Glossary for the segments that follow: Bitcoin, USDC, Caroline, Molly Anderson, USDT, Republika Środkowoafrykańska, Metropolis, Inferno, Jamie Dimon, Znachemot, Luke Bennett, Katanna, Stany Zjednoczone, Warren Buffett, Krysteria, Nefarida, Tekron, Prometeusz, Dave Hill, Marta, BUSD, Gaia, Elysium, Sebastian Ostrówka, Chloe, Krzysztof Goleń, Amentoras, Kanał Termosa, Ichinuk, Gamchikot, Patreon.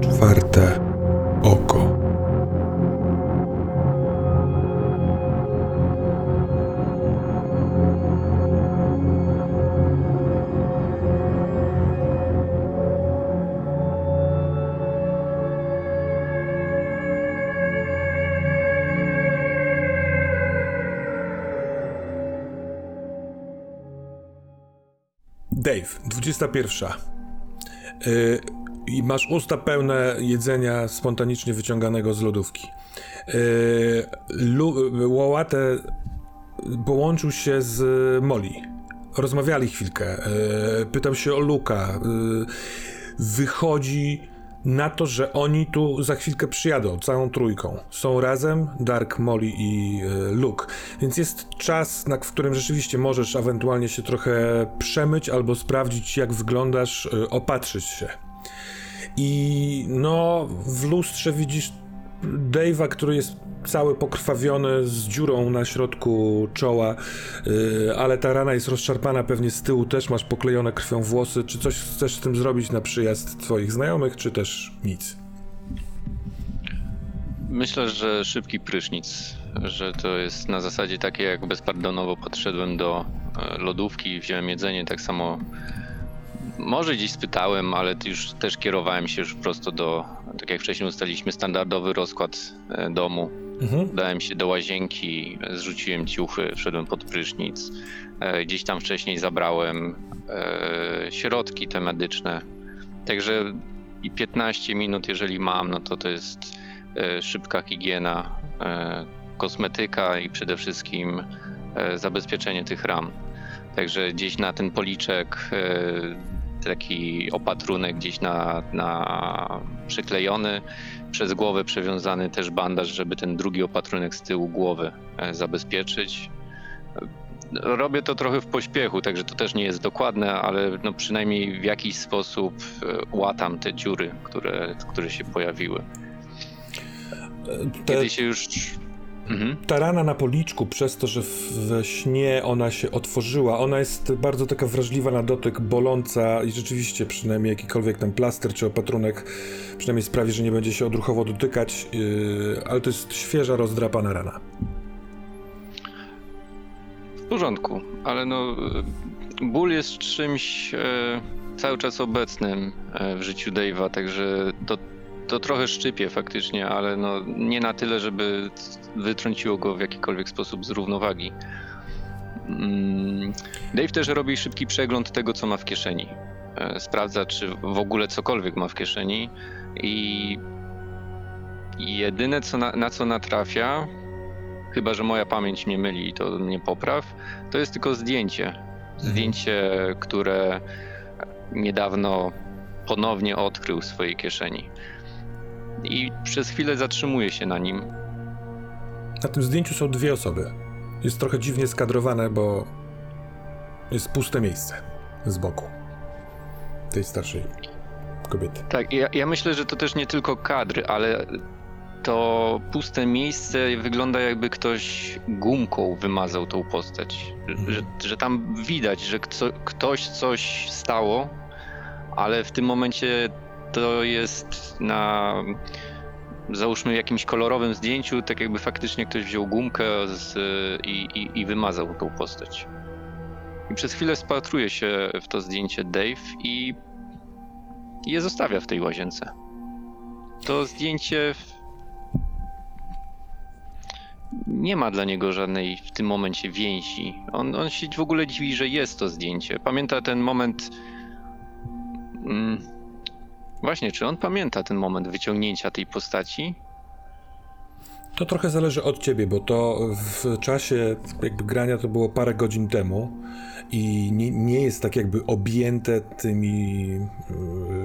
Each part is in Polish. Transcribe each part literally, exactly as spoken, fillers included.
Czwarte oko. Dave, dwudziesta pierwsza. Yy... I masz usta pełne jedzenia spontanicznie wyciąganego z lodówki. Yy, Wołate połączył się z Molly. Rozmawiali chwilkę. Yy, pytał się o Luka. Yy, wychodzi na to, że oni tu za chwilkę przyjadą, całą trójką. Są razem Darek, Molly i yy, Luke. Więc jest czas, na, w którym rzeczywiście możesz ewentualnie się trochę przemyć albo sprawdzić, jak wyglądasz, yy, opatrzyć się. I no, w lustrze widzisz Dave'a, który jest cały pokrwawiony, z dziurą na środku czoła, yy, ale ta rana jest rozszarpana, pewnie z tyłu też masz poklejone krwią włosy. Czy coś chcesz z tym zrobić na przyjazd twoich znajomych, czy też nic? Myślę, że szybki prysznic, że to jest na zasadzie takie, jak bezpardonowo podszedłem do lodówki i wziąłem jedzenie, tak samo... Może dziś spytałem, ale już też kierowałem się już prosto do, tak jak wcześniej ustaliliśmy, standardowy rozkład domu. Mhm. Udałem się do łazienki, zrzuciłem ciuchy, wszedłem pod prysznic. Gdzieś tam wcześniej zabrałem środki te medyczne. Także i piętnaście minut, jeżeli mam, no to to jest szybka higiena, kosmetyka i przede wszystkim zabezpieczenie tych ram. Także gdzieś na ten policzek taki opatrunek gdzieś na, na przyklejony, przez głowę przewiązany też bandaż, żeby ten drugi opatrunek z tyłu głowy zabezpieczyć. Robię to trochę w pośpiechu, także to też nie jest dokładne, ale no przynajmniej w jakiś sposób łatam te dziury, które, które się pojawiły. Te... Kiedy się już... Mhm. Ta rana na policzku, przez to, że we śnie ona się otworzyła, ona jest bardzo taka wrażliwa na dotyk, boląca i rzeczywiście przynajmniej jakikolwiek ten plaster czy opatrunek przynajmniej sprawi, że nie będzie się odruchowo dotykać, yy, ale to jest świeża, rozdrapana rana. W porządku, ale no ból jest czymś e, cały czas obecnym e, w życiu Dave'a, także to To trochę szczypie faktycznie, ale no nie na tyle, żeby wytrąciło go w jakikolwiek sposób z równowagi. Dave też robi szybki przegląd tego, co ma w kieszeni. Sprawdza, czy w ogóle cokolwiek ma w kieszeni i jedyne, co na, na co natrafia, chyba że moja pamięć mnie myli i to mnie popraw, to jest tylko zdjęcie. Zdjęcie, które niedawno ponownie odkrył w swojej kieszeni. I przez chwilę zatrzymuje się na nim. Na tym zdjęciu są dwie osoby. Jest trochę dziwnie skadrowane, bo jest puste miejsce z boku tej starszej kobiety. Tak, ja, ja myślę, że to też nie tylko kadry, ale to puste miejsce wygląda, jakby ktoś gumką wymazał tą postać. Mhm. Że, że tam widać, że kto, ktoś coś stało, ale w tym momencie to jest na, załóżmy, jakimś kolorowym zdjęciu, tak jakby faktycznie ktoś wziął gumkę z, i, i, i wymazał tą postać. I przez chwilę spatruje się w to zdjęcie Dave i je zostawia w tej łazience. To zdjęcie nie ma dla niego żadnej w tym momencie więzi. On, on się w ogóle dziwi, że jest to zdjęcie. Pamięta ten moment... Mm. Właśnie, czy on pamięta ten moment wyciągnięcia tej postaci? To trochę zależy od ciebie, bo to w czasie jakby grania to było parę godzin temu i nie, nie jest tak jakby objęte tymi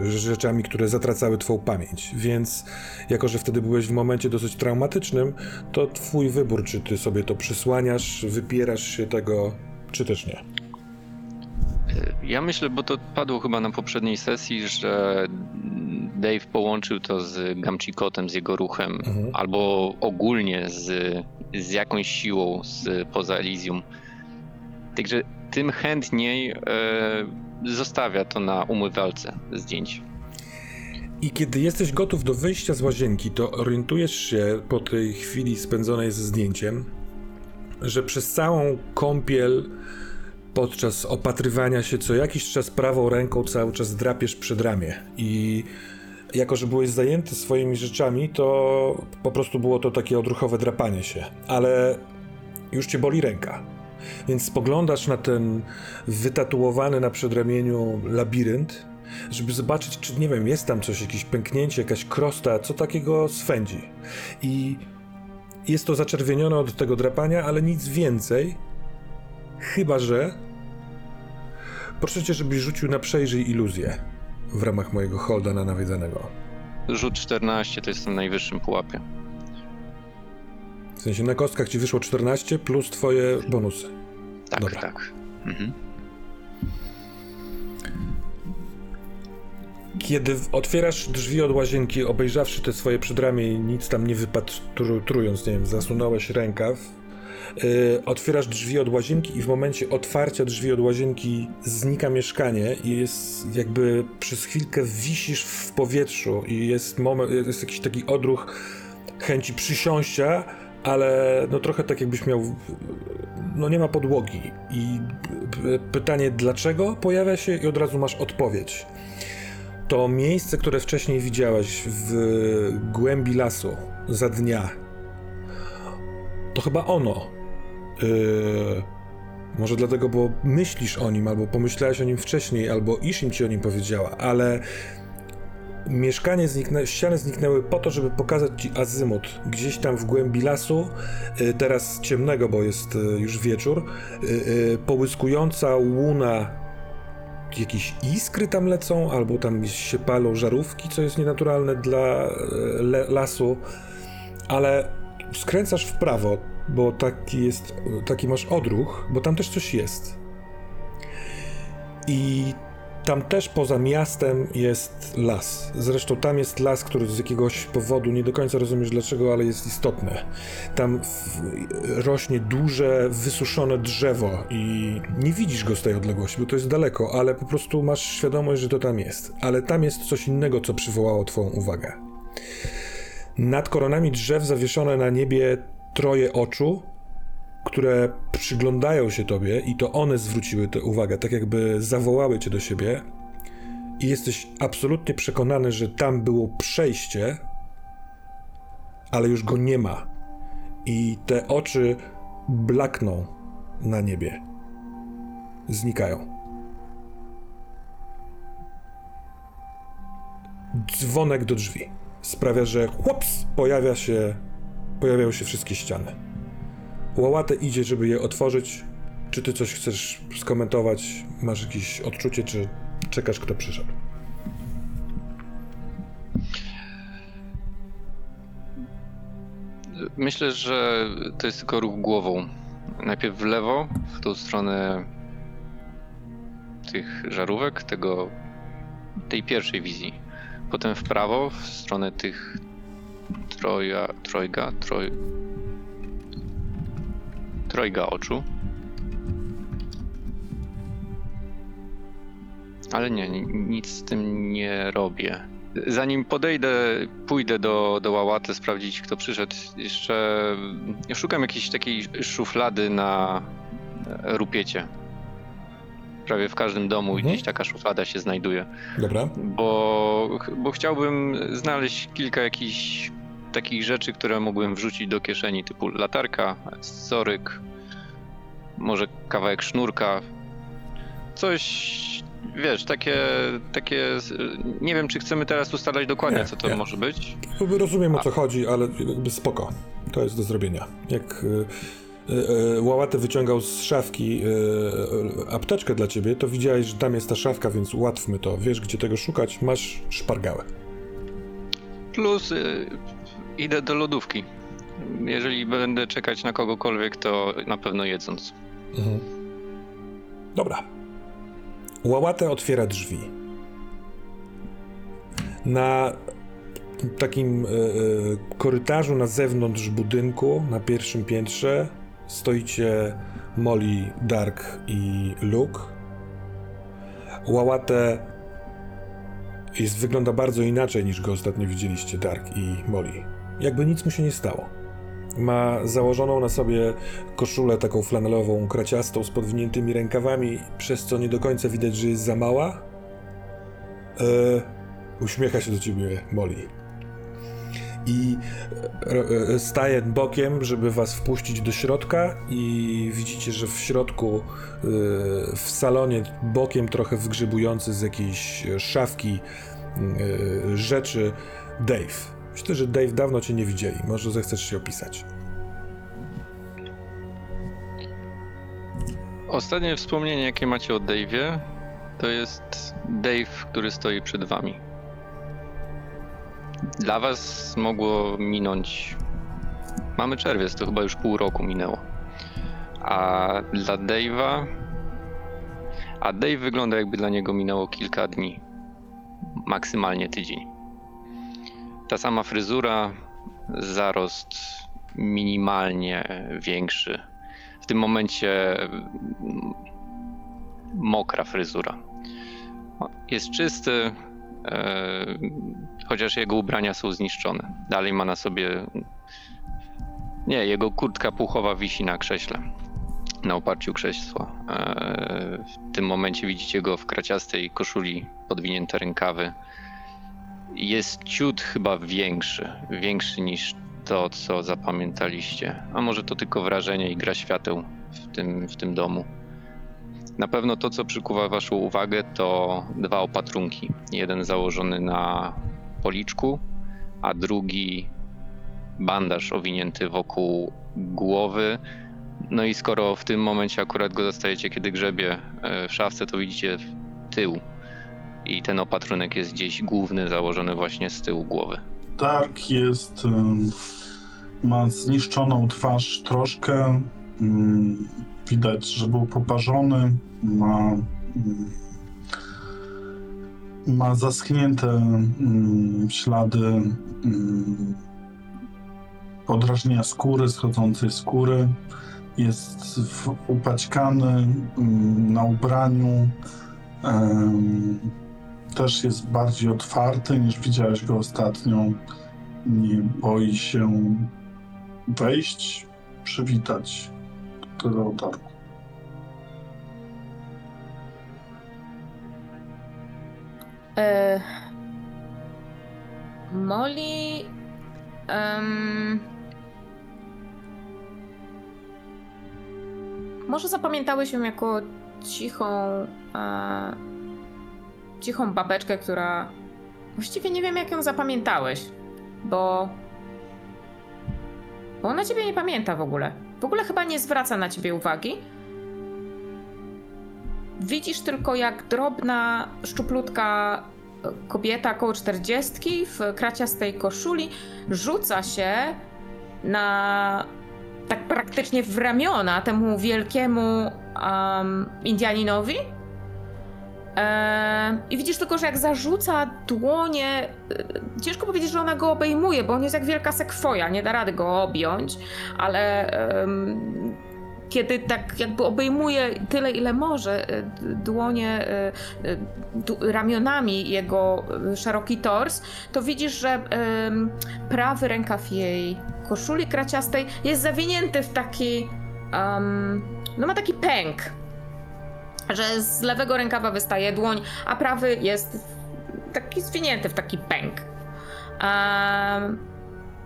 rzeczami, które zatracały twą pamięć, więc jako, że wtedy byłeś w momencie dosyć traumatycznym, to twój wybór, czy ty sobie to przysłaniasz, wypierasz się tego, czy też nie. Ja myślę, bo to padło chyba na poprzedniej sesji, że Dave połączył to z Gamchikotem, z jego ruchem, mhm. albo ogólnie z, z jakąś siłą z poza Elysium. Także tym chętniej e, zostawia to na umywalce zdjęć. I kiedy jesteś gotów do wyjścia z łazienki, to orientujesz się po tej chwili spędzonej ze zdjęciem, że przez całą kąpiel podczas opatrywania się co jakiś czas prawą ręką cały czas drapiesz przedramię i jako, że byłeś zajęty swoimi rzeczami, to po prostu było to takie odruchowe drapanie się, ale już cię boli ręka, więc spoglądasz na ten wytatuowany na przedramieniu labirynt, żeby zobaczyć, czy nie wiem, jest tam coś, jakieś pęknięcie, jakaś krosta, co takiego swędzi i jest to zaczerwienione od tego drapania, ale nic więcej. Chyba że... Proszę cię, żebyś rzucił na przejrzyj iluzję w ramach mojego holda na nawiedzanego. Rzut czternaście, to jest na najwyższym pułapie. W sensie na kostkach ci wyszło czternaście plus twoje bonusy. Tak, dobra. Tak. Mhm. Kiedy otwierasz drzwi od łazienki, obejrzawszy te swoje przedramię i nic tam nie wypatrując, nie wiem, zasunąłeś rękaw, otwierasz drzwi od łazienki i w momencie otwarcia drzwi od łazienki znika mieszkanie i jest jakby przez chwilkę wisisz w powietrzu i jest moment, jest jakiś taki odruch chęci przysiąścia, ale no trochę tak jakbyś miał, no nie ma podłogi i pytanie dlaczego pojawia się i od razu masz odpowiedź. To miejsce, które wcześniej widziałeś w głębi lasu za dnia, to chyba ono. Yy, może dlatego, bo myślisz o nim, albo pomyślałeś o nim wcześniej, albo Ishim ci o nim powiedziała, ale mieszkanie zniknę, ściany zniknęły po to, żeby pokazać ci azymut. Gdzieś tam w głębi lasu, yy, teraz ciemnego, bo jest yy, już wieczór, yy, yy, połyskująca łuna, jakieś iskry tam lecą, albo tam się palą żarówki, co jest nienaturalne dla yy, le, lasu, ale skręcasz w prawo, bo taki jest, taki masz odruch, bo tam też coś jest. I tam też poza miastem jest las. Zresztą tam jest las, który z jakiegoś powodu, nie do końca rozumiesz dlaczego, ale jest istotny. Tam w, rośnie duże, wysuszone drzewo i nie widzisz go z tej odległości, bo to jest daleko, ale po prostu masz świadomość, że to tam jest. Ale tam jest coś innego, co przywołało twoją uwagę. Nad koronami drzew zawieszone na niebie troje oczu, które przyglądają się tobie i to one zwróciły tę uwagę, tak jakby zawołały cię do siebie i jesteś absolutnie przekonany, że tam było przejście, ale już go nie ma i te oczy blakną na niebie, znikają. Dzwonek do drzwi sprawia, że chłops, pojawia się, pojawiają się wszystkie ściany. Wołate idzie, żeby je otworzyć. Czy ty coś chcesz skomentować? Masz jakieś odczucie, czy czekasz, kto przyszedł? Myślę, że to jest tylko ruch głową. Najpierw w lewo, w tą stronę tych żarówek, tego, tej pierwszej wizji. Potem w prawo, w stronę tych troja, trojga, troj, trojga oczu. Ale nie, nic z tym nie robię. Zanim podejdę, pójdę do, do Wołate sprawdzić, kto przyszedł. Jeszcze szukam jakiejś takiej szuflady na rupiecie. Prawie w każdym domu mhm. gdzieś taka szuflada się znajduje. Dobra. Bo, bo chciałbym znaleźć kilka jakichś takich rzeczy, które mógłbym wrzucić do kieszeni, typu latarka, scoryk, może kawałek sznurka, coś, wiesz, takie, takie, nie wiem, czy chcemy teraz ustalać dokładnie, nie, co to nie. może być. Rozumiem, o co A. chodzi, ale spoko, to jest do zrobienia. Jak Wołate wyciągał z szafki apteczkę dla ciebie, to widziałeś, że tam jest ta szafka, więc ułatwmy to, wiesz, gdzie tego szukać, masz szpargałę. Plus y, idę do lodówki. Jeżeli będę czekać na kogokolwiek, to na pewno jedząc. Mhm. Dobra. Łałatę otwiera drzwi. Na takim y, korytarzu na zewnątrz budynku, na pierwszym piętrze, stoicie Molly, Dark i Luke. Łałatę Jest, wygląda bardzo inaczej, niż go ostatnio widzieliście, Dark i Molly. Jakby nic mu się nie stało. Ma założoną na sobie koszulę taką flanelową, kraciastą, z podwiniętymi rękawami, przez co nie do końca widać, że jest za mała. Eee, uśmiecha się do ciebie Molly. I e, e, staje bokiem, żeby was wpuścić do środka, i widzicie, że w środku, e, w salonie, bokiem trochę wgrzybujący z jakiejś szafki e, rzeczy, Dave. Myślę, że Dave, dawno cię nie widzieli, może zechcesz się opisać. Ostatnie wspomnienie, jakie macie o Dave'ie, to jest Dave, który stoi przed wami. Dla was mogło minąć... Mamy czerwiec, to chyba już pół roku minęło. A dla Dave'a... A Dave wygląda, jakby dla niego minęło kilka dni. Maksymalnie tydzień. Ta sama fryzura, zarost minimalnie większy. W tym momencie mokra fryzura. Jest czysty, chociaż jego ubrania są zniszczone. Dalej ma na sobie... Nie, jego kurtka puchowa wisi na krześle, na oparciu krzesła. W tym momencie widzicie go w kraciastej koszuli, podwinięte rękawy. Jest ciut chyba większy, większy niż to, co zapamiętaliście. A może to tylko wrażenie i gra świateł w tym, w tym domu. Na pewno to, co przykuwa waszą uwagę, to dwa opatrunki. Jeden założony na policzku, a drugi bandaż owinięty wokół głowy. No i skoro w tym momencie akurat go dostajecie, kiedy grzebie w szafce, to widzicie tył. I ten opatrunek jest gdzieś główny, założony właśnie z tyłu głowy. Dark jest... ma zniszczoną twarz troszkę. Widać, że był poparzony, ma, ma zaschnięte mm, ślady mm, podrażnienia skóry, schodzącej skóry. Jest w, upaćkany mm, na ubraniu. Um, też jest bardziej otwarty, niż widziałeś go ostatnio. Nie boi się wejść, przywitać. Tyle o Darku. Molly um, może zapamiętałeś ją jako cichą e, cichą babeczkę, która właściwie nie wiem, jak ją zapamiętałeś, bo, bo ona ciebie nie pamięta w ogóle w ogóle chyba nie zwraca na ciebie uwagi. Widzisz tylko, jak drobna, szczuplutka kobieta około czterdziestki w kraciastej koszuli rzuca się na, tak praktycznie w ramiona, temu wielkiemu um, Indianinowi. Eee, I widzisz tylko, że jak zarzuca dłonie, e, ciężko powiedzieć, że ona go obejmuje, bo on jest jak wielka sekwoja, nie da rady go objąć, ale e, kiedy tak jakby obejmuje tyle, ile może, e, dłonie, e, d- ramionami jego e, szeroki tors, to widzisz, że e, prawy rękaw jej koszuli kraciastej jest zawinięty w taki, um, no ma taki pęk, że z lewego rękawa wystaje dłoń, a prawy jest taki zwinięty w taki pęk. Um,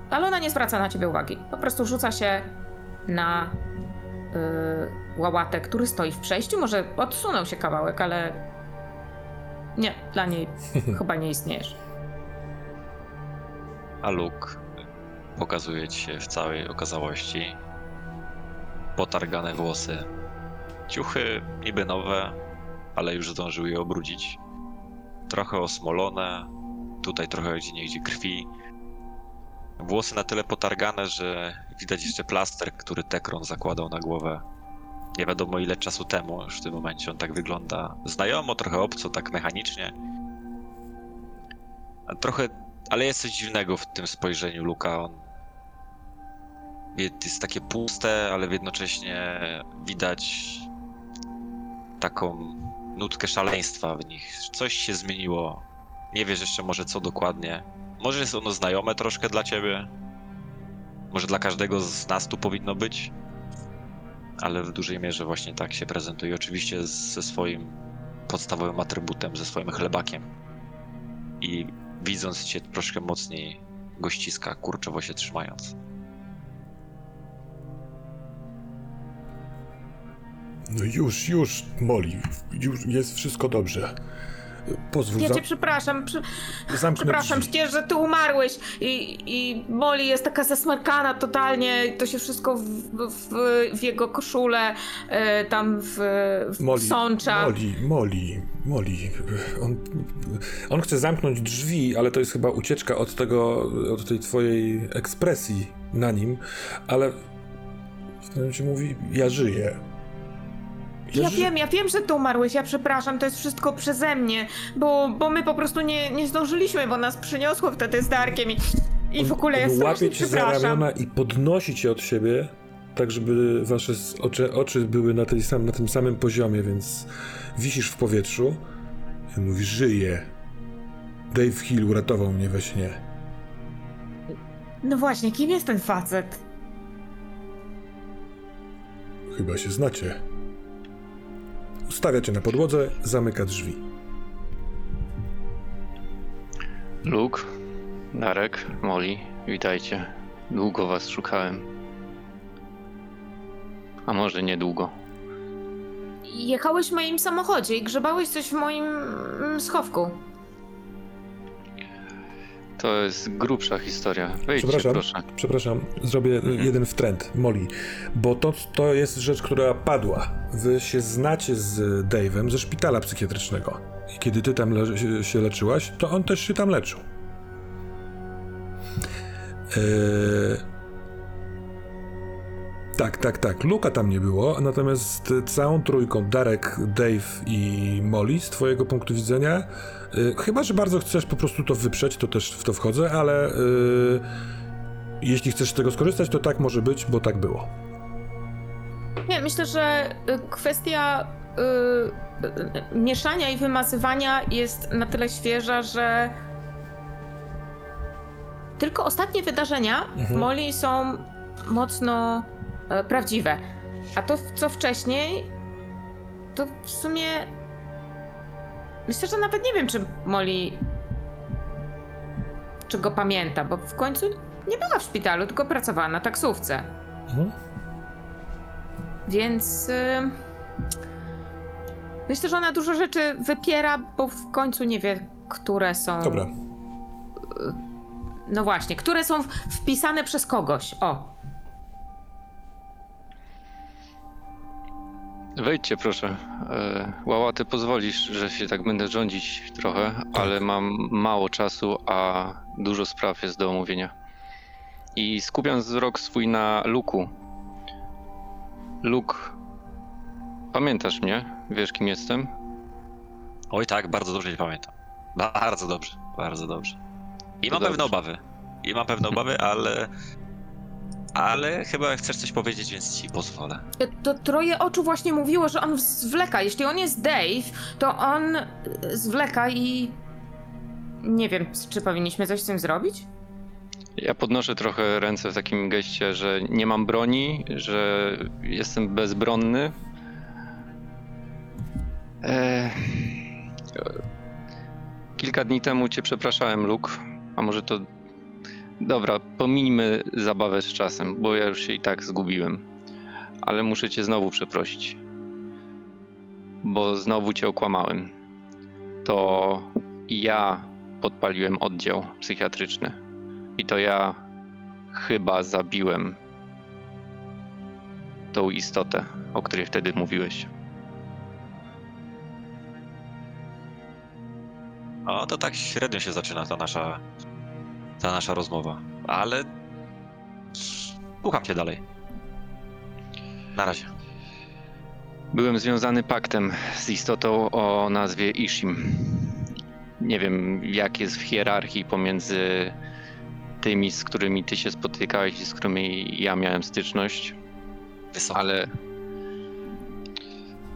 Ale ona nie zwraca na ciebie uwagi. Po prostu rzuca się na yy, Wołatę, który stoi w przejściu. Może odsunął się kawałek, ale nie, dla niej chyba nie istniejesz. A Luke pokazuje ci się w całej okazałości. Potargane włosy. Ciuchy niby nowe, ale już zdążył je obrudzić. Trochę osmolone, tutaj trochę gdzie niegdzie krwi. Włosy na tyle potargane, że widać jeszcze plaster, który Tekron zakładał na głowę. Nie wiadomo ile czasu temu, już w tym momencie on tak wygląda. Znajomo, trochę obco, tak mechanicznie. A trochę, ale jest coś dziwnego w tym spojrzeniu Luka. On jest takie puste, ale jednocześnie widać taką nutkę szaleństwa w nich. Coś się zmieniło. Nie wiesz jeszcze może co dokładnie. Może jest ono znajome troszkę dla ciebie. Może dla każdego z nas tu powinno być. Ale w dużej mierze właśnie tak się prezentuje. Oczywiście ze swoim podstawowym atrybutem, ze swoim chlebakiem. I widząc cię troszkę mocniej go ściska, kurczowo się trzymając. No już, już, Molly. Już jest wszystko dobrze. Pozwól, ja cię za... przepraszam, przy... przepraszam cię, że ty umarłeś i, i Molly jest taka zasmarkana totalnie, to się wszystko w, w, w jego koszulę y, tam w, w Molly, sącza. Molly, Molly, Molly, on, on chce zamknąć drzwi, ale to jest chyba ucieczka od tego, od tej twojej ekspresji na nim, ale w tym momencie mówi, ja żyję. Ja wiem, ja wiem, że ty umarłeś, ja przepraszam, to jest wszystko przeze mnie, bo, bo my po prostu nie, nie zdążyliśmy, bo nas przyniosło wtedy z Darkiem i, i on, w ogóle ja strasznie przepraszam. Łapie cię za ramiona i podnosi cię od siebie, tak żeby wasze oczy, oczy były na, tej sam, na tym samym poziomie, więc wisisz w powietrzu i mówisz, żyję. Dave Hill uratował mnie we śnie. No właśnie, kim jest ten facet? Chyba się znacie. Stawia cię na podłodze, zamyka drzwi. Luke, Darek, Molly, witajcie. Długo was szukałem. A może niedługo. Jechałeś w moim samochodzie i grzebałeś coś w moim schowku. To jest grubsza historia. Wejdźcie, przepraszam, proszę. Przepraszam, zrobię mhm. jeden wtręt, Molly, bo to, to jest rzecz, która padła. Wy się znacie z Dave'em ze szpitala psychiatrycznego. I kiedy ty tam le- się, się leczyłaś, to on też się tam leczył. Eee... Tak, tak, tak. Luka tam nie było, natomiast całą trójką, Darek, Dave i Molly, z twojego punktu widzenia, yy, chyba że bardzo chcesz po prostu to wyprzeć, to też w to wchodzę, ale yy, jeśli chcesz z tego skorzystać, to tak może być, bo tak było. Nie, myślę, że kwestia yy, mieszania i wymazywania jest na tyle świeża, że tylko ostatnie wydarzenia mhm. w Molly są mocno prawdziwe. A to, co wcześniej, to w sumie... Myślę, że nawet nie wiem, czy Molly... czy go pamięta, bo w końcu nie była w szpitalu, tylko pracowała na taksówce. Mhm. Więc... Yy... Myślę, że ona dużo rzeczy wypiera, bo w końcu nie wie, które są... Dobra. No właśnie, które są wpisane przez kogoś, o. Wejdźcie proszę. Wołate, pozwolisz, że się tak będę rządzić trochę, tak. Ale mam mało czasu, a dużo spraw jest do omówienia. I skupiam wzrok swój na Luku. Luke, pamiętasz mnie? Wiesz kim jestem? Oj tak, bardzo dobrze cię pamiętam. Bardzo dobrze, bardzo dobrze. I mam pewne obawy. I mam pewne obawy, ale... Ale chyba chcesz coś powiedzieć, więc ci pozwolę. To troje oczu właśnie mówiło, że on zwleka. Jeśli on jest Dave, to on zwleka i... Nie wiem, czy powinniśmy coś z tym zrobić? Ja podnoszę trochę ręce w takim geście, że nie mam broni, że jestem bezbronny. Eee... Kilka dni temu cię przepraszałem, Luke. A może to... Dobra, pomińmy zabawę z czasem, bo ja już się i tak zgubiłem. Ale muszę cię znowu przeprosić, bo znowu cię okłamałem. To ja podpaliłem oddział psychiatryczny i to ja chyba zabiłem tą istotę, o której wtedy mówiłeś. No to tak średnio się zaczyna ta nasza, ta nasza rozmowa, ale słucham cię dalej. Na razie. Byłem związany paktem z istotą o nazwie Ishim. Nie wiem, jak jest w hierarchii pomiędzy tymi, z którymi ty się spotykałeś i z którymi ja miałem styczność. Wysoko. Ale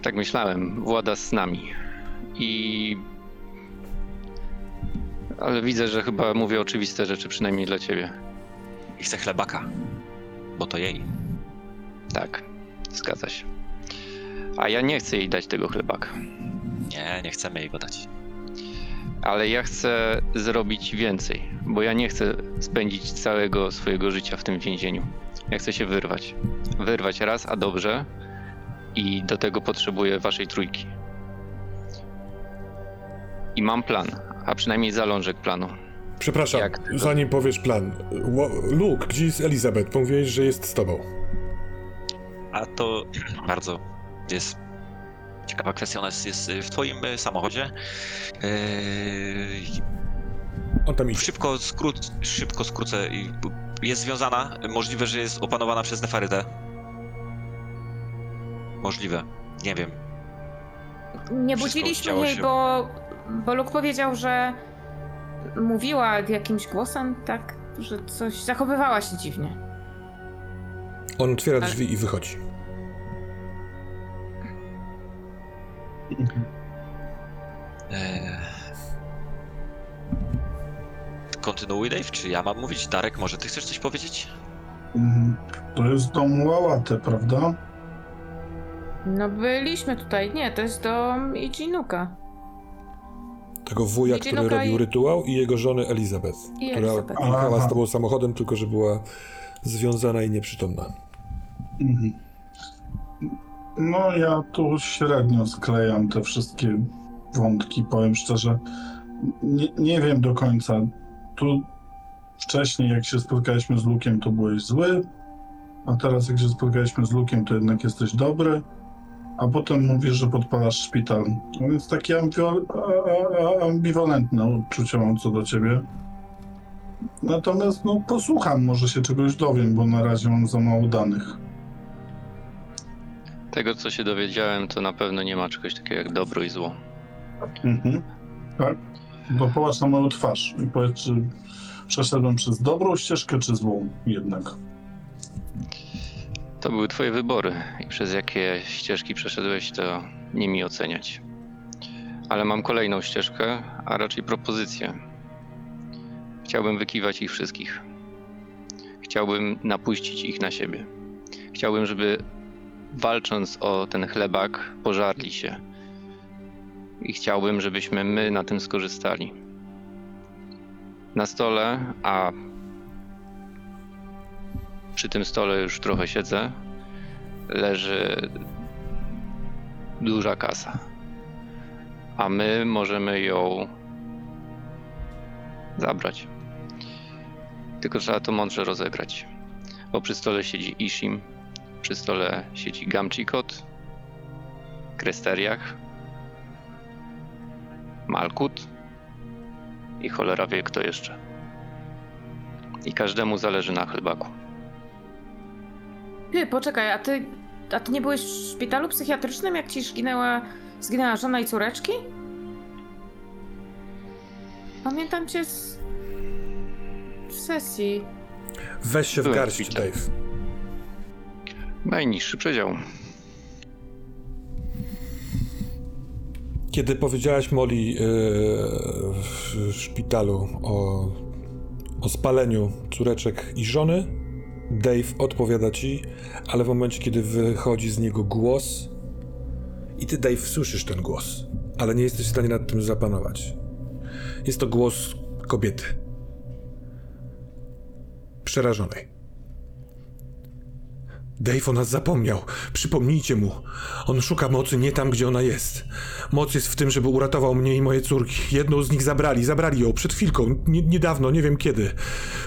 tak myślałem, włada z nami. I... Ale widzę, że chyba mówię oczywiste rzeczy, przynajmniej dla ciebie. I chcę chlebaka, bo to jej. Tak, zgadza się. A ja nie chcę jej dać tego chlebaka. Nie, nie chcemy jej go dać. Ale ja chcę zrobić więcej, bo ja nie chcę spędzić całego swojego życia w tym więzieniu. Ja chcę się wyrwać. Wyrwać raz, a dobrze. I do tego potrzebuję waszej trójki. I mam plan, a przynajmniej zalążek planu. Przepraszam, Jak zanim powiesz plan. Luke, gdzie jest Elizabeth? Mówiłeś, że jest z tobą. A to bardzo jest ciekawa kwestia. Ona jest w twoim samochodzie. Yy... On tam idzie. Szybko, skrót, szybko skrócę. Jest związana. Możliwe, że jest opanowana przez Nefarydę. Możliwe. Nie wiem. Nie budziliśmy jej, bo, bo Luke powiedział, że mówiła jakimś głosem, tak, że coś zachowywała się dziwnie. On otwiera drzwi i wychodzi. Eee... Kontynuuj, Dave, czy ja mam mówić? Darek, może ty chcesz coś powiedzieć? To jest dom Wołate, prawda? No byliśmy tutaj, nie, to jest dom Ichinuka. Tego wuja, Ichinuka który robił i... rytuał i jego żony Elizabeth, I która jechała z tobą samochodem, tylko że była związana i nieprzytomna. Mhm. No ja tu średnio sklejam te wszystkie wątki, powiem szczerze. Nie, nie wiem do końca. Tu wcześniej, jak się spotkaliśmy z Luke'em, to byłeś zły, a teraz jak się spotkaliśmy z Luke'em, to jednak jesteś dobry, a potem mówisz, że podpalasz szpital. Więc takie ambiwal- a- a- ambiwalentne uczucie mam co do ciebie. Natomiast no posłucham, może się czegoś dowiem, bo na razie mam za mało danych. Tego, co się dowiedziałem, to na pewno nie ma czegoś takiego jak dobro i zło. Mhm, tak. Bo popatrz na moją twarz i powiedz, czy przeszedłem przez dobrą ścieżkę, czy złą jednak. To były twoje wybory i przez jakie ścieżki przeszedłeś, to nie mi oceniać. Ale mam kolejną ścieżkę, a raczej propozycję. Chciałbym wykiwać ich wszystkich. Chciałbym napuścić ich na siebie. Chciałbym, żeby walcząc o ten chlebak, pożarli się. I chciałbym, żebyśmy my na tym skorzystali. Na stole, a przy tym stole już trochę siedzę, leży duża kasa. A my możemy ją zabrać. Tylko trzeba to mądrze rozegrać, bo przy stole siedzi Ishim, przy stole siedzi Gamchikot, Kresteriach, Malkut i cholera wie kto jeszcze. I każdemu zależy na chlebaku. Ty, poczekaj, a ty, a ty nie byłeś w szpitalu psychiatrycznym, jak ci zginęła, zginęła żona i córeczki? Pamiętam cię z... w sesji. Weź się w garść, Dave. Najniższy przedział. Kiedy powiedziałaś Molly yy, w szpitalu o, o spaleniu córeczek i żony, Dave odpowiada ci, ale w momencie, kiedy wychodzi z niego głos i ty, Dave, słyszysz ten głos, ale nie jesteś w stanie nad tym zapanować. Jest to głos kobiety. przerażonej. Dave o nas zapomniał. Przypomnijcie mu. On szuka mocy nie tam, gdzie ona jest. Moc jest w tym, żeby uratował mnie i moje córki. Jedną z nich zabrali. Zabrali ją przed chwilką. Nie, niedawno, nie wiem kiedy.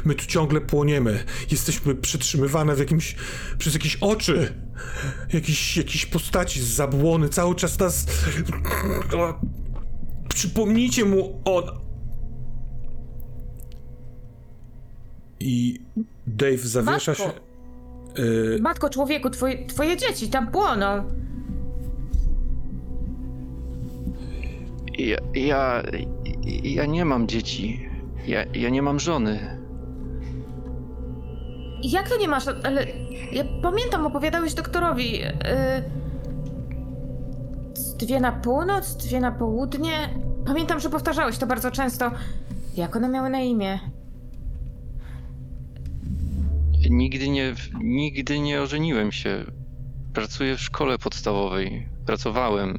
My tu ciągle płoniemy. Jesteśmy przytrzymywane w jakimś... przez jakieś oczy. Jakiś, jakiś postaci z zabłony. Cały czas nas... Przypomnijcie mu on... I Dave zawiesza się... Yy... Matko człowieku, twoje, twoje dzieci tam płoną. Ja, ja, ja nie mam dzieci. Ja, ja nie mam żony. Jak to nie masz? Ale ja pamiętam, opowiadałeś doktorowi. Yy... Dwie na północ, dwie na południe. Pamiętam, że powtarzałeś to bardzo często. Jak one miały na imię? Nigdy nie, nigdy nie ożeniłem się. Pracuję w szkole podstawowej. Pracowałem.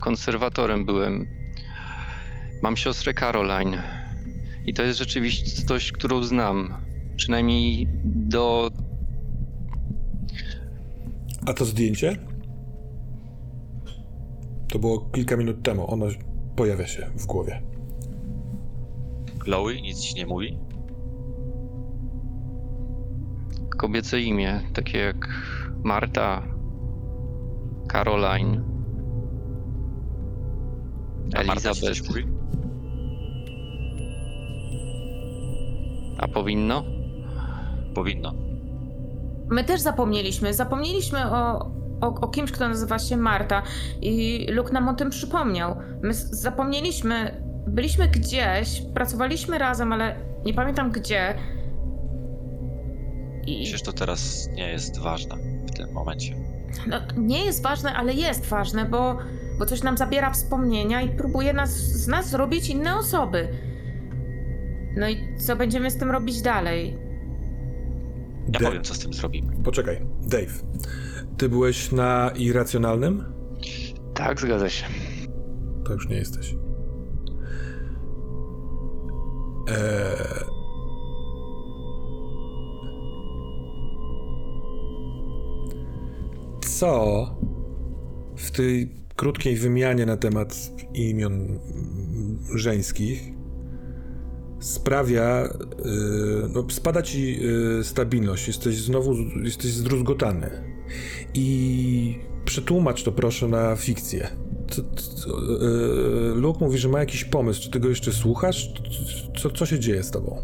Konserwatorem byłem. Mam siostrę Caroline. I to jest rzeczywistość, którą znam. Przynajmniej do... A to zdjęcie? To było kilka minut temu. Ono pojawia się w głowie. Chloe nic ci nie mówi? Kobiece imię, takie jak Marta, Caroline, Elizabeth. A powinno? Powinno. My też zapomnieliśmy. Zapomnieliśmy o, o, o kimś, kto nazywa się Marta i Luke nam o tym przypomniał. My zapomnieliśmy, byliśmy gdzieś, pracowaliśmy razem, ale nie pamiętam gdzie. I... Przecież to teraz nie jest ważne w tym momencie. No, nie jest ważne, ale jest ważne, bo, bo coś nam zabiera wspomnienia i próbuje nas, z nas zrobić inne osoby. No i co będziemy z tym robić dalej? Ja Dave. powiem, co z tym zrobimy. Poczekaj, Dave. Ty byłeś na irracjonalnym? Tak, zgadza się. To już nie jesteś. Eee... Co w tej krótkiej wymianie na temat imion żeńskich sprawia, yy, no spada ci yy, stabilność, jesteś znowu, jesteś zdruzgotany i przetłumacz to proszę na fikcję. Co, co, yy, Luke mówi, że ma jakiś pomysł, czy ty go jeszcze słuchasz? Co, co się dzieje z tobą?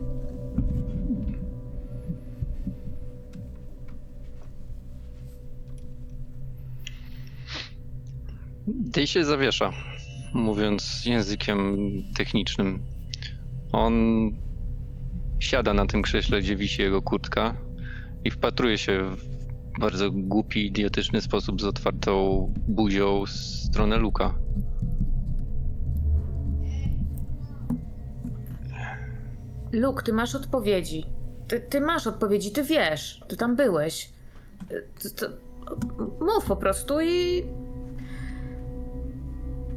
Tej się zawiesza, mówiąc językiem technicznym. On siada na tym krześle, gdzie wisi jego kurtka i wpatruje się w bardzo głupi, idiotyczny sposób z otwartą buzią w stronę Luka. Luke, ty masz odpowiedzi. Ty, ty masz odpowiedzi, ty wiesz. Ty tam byłeś. Ty, ty, mów po prostu i...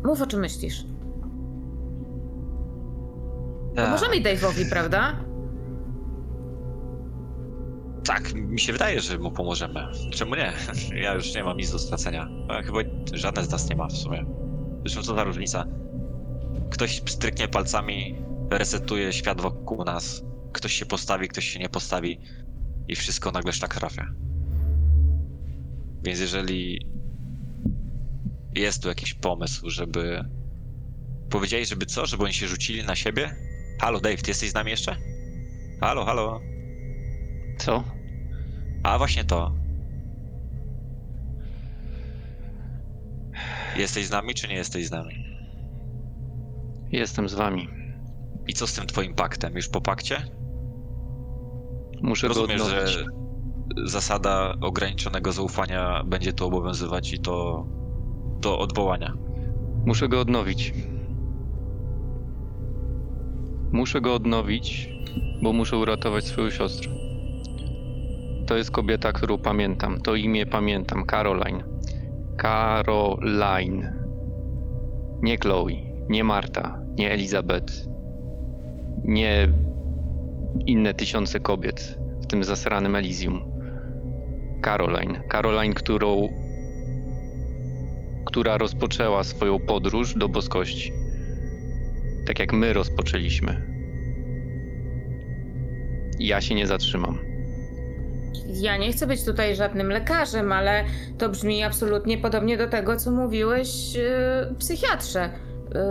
Mów, o czym myślisz. No możemy Dave'owi, prawda? Tak, mi się wydaje, że mu pomożemy. Czemu nie? Ja już nie mam nic do stracenia. Chyba żadne z nas nie ma w sumie. Zresztą co za różnica. Ktoś stryknie palcami, resetuje świat wokół nas. Ktoś się postawi, ktoś się nie postawi. I wszystko nagle szlak trafia. Więc jeżeli... Jest tu jakiś pomysł, żeby... Powiedzieli, żeby co? Żeby oni się rzucili na siebie? Halo, Dave, ty jesteś z nami jeszcze? Halo, halo. Co? A właśnie to. Jesteś z nami, czy nie jesteś z nami? Jestem z wami. I co z tym twoim paktem? Już po pakcie? Muszę go odnowić. Rozumiesz, że zasada ograniczonego zaufania będzie tu obowiązywać i to... do odwołania. Muszę go odnowić. Muszę go odnowić, bo muszę uratować swoją siostrę. To jest kobieta, którą pamiętam. To imię pamiętam. Caroline. Caroline. Nie Chloe, nie Marta, nie Elizabeth, nie inne tysiące kobiet. tym zasranym Elysium. Caroline. Caroline, którą... która rozpoczęła swoją podróż do boskości. Tak jak my rozpoczęliśmy. Ja się nie zatrzymam. Ja nie chcę być tutaj żadnym lekarzem, ale to brzmi absolutnie podobnie do tego, co mówiłeś yy, psychiatrze. Yy,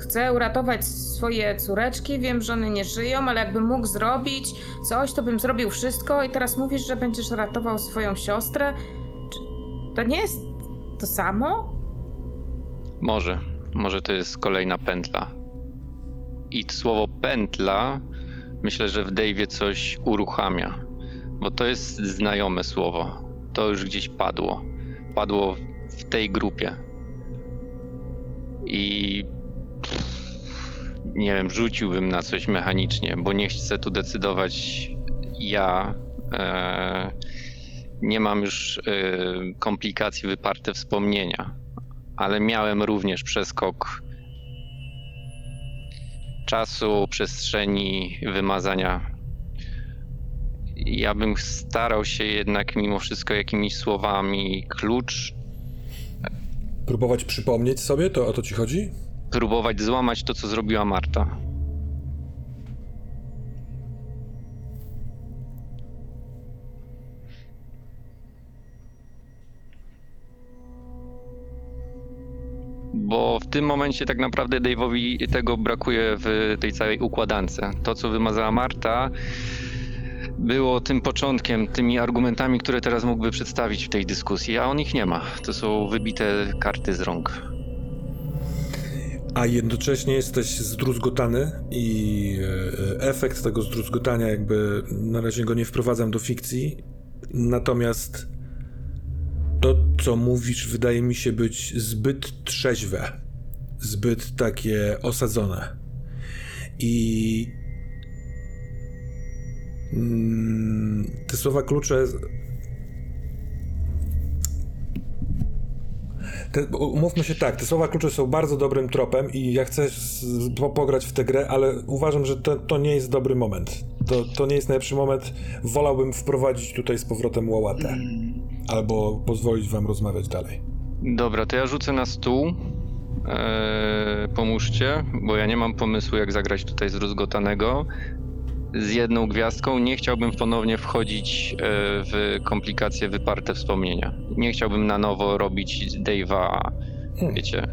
chcę uratować swoje córeczki, wiem, że one nie żyją, ale jakbym mógł zrobić coś, to bym zrobił wszystko i teraz mówisz, że będziesz ratował swoją siostrę? Czy to nie jest to samo? Może. Może to jest kolejna pętla. I słowo pętla... myślę, że w Dave'ie coś uruchamia, bo to jest znajome słowo. To już gdzieś padło. Padło w tej grupie. I nie wiem, rzuciłbym na coś mechanicznie, bo nie chcę tu decydować ja. E, nie mam już e, komplikacji wyparte wspomnienia, ale miałem również przeskok czasu, przestrzeni, wymazania. Ja bym starał się jednak mimo wszystko jakimiś słowami klucz... Próbować przypomnieć sobie? To o to ci chodzi? Próbować złamać to, co zrobiła Marta. Bo w tym momencie tak naprawdę Dave'owi tego brakuje w tej całej układance. To, co wymazała Marta, było tym początkiem, tymi argumentami, które teraz mógłby przedstawić w tej dyskusji, a on ich nie ma. To są wybite karty z rąk. A jednocześnie jesteś zdruzgotany i efekt tego zdruzgotania jakby na razie go nie wprowadzam do fikcji, natomiast... to, co mówisz, wydaje mi się być zbyt trzeźwe, zbyt takie osadzone. I te słowa klucze... Te, umówmy się tak, te słowa klucze są bardzo dobrym tropem i ja chcę pograć w tę grę, ale uważam, że to, to nie jest dobry moment. To, to nie jest najlepszy moment. Wolałbym wprowadzić tutaj z powrotem Wołate. Albo pozwolić wam rozmawiać dalej. Dobra, to ja rzucę na stół. Eee, pomóżcie, bo ja nie mam pomysłu, jak zagrać tutaj z rozgotanego. Z jedną gwiazdką. Nie chciałbym ponownie wchodzić e, w komplikacje wyparte wspomnienia. Nie chciałbym na nowo robić Dave'a, hmm. wiecie.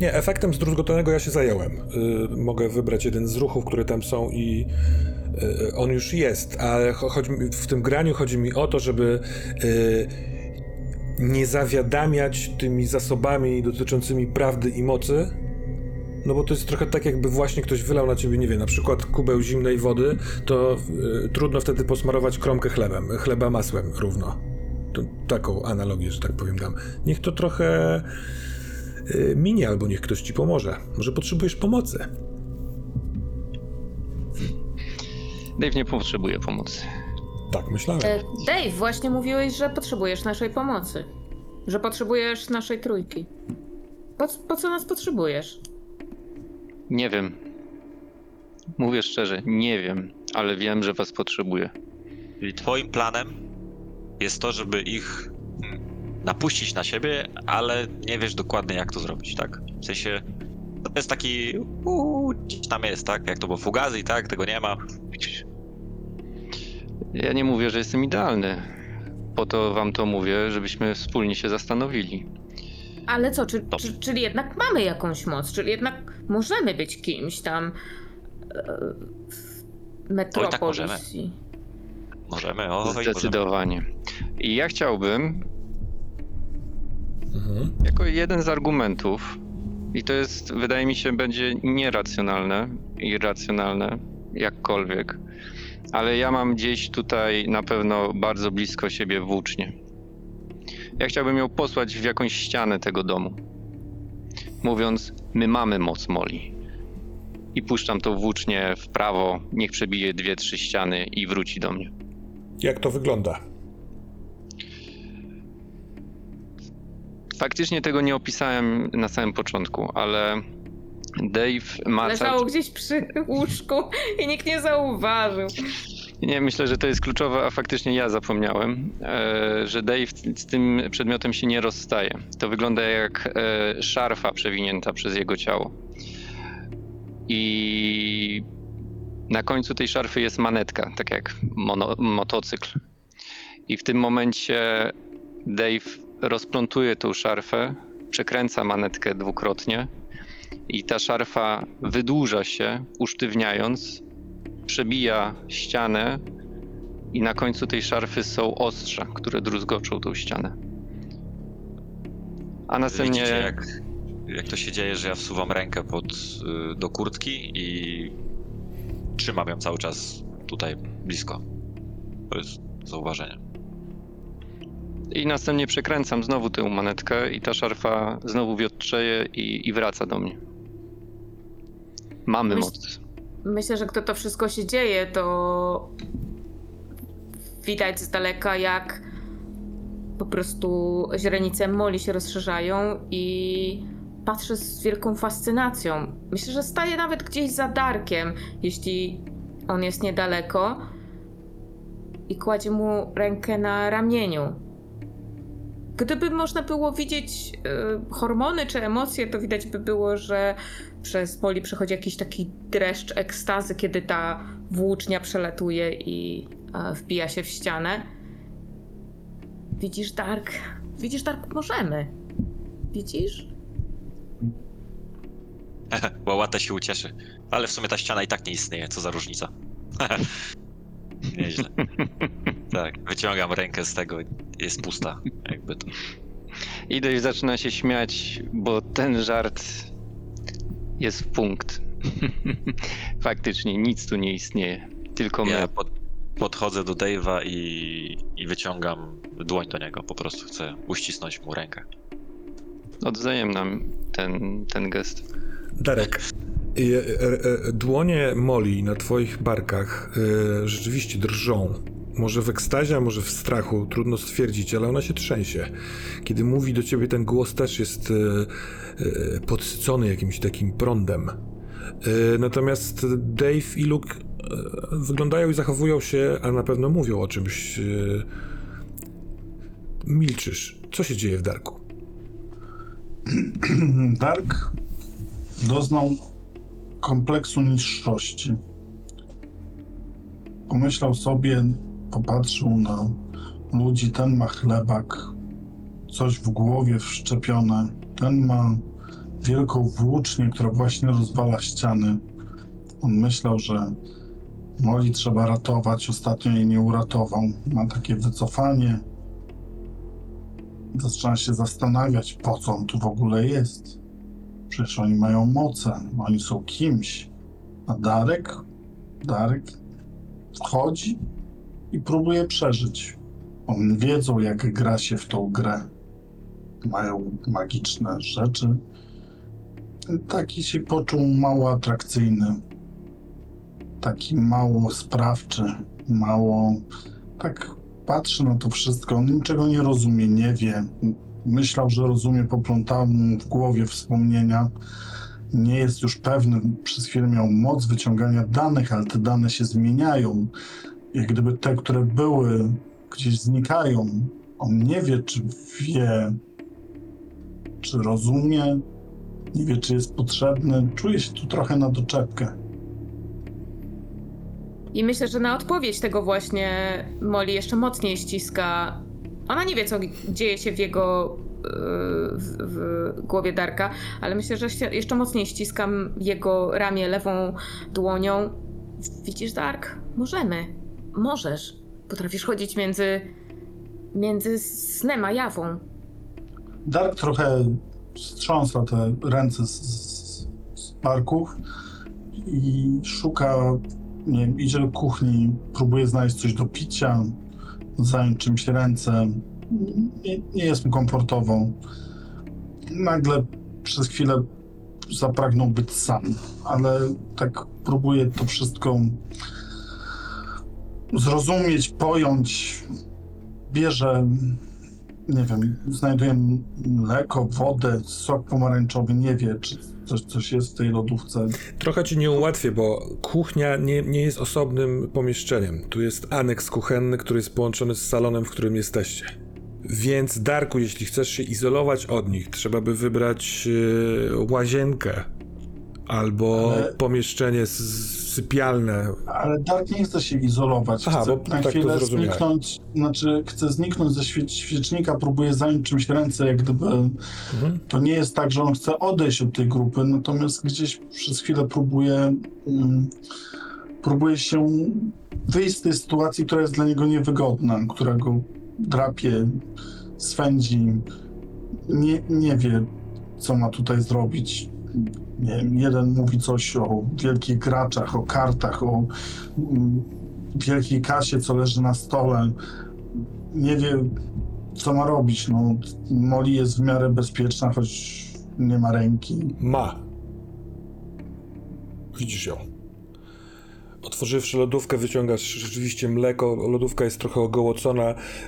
Nie, efektem zdruzgotanego ja się zająłem. Yy, mogę wybrać jeden z ruchów, które tam są i yy, on już jest, ale chodzi mi, w tym graniu chodzi mi o to, żeby yy, nie zawiadamiać tymi zasobami dotyczącymi prawdy i mocy, no bo to jest trochę tak, jakby właśnie ktoś wylał na ciebie, nie wiem, na przykład kubeł zimnej wody, to yy, trudno wtedy posmarować kromkę chlebem, chleba masłem równo. To, taką analogię, że tak powiem, dam. Niech to trochę... minie, albo niech ktoś ci pomoże. Może potrzebujesz pomocy? Dave nie potrzebuje pomocy. Tak, myślałem. Dave, właśnie mówiłeś, że potrzebujesz naszej pomocy. Że potrzebujesz naszej trójki. Po, po co nas potrzebujesz? Nie wiem. Mówię szczerze, nie wiem, ale wiem, że was potrzebuję. Czyli twoim planem jest to, żeby ich... napuścić na siebie, ale nie wiesz dokładnie, jak to zrobić, tak? W sensie, to jest taki uuu, tam jest, tak? Jak to było fugazi i tak, tego nie ma. Ja nie mówię, że jestem idealny. Po to wam to mówię, żebyśmy wspólnie się zastanowili. Ale co, czy, czy, czyli jednak mamy jakąś moc, czyli jednak możemy być kimś tam w Metropolis. Oj, tak możemy. Możemy, oj, zdecydowanie. Możemy. I ja chciałbym, Mhm. jako jeden z argumentów, i to jest, wydaje mi się, będzie nieracjonalne, irracjonalne, jakkolwiek, ale ja mam gdzieś tutaj na pewno bardzo blisko siebie włócznie. Ja chciałbym ją posłać w jakąś ścianę tego domu, mówiąc, my mamy moc Molly. I puszczam tą włócznie w prawo, niech przebije dwie, trzy ściany i wróci do mnie. Jak to wygląda? Faktycznie tego nie opisałem na samym początku, ale Dave ma... Leżało cały... gdzieś przy łóżku i nikt nie zauważył. Nie, myślę, że to jest kluczowe, a faktycznie ja zapomniałem, że Dave z tym przedmiotem się nie rozstaje. To wygląda jak szarfa przewinięta przez jego ciało. I na końcu tej szarfy jest manetka, tak jak mono, motocykl. I w tym momencie Dave rozplątuje tą szarfę, przekręca manetkę dwukrotnie i ta szarfa wydłuża się, usztywniając, przebija ścianę i na końcu tej szarfy są ostrza, które druzgoczą tą ścianę. A następnie... Widzicie, jak, jak to się dzieje, że ja wsuwam rękę pod, do kurtki i trzymam ją cały czas tutaj blisko. To jest zauważenie. I następnie przekręcam znowu tę manetkę i ta szarfa znowu wiotrzeje i, i wraca do mnie. Mamy Myś... moc. Myślę, że gdy to wszystko się dzieje, to widać z daleka, jak po prostu źrenice Molly się rozszerzają i patrzę z wielką fascynacją. Myślę, że staję nawet gdzieś za Darkiem, jeśli on jest niedaleko, i kładzie mu rękę na ramieniu. Gdyby można było widzieć y, hormony czy emocje, to widać by było, że przez Molly przechodzi jakiś taki dreszcz ekstazy, kiedy ta włócznia przelatuje i y, wbija się w ścianę. Widzisz, Dark? Widzisz, Dark, możemy. Widzisz? Łałata się ucieszy. Ale w sumie ta ściana i tak nie istnieje, co za różnica. Nieźle. Tak, wyciągam rękę z tego, jest pusta, jakby to. I Dave zaczyna się śmiać, bo ten żart jest w punkt. Faktycznie nic tu nie istnieje, tylko my. Ja pod, podchodzę do Dave'a i, i wyciągam dłoń do niego, po prostu chcę uścisnąć mu rękę. Oddaję nam ten, ten gest. Darek. Dłonie Molly na twoich barkach yy, rzeczywiście drżą. Może w ekstazie, a może w strachu, trudno stwierdzić, ale ona się trzęsie. Kiedy mówi do ciebie, ten głos też jest yy, yy, podsycony jakimś takim prądem. Yy, natomiast Dave i Luke yy, wyglądają i zachowują się, a na pewno mówią o czymś. Yy. Milczysz. Co się dzieje w Darku? Dark doznał kompleksu niższości. Pomyślał sobie, popatrzył na ludzi, ten ma chlebak, coś w głowie wszczepione, ten ma wielką włócznię, która właśnie rozwala ściany. On myślał, że Molly trzeba ratować, ostatnio jej nie uratował. Ma takie wycofanie. Zaczyna się zastanawiać, po co on tu w ogóle jest. Przecież oni mają moce, oni są kimś. A Darek, Darek wchodzi i próbuje przeżyć. Oni wiedzą, jak gra się w tą grę. Mają magiczne rzeczy. Taki się poczuł mało atrakcyjny. Taki mało sprawczy, mało... Tak patrzy na to wszystko, on niczego nie rozumie, nie wie. Myślał, że rozumie, poplątało mu w głowie wspomnienia. Nie jest już pewny, przez chwilę miał moc wyciągania danych, ale te dane się zmieniają. Jak gdyby te, które były, gdzieś znikają. On nie wie, czy wie, czy rozumie, nie wie, czy jest potrzebny. Czuje się tu trochę na doczepkę. I myślę, że na odpowiedź tego właśnie Molly jeszcze mocniej ściska. Ona nie wie, co dzieje się w jego w, w głowie Darka, ale myślę, że jeszcze mocniej ściskam jego ramię lewą dłonią. Widzisz, Dark? Możemy. Możesz. Potrafisz chodzić między, między snem a jawą. Dark trochę strząsa te ręce z, z, z barków i szuka, nie wiem, idzie do kuchni, próbuje znaleźć coś do picia, zająć czymś ręce, nie, nie jest mu komfortowo. Nagle przez chwilę zapragnął być sam, ale tak próbuje to wszystko zrozumieć, pojąć. Bierze nie wiem, znajduję mleko, wodę, sok pomarańczowy, nie wie, czy coś, coś jest w tej lodówce. Trochę ci nie ułatwię, bo kuchnia nie, nie jest osobnym pomieszczeniem. Tu jest aneks kuchenny, który jest połączony z salonem, w którym jesteście. Więc, Darku, jeśli chcesz się izolować od nich, trzeba by wybrać yy, łazienkę albo ale... pomieszczenie sypialne. Ale Dark nie chce się izolować. Aha, chce bo na tak chwilę zniknąć, znaczy chce zniknąć ze świe- świecznika, próbuje zająć czymś ręce, jak gdyby. Mhm. To nie jest tak, że on chce odejść od tej grupy, natomiast gdzieś przez chwilę próbuje, um, próbuje się wyjść z tej sytuacji, która jest dla niego niewygodna, która go drapie, swędzi, nie, nie wie, co ma tutaj zrobić. Nie wiem, jeden mówi coś o wielkich graczach, o kartach, o wielkiej kasie, co leży na stole. Nie wie, co ma robić. No, Molly jest w miarę bezpieczna, choć nie ma ręki. Ma. Widzisz ją. Otworzywszy lodówkę, wyciągasz rzeczywiście mleko, lodówka jest trochę ogołocona.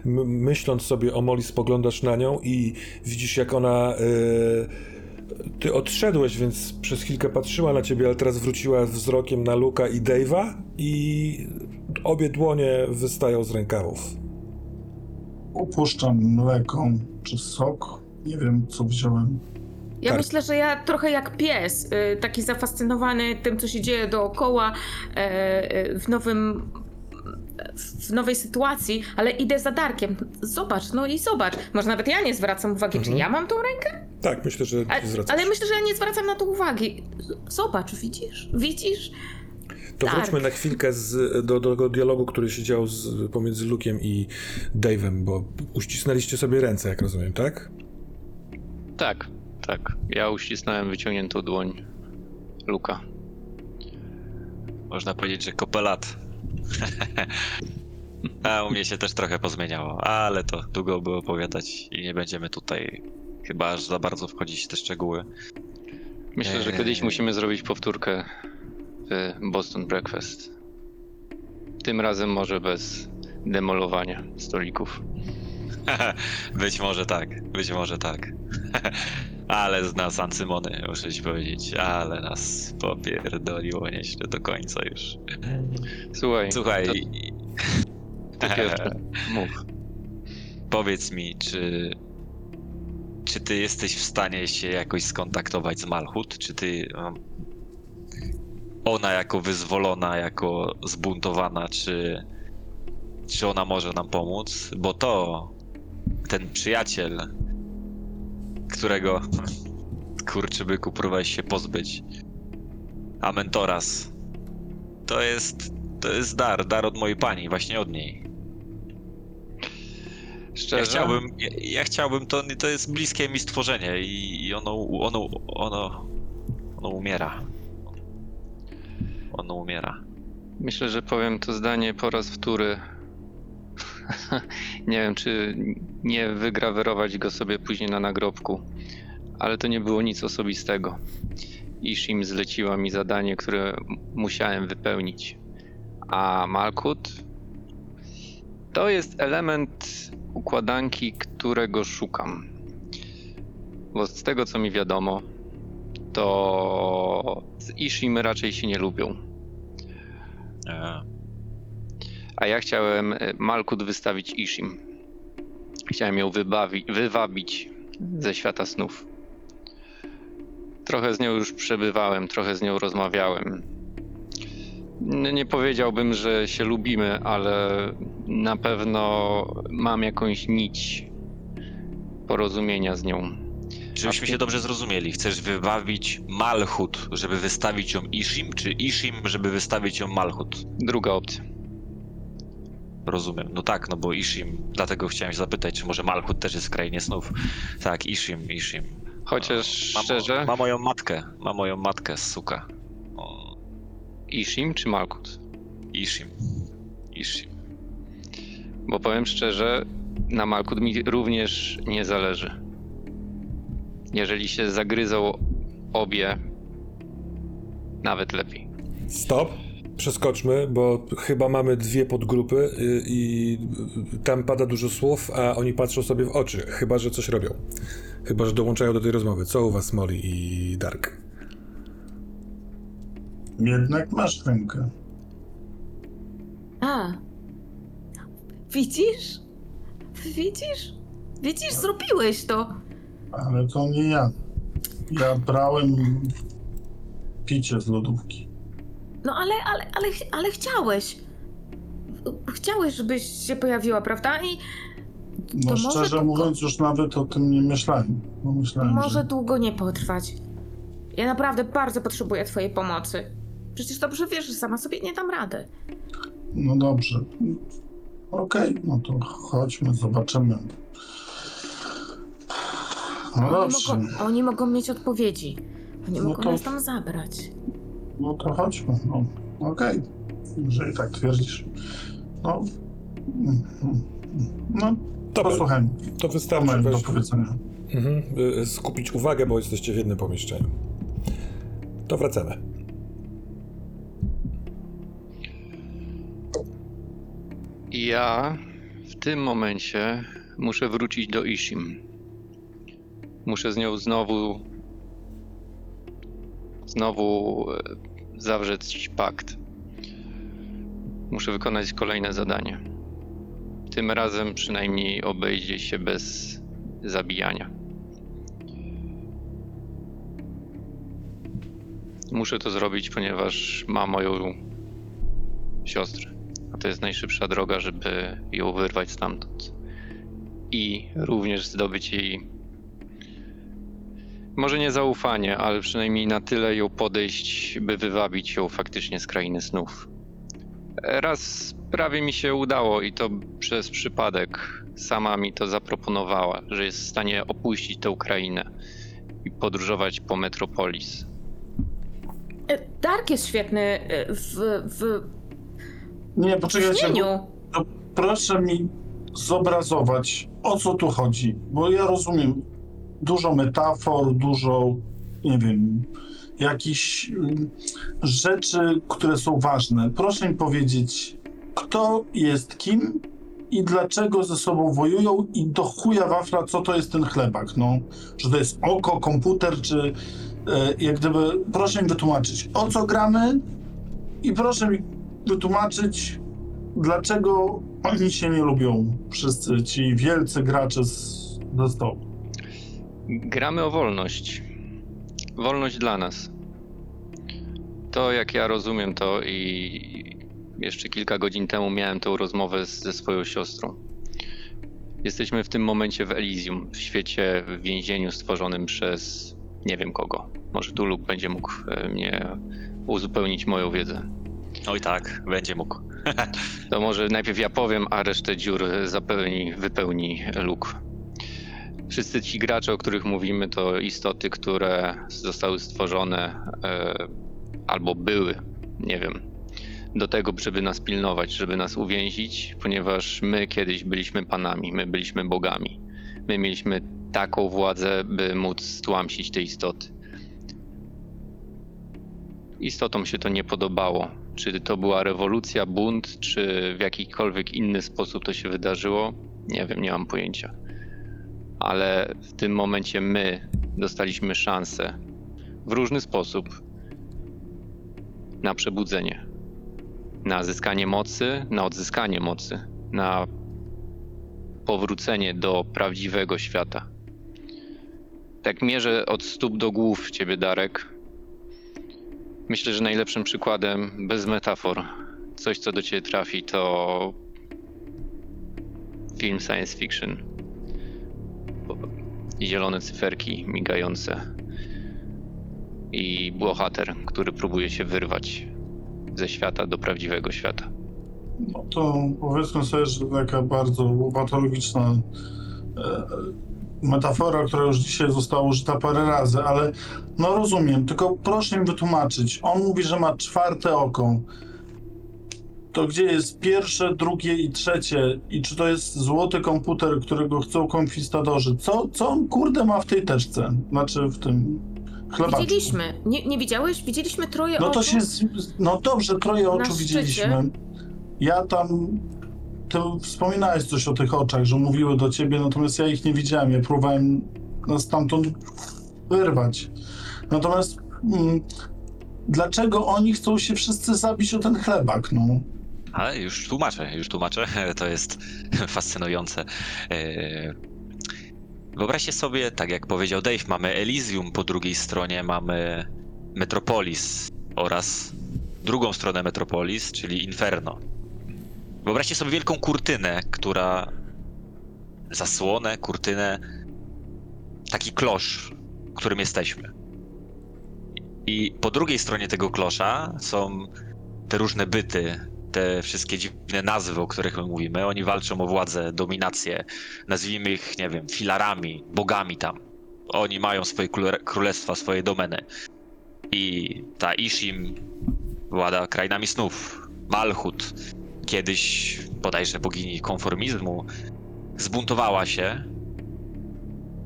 M- myśląc sobie o Molly, spoglądasz na nią i widzisz, jak ona... Yy... Ty odszedłeś, więc przez chwilkę patrzyła na ciebie, ale teraz wróciła wzrokiem na Luka i Dave'a i obie dłonie wystają z rękawów. Opuszczam mleko czy sok, nie wiem, co wziąłem. Ja tak. Myślę, że ja trochę jak pies, taki zafascynowany tym, co się dzieje dookoła w nowym... w nowej sytuacji, ale idę za Darkiem. Zobacz, no i zobacz. Może nawet ja nie zwracam uwagi, mhm. Czy ja mam tą rękę? Tak, myślę, że nie zwracam. Ale myślę, że ja nie zwracam na to uwagi. Zobacz, widzisz? Widzisz? To Dark. Wróćmy na chwilkę z, do, do, do dialogu, który się dział z, pomiędzy Luke'iem i Dave'em, bo uścisnęliście sobie ręce, jak rozumiem, tak? Tak, tak. Ja uścisnąłem wyciągniętą dłoń Luka. Można powiedzieć, że kopę lat. A u mnie się też trochę pozmieniało, ale to długo było opowiadać i nie będziemy tutaj chyba aż za bardzo wchodzić w te szczegóły. Myślę, że kiedyś musimy zrobić powtórkę w Boston Breakfast. Tym razem może bez demolowania stolików. Być może tak, być może tak. Ale z nas ancymony, muszę ci powiedzieć, ale nas popierdoliło nieźle do końca już. Słuchaj, Słuchaj. To... Mów. Powiedz mi, czy... czy ty jesteś w stanie się jakoś skontaktować z Malkut? Czy ty... Ona jako wyzwolona, jako zbuntowana, czy... Czy ona może nam pomóc? Bo to... Ten przyjaciel... którego, kurczybyku, próbowałeś się pozbyć, Amentoras, to jest, to jest dar, dar od mojej pani, właśnie od niej. Szczerze? Ja chciałbym, ja, ja chciałbym to, to jest bliskie mi stworzenie i, i ono, ono, ono, ono umiera. Ono umiera. Myślę, że powiem to zdanie po raz wtóry. Nie wiem, czy nie wygrawerować go sobie później na nagrobku, ale to nie było nic osobistego. Ishim zleciła mi zadanie, które musiałem wypełnić. A Malkut? To jest element układanki, którego szukam. Bo z tego, co mi wiadomo, to z Ishim raczej się nie lubią. Aha. A ja chciałem Malkut wystawić Ishim. Chciałem ją wybawi- wywabić ze świata snów. Trochę z nią już przebywałem, trochę z nią rozmawiałem. Nie powiedziałbym, że się lubimy, ale na pewno mam jakąś nić porozumienia z nią. Żebyśmy się dobrze zrozumieli, chcesz wybawić Malkut, żeby wystawić ją Ishim, czy Ishim, żeby wystawić ją Malkut? Druga opcja. Rozumiem. No tak, no bo Ishim, dlatego chciałem się zapytać, czy może Malkut też jest w krainie snów. Tak, Ishim, Ishim. Chociaż ma, szczerze... Ma moją matkę, ma moją matkę, suka. O. Ishim czy Malkut? Ishim. Ishim. Bo powiem szczerze, na Malkut mi również nie zależy. Jeżeli się zagryzą obie, nawet lepiej. Stop. przeskoczmy, bo chyba mamy dwie podgrupy i tam pada dużo słów, a oni patrzą sobie w oczy, chyba że coś robią. Chyba że dołączają do tej rozmowy. Co u was, Molly i Darek? Jednak masz rękę. A. Widzisz? Widzisz? Widzisz, zrobiłeś to. Ale to nie ja. Ja brałem picie z lodówki. No ale, ale, ale, ale chciałeś. Chciałeś, żebyś się pojawiła, prawda? I to no szczerze mówiąc, długo... już nawet o tym nie myślałem. No, myślałem może że... długo nie potrwać. Ja naprawdę bardzo potrzebuję twojej pomocy. Przecież dobrze wiesz, że sama sobie nie dam rady. No dobrze. Okej, okay, no to chodźmy, zobaczymy. No dobrze. Oni mogą, oni mogą mieć odpowiedzi. Oni no mogą to... nas tam zabrać. No to chodźmy, no okej, okay. Jeżeli tak twierdzisz, no, no to posłuchajmy, to wystarczy do powiedzenia. Mhm. Skupić uwagę, bo jesteście w jednym pomieszczeniu. To wracamy. Ja w tym momencie muszę wrócić do Ishim. Muszę z nią znowu Znowu zawrzeć pakt. Muszę wykonać kolejne zadanie. Tym razem przynajmniej obejdzie się bez zabijania. Muszę to zrobić, ponieważ ma moją siostrę. A to jest najszybsza droga, żeby ją wyrwać stamtąd. I również zdobyć jej... może nie zaufanie, ale przynajmniej na tyle ją podejść, by wywabić ją faktycznie z krainy snów. Raz prawie mi się udało i to przez przypadek. Sama mi to zaproponowała, że jest w stanie opuścić tę krainę i podróżować po Metropolis. Dark jest świetny w... w... Nie, poczekajcie, bo, to proszę mi zobrazować, o co tu chodzi, bo ja rozumiem. Dużo metafor, dużo, nie wiem, jakichś rzeczy, które są ważne. Proszę mi powiedzieć, kto jest kim i dlaczego ze sobą wojują i do chuja wafla, co to jest ten chlebak, no. Czy to jest oko, komputer, czy e, jak gdyby... Proszę mi wytłumaczyć, o co gramy i proszę mi wytłumaczyć, dlaczego oni się nie lubią, wszyscy ci wielcy gracze z, ze stołu. Gramy o wolność. Wolność dla nas. To jak ja rozumiem to i jeszcze kilka godzin temu miałem tą rozmowę z, ze swoją siostrą. Jesteśmy w tym momencie w Elysium, w świecie, w więzieniu stworzonym przez nie wiem kogo. Może tu Luke będzie mógł mnie uzupełnić moją wiedzę. Oj tak, będzie mógł. To może najpierw ja powiem, a resztę dziur zapełni, wypełni Luke. Wszyscy ci gracze, o których mówimy, to istoty, które zostały stworzone e, albo były, nie wiem, do tego, żeby nas pilnować, żeby nas uwięzić, ponieważ my kiedyś byliśmy panami, my byliśmy bogami. My mieliśmy taką władzę, by móc stłamsić te istoty. Istotom się to nie podobało. Czy to była rewolucja, bunt, czy w jakikolwiek inny sposób to się wydarzyło, nie wiem, nie mam pojęcia. Ale w tym momencie my dostaliśmy szansę w różny sposób na przebudzenie, na zyskanie mocy, na odzyskanie mocy, na powrócenie do prawdziwego świata. Tak mierzę od stóp do głów ciebie, Darek. Myślę, że najlepszym przykładem, bez metafor, coś co do ciebie trafi, to film science fiction. I zielone cyferki migające i bohater, który próbuje się wyrwać ze świata do prawdziwego świata. No to powiedzmy sobie, że taka bardzo patologiczna e, metafora, która już dzisiaj została użyta parę razy, ale no rozumiem, tylko proszę mi wytłumaczyć. On mówi, że ma czwarte oko. To gdzie jest pierwsze, drugie i trzecie? I czy to jest złoty komputer, którego chcą konfistadorzy? Co, co on, kurde, ma w tej teczce? Znaczy w tym Chlebaczku. Widzieliśmy. Nie, nie widziałeś? Widzieliśmy troje no oczu. To się z... No dobrze, troje oczu widzieliśmy. Ja tam... Ty wspominałeś coś o tych oczach, że mówiły do ciebie, natomiast ja ich nie widziałem. Ja próbowałem nas stamtąd wyrwać. Natomiast... Mm, dlaczego oni chcą się wszyscy zabić o ten chlebak, no? Ale już tłumaczę, już tłumaczę. To jest fascynujące. Wyobraźcie sobie, tak jak powiedział Dave, mamy Elysium, po drugiej stronie mamy Metropolis oraz drugą stronę Metropolis, czyli Inferno. Wyobraźcie sobie wielką kurtynę, która... zasłonę, kurtynę... taki klosz, w którym jesteśmy. I po drugiej stronie tego klosza są te różne byty, te wszystkie dziwne nazwy, o których my mówimy. Oni walczą o władzę, dominację, nazwijmy ich, nie wiem, filarami, bogami tam. Oni mają swoje królestwa, swoje domeny. I ta Ishim włada krainami snów. Malkut, kiedyś bodajże bogini konformizmu, zbuntowała się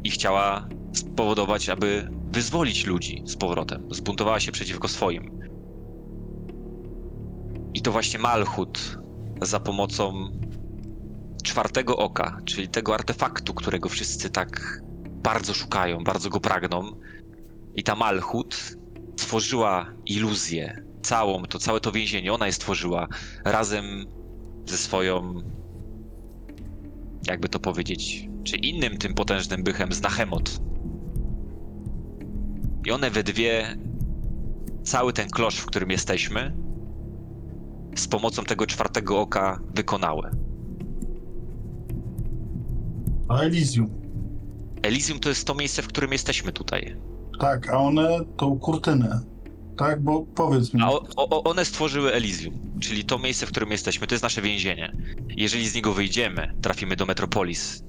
i chciała spowodować, aby wyzwolić ludzi z powrotem. Zbuntowała się przeciwko swoim. I to właśnie Malkut za pomocą czwartego oka, czyli tego artefaktu, którego wszyscy tak bardzo szukają, bardzo go pragną. I ta Malkut stworzyła iluzję, całą to, całe to więzienie, ona je stworzyła razem ze swoją, jakby to powiedzieć, czy innym tym potężnym bychem, Znachemot. I one we dwie, cały ten klosz, w którym jesteśmy, z pomocą tego czwartego oka wykonały. A Elysium? Elysium to jest to miejsce, w którym jesteśmy tutaj. Tak, a one tą kurtynę, tak? Bo powiedz mi... A o, o, one stworzyły Elysium, czyli to miejsce, w którym jesteśmy, to jest nasze więzienie. Jeżeli z niego wyjdziemy, trafimy do Metropolis.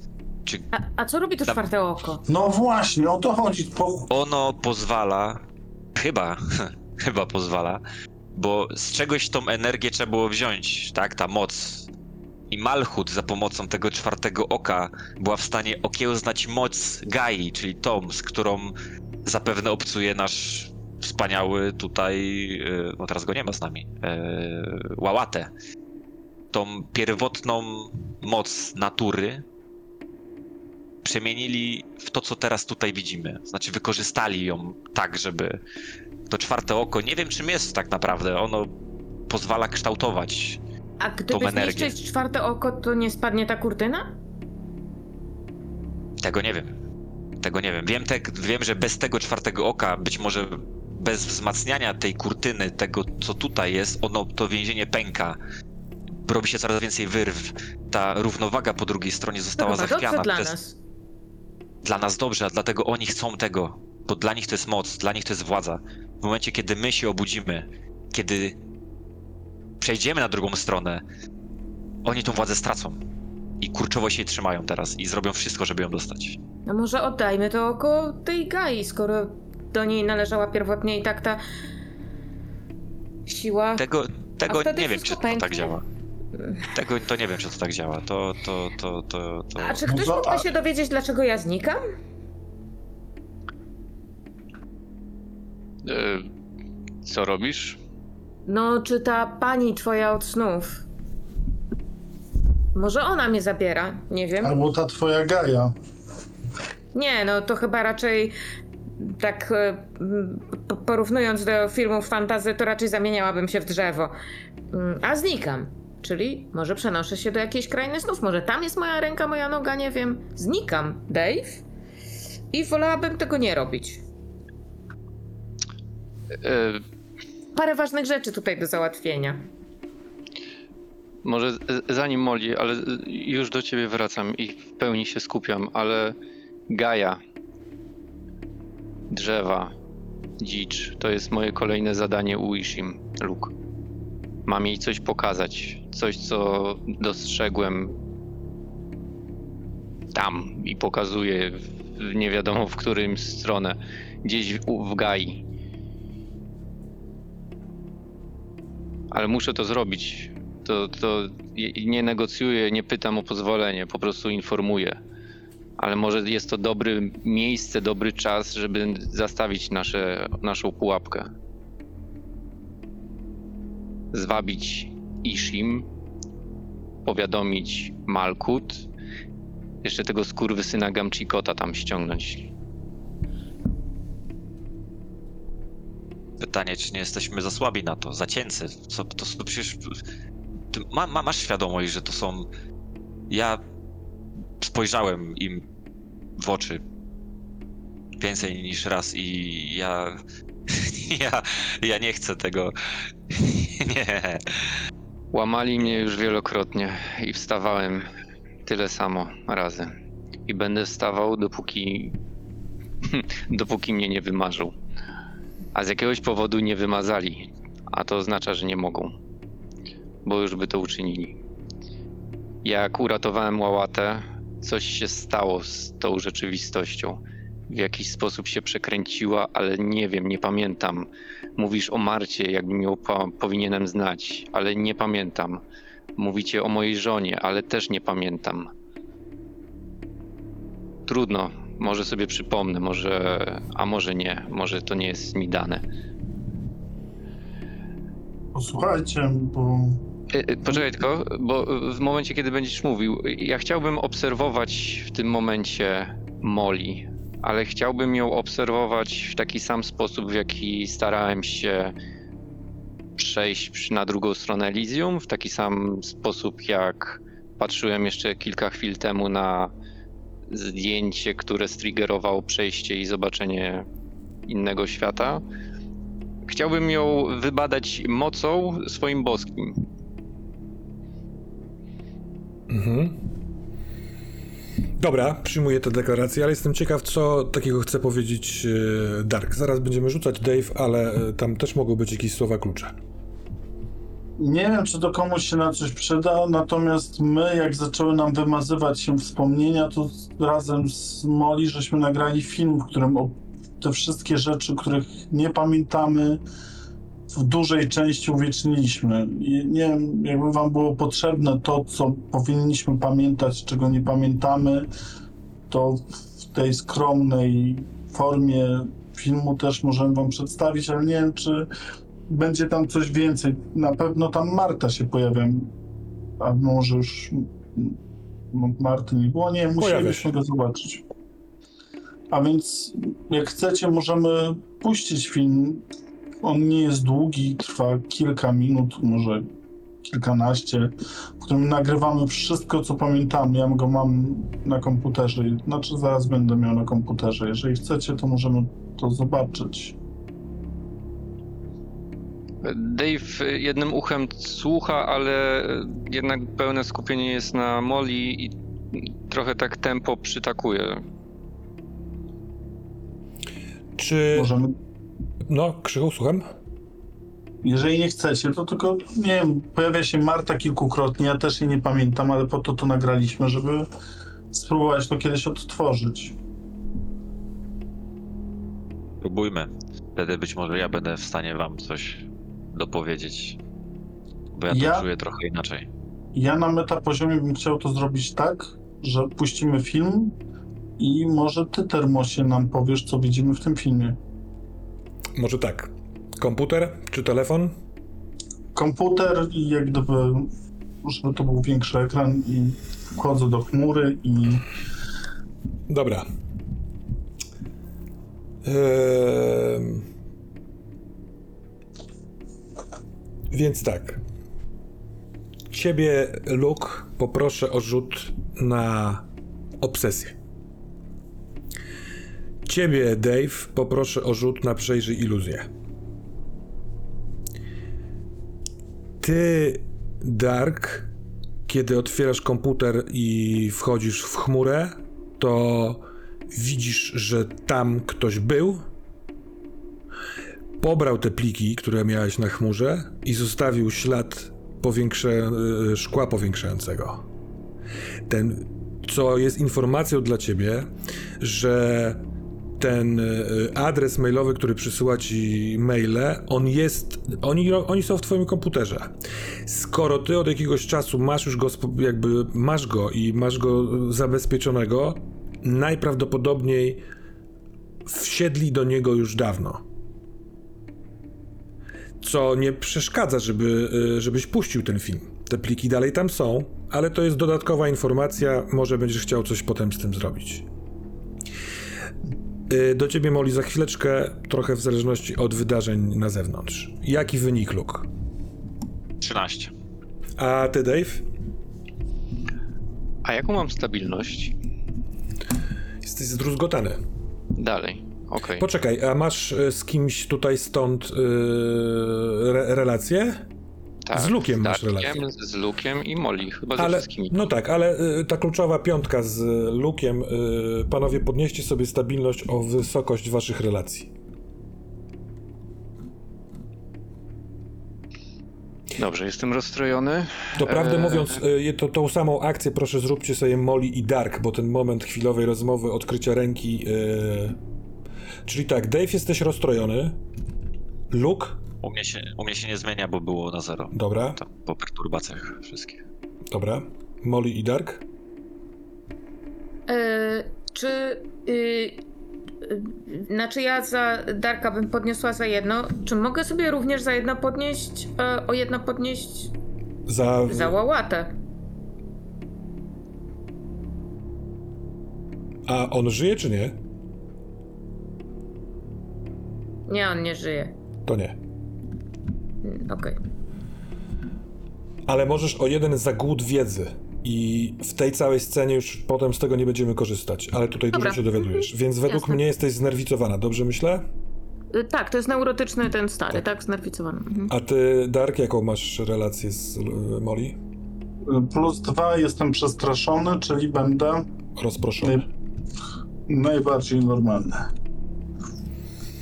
Czy... A, a co robi to czwarte oko? No właśnie, o to chodzi. Po... Ono pozwala, chyba, chyba pozwala, bo z czegoś tą energię trzeba było wziąć, tak, ta moc. I Malkut za pomocą tego czwartego oka była w stanie okiełznać moc Gai, czyli tą, z którą zapewne obcuje nasz wspaniały tutaj, no teraz go nie ma z nami, Wołate. Tą pierwotną moc natury przemienili w to, co teraz tutaj widzimy. Znaczy wykorzystali ją tak, żeby to czwarte oko, nie wiem czym jest tak naprawdę, ono pozwala kształtować tą energię. A gdyby zniszczyć czwarte oko, to nie spadnie ta kurtyna? Tego nie wiem. Tego nie wiem. Wiem, te, wiem, że bez tego czwartego oka, być może bez wzmacniania tej kurtyny, tego co tutaj jest, ono to więzienie pęka. Robi się coraz więcej wyrw. Ta równowaga po drugiej stronie została zachwiana przez... dla nas. Dla nas dobrze, a dlatego oni chcą tego, bo dla nich to jest moc, dla nich to jest władza. W momencie, kiedy my się obudzimy, kiedy przejdziemy na drugą stronę, oni tą władzę stracą i kurczowo się jej trzymają teraz i zrobią wszystko, żeby ją dostać. A może oddajmy to oko tej Gai, skoro do niej należała pierwotnie i tak ta siła... Tego, tego nie wiem, czy to tak działa. Tego to nie wiem, czy to tak działa. To, to, to, to, to... A czy ktoś mógłby się dowiedzieć, dlaczego ja znikam? Co robisz? No, czy ta pani twoja od snów? Może ona mnie zabiera, nie wiem. Albo ta twoja Gaia. Nie, no to chyba raczej tak porównując do filmów fantasy, to raczej zamieniałabym się w drzewo. A znikam. Czyli może przenoszę się do jakiejś krainy snów, może tam jest moja ręka, moja noga, nie wiem. Znikam, Dave. I wolałabym tego nie robić. Parę ważnych rzeczy tutaj do załatwienia. Może zanim Molly, ale już do ciebie wracam i w pełni się skupiam, ale Gaia, drzewa, dzicz, to jest moje kolejne zadanie u Ishim, Luke. Mam jej coś pokazać, coś co dostrzegłem tam i pokazuję w nie wiadomo w którym stronę, gdzieś w, w Gai. Ale muszę to zrobić, to, to nie negocjuję, nie pytam o pozwolenie, po prostu informuję. ale może jest to dobre miejsce, dobry czas, żeby zastawić nasze, naszą pułapkę. Zwabić Ishim, powiadomić Malkut, jeszcze tego skurwysyna Gamchikota tam ściągnąć. Pytanie, czy nie jesteśmy za słabi na to, za cięcy? Co, to, to przecież... Ty ma, ma, masz świadomość, że to są... Ja spojrzałem im w oczy więcej niż raz i ja... Ja, ja nie chcę tego. Nie. Łamali mnie już wielokrotnie i wstawałem tyle samo razy. I będę wstawał, dopóki... dopóki mnie nie wymarzą. A z jakiegoś powodu nie wymazali, a to oznacza, że nie mogą, bo już by to uczynili. Jak uratowałem Wołatę, coś się stało z tą rzeczywistością. W jakiś sposób się przekręciła, ale nie wiem, nie pamiętam. Mówisz o Marcie, jakbym ją po- powinienem znać, ale nie pamiętam. Mówicie o mojej żonie, ale też nie pamiętam. Trudno. Może sobie przypomnę, może, a może nie, może to nie jest mi dane. Posłuchajcie, bo... Poczekaj tylko, bo w momencie, kiedy będziesz mówił, ja chciałbym obserwować w tym momencie Molly, ale chciałbym ją obserwować w taki sam sposób, w jaki starałem się przejść na drugą stronę Elysium, w taki sam sposób, jak patrzyłem jeszcze kilka chwil temu na zdjęcie, które striggerowało przejście i zobaczenie innego świata. Chciałbym ją wybadać mocą swoim boskim. Mhm. Dobra, przyjmuję tę deklarację, ale jestem ciekaw, co takiego chce powiedzieć Darek. Zaraz będziemy rzucać Dave, ale tam też mogą być jakieś słowa klucze. Nie wiem, czy to komuś się na coś przyda, natomiast my, jak zaczęły nam wymazywać się wspomnienia, to razem z Molly żeśmy nagrali film, w którym te wszystkie rzeczy, których nie pamiętamy, w dużej części uwieczniliśmy. I nie wiem, jakby wam było potrzebne to, co powinniśmy pamiętać, czego nie pamiętamy, to w tej skromnej formie filmu też możemy wam przedstawić, ale nie wiem, czy będzie tam coś więcej. Na pewno tam Marta się pojawia, a może już Marty nie było. Nie, musielibyśmy go zobaczyć. A więc jak chcecie, możemy puścić film. On nie jest długi, trwa kilka minut, może kilkanaście, w którym nagrywamy wszystko, co pamiętamy. Ja go mam na komputerze, znaczy zaraz będę miał na komputerze. Jeżeli chcecie, to możemy to zobaczyć. Dave jednym uchem słucha, ale jednak pełne skupienie jest na Molly i trochę tak tempo przytakuje. Czy... Możemy... No, Krzychu, słucham. Jeżeli nie chcecie, to tylko, nie wiem, pojawia się Marta kilkukrotnie, ja też jej nie pamiętam, ale po to to nagraliśmy, żeby spróbować to kiedyś odtworzyć. Próbujmy. Wtedy być może ja będę w stanie wam coś dopowiedzieć, bo ja to ja, czuję trochę inaczej. Ja na metapoziomie bym chciał to zrobić tak, że puścimy film i może ty, Termosie, nam powiesz, co widzimy w tym filmie. Może tak. Komputer czy telefon? Komputer i jak gdyby, żeby to był większy ekran i wchodzę do chmury i... Dobra. Eee... Więc tak. Ciebie, Luke, poproszę o rzut na obsesję. Ciebie, Dave, poproszę o rzut na przejrzyj iluzję. Ty, Dark, kiedy otwierasz komputer i wchodzisz w chmurę, to widzisz, że tam ktoś był, pobrał te pliki, które miałeś na chmurze i zostawił ślad powiększe... szkła powiększającego. Ten, co jest informacją dla ciebie, że ten adres mailowy, który przysyła ci maile, on jest, oni, oni są w twoim komputerze. Skoro ty od jakiegoś czasu masz już go, jakby masz go i masz go zabezpieczonego, najprawdopodobniej wsiedli do niego już dawno. Co nie przeszkadza, żeby, żebyś puścił ten film. Te pliki dalej tam są, ale to jest dodatkowa informacja, może będziesz chciał coś potem z tym zrobić. Do ciebie, Molly, za chwileczkę, trochę w zależności od wydarzeń na zewnątrz. Jaki wynik, Luke? trzynaście. A ty, Dave? A jaką mam stabilność? Jesteś zdruzgotany. Dalej, okej. Okay. Poczekaj, a masz z kimś tutaj stąd yy, re- relację? Tak, z Luke'em z masz relację. Z Luke'em i Molly, chyba ale, ze wszystkimi. No tak, ale y, ta kluczowa piątka z Luke'em, y, panowie, podnieście sobie stabilność o wysokość waszych relacji. Dobrze, jestem rozstrojony. Doprawdę e... mówiąc, y, to, tą samą akcję proszę zróbcie sobie Molly i Dark, bo ten moment chwilowej rozmowy, odkrycia ręki... Y... Czyli tak, Dave, jesteś rozstrojony. Luke? U mnie, się, u mnie się nie zmienia, bo było na zero. Dobra. To po perturbacjach wszystkie. Dobra. Molly i Dark? Yy, czy... Yy, znaczy ja za Darka bym podniosła za jedno. Czy mogę sobie również za jedno podnieść... Yy, o jedno podnieść... Za... Za Wołatę. A on żyje, czy nie? Nie, on nie żyje. To nie. Okej. Okay. Ale możesz o jeden za głód wiedzy i w tej całej scenie już potem z tego nie będziemy korzystać, ale tutaj Dobra. Dużo się dowiadujesz, więc według Jasne. Mnie jesteś znerwicowana, dobrze myślę? Y- tak, to jest neurotyczny ten stary, tak, tak znerwicowany. Mhm. A ty, Dark, jaką masz relację z y- Molly? Plus dwa, jestem przestraszony, czyli będę... Rozproszony. Naj- najbardziej normalny.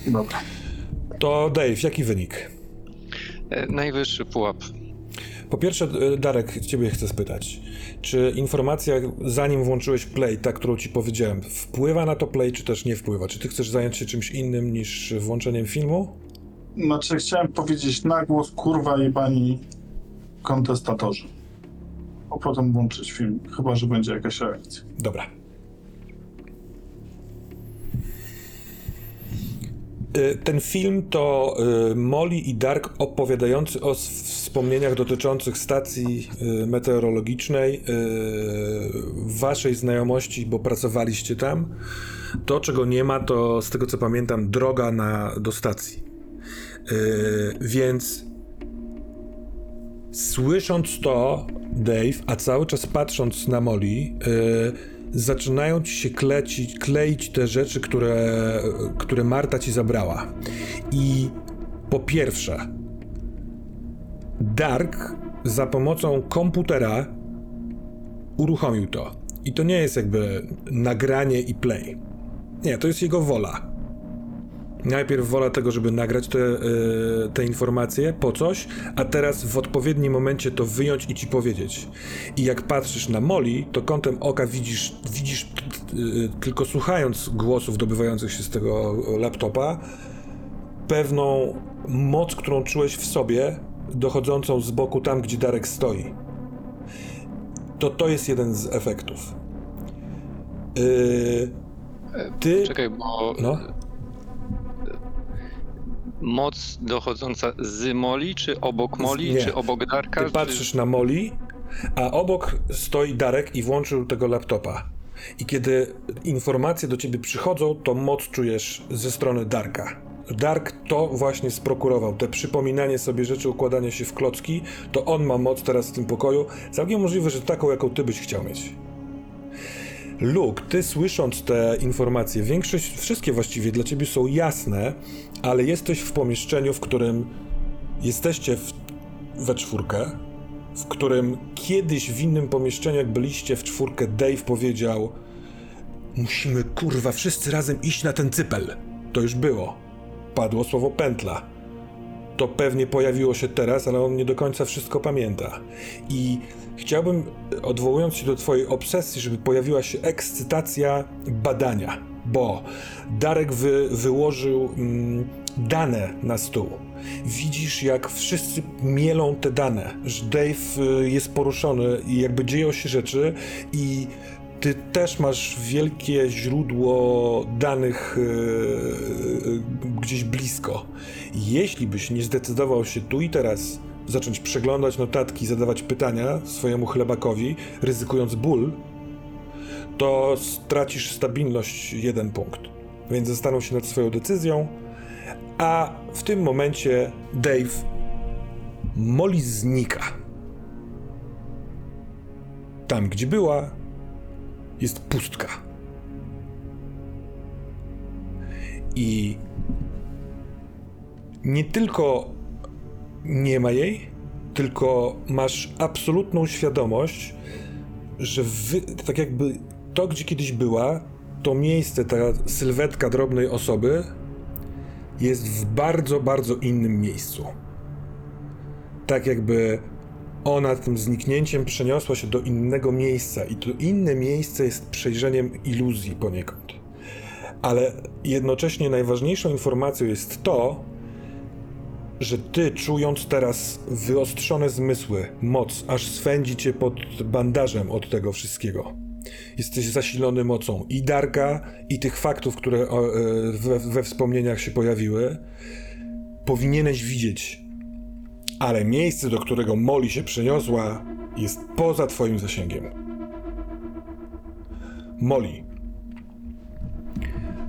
Dobra. To Dave, jaki wynik? Najwyższy pułap. Po pierwsze, Darek, ciebie chcę spytać, czy informacja, zanim włączyłeś play, ta, którą ci powiedziałem, wpływa na to play, czy też nie wpływa? Czy ty chcesz zająć się czymś innym niż włączeniem filmu? Znaczy, chciałem powiedzieć na głos, kurwa i pani kontestatorzy. A potem włączyć film, chyba że będzie jakaś reakcja. Dobra. Ten film to Molly i Dark opowiadający o wspomnieniach dotyczących stacji meteorologicznej, waszej znajomości, bo pracowaliście tam. To, czego nie ma, to z tego co pamiętam droga na, do stacji. Więc słysząc to, Dave, a cały czas patrząc na Molly, zaczynają ci się klecić, kleić te rzeczy, które, które Marta ci zabrała. I po pierwsze, Dark za pomocą komputera uruchomił to. I to nie jest jakby nagranie i play. Nie, to jest jego wola. Najpierw wola tego, żeby nagrać te, yy, te informacje po coś, a teraz w odpowiednim momencie to wyjąć i ci powiedzieć. I jak patrzysz na Molly, to kątem oka widzisz, widzisz yy, tylko słuchając głosów dobywających się z tego laptopa, pewną moc, którą czułeś w sobie, dochodzącą z boku tam, gdzie Darek stoi. To to jest jeden z efektów. Yy, ty... Czekaj, bo... No? Moc dochodząca z Molly, czy obok Molly, nie. Czy obok Darka? Ty patrzysz czy... na Molly, a obok stoi Darek i włączył tego laptopa. I kiedy informacje do ciebie przychodzą, to moc czujesz ze strony Darka. Dark to właśnie sprokurował, te przypominanie sobie rzeczy, układanie się w klocki, to on ma moc teraz w tym pokoju. Całkiem możliwe, że taką, jaką ty byś chciał mieć. Luke, ty słysząc te informacje, większość, wszystkie właściwie dla ciebie są jasne, ale jesteś w pomieszczeniu, w którym jesteście w, we czwórkę, w którym kiedyś w innym pomieszczeniu, jak byliście w czwórkę, Dave powiedział: musimy, kurwa, wszyscy razem iść na ten cypel. To już było. Padło słowo pętla. To pewnie pojawiło się teraz, ale on nie do końca wszystko pamięta. I chciałbym, odwołując się do twojej obsesji, żeby pojawiła się ekscytacja badania, bo Darek wy, wyłożył mm, dane na stół. Widzisz, jak wszyscy mielą te dane, że Dave y, jest poruszony i jakby dzieją się rzeczy i Ty też masz wielkie źródło danych yy, gdzieś blisko. Jeśli byś nie zdecydował się tu i teraz zacząć przeglądać notatki, zadawać pytania swojemu chlebakowi, ryzykując ból, to stracisz stabilność jeden punkt. Więc zastanów się nad swoją decyzją, a w tym momencie Dave, Molly znika. Tam, gdzie była, jest pustka. I nie tylko nie ma jej, tylko masz absolutną świadomość, że wy, tak jakby to, gdzie kiedyś była, to miejsce, ta sylwetka drobnej osoby jest w bardzo, bardzo innym miejscu. Tak jakby ona tym zniknięciem przeniosła się do innego miejsca i to inne miejsce jest przejrzeniem iluzji poniekąd. Ale jednocześnie najważniejszą informacją jest to, że ty, czując teraz wyostrzone zmysły, moc, aż swędzi cię pod bandażem od tego wszystkiego. Jesteś zasilony mocą i Darka, i tych faktów, które we, we wspomnieniach się pojawiły. Powinieneś widzieć, ale miejsce, do którego Molly się przeniosła, jest poza twoim zasięgiem. Molly.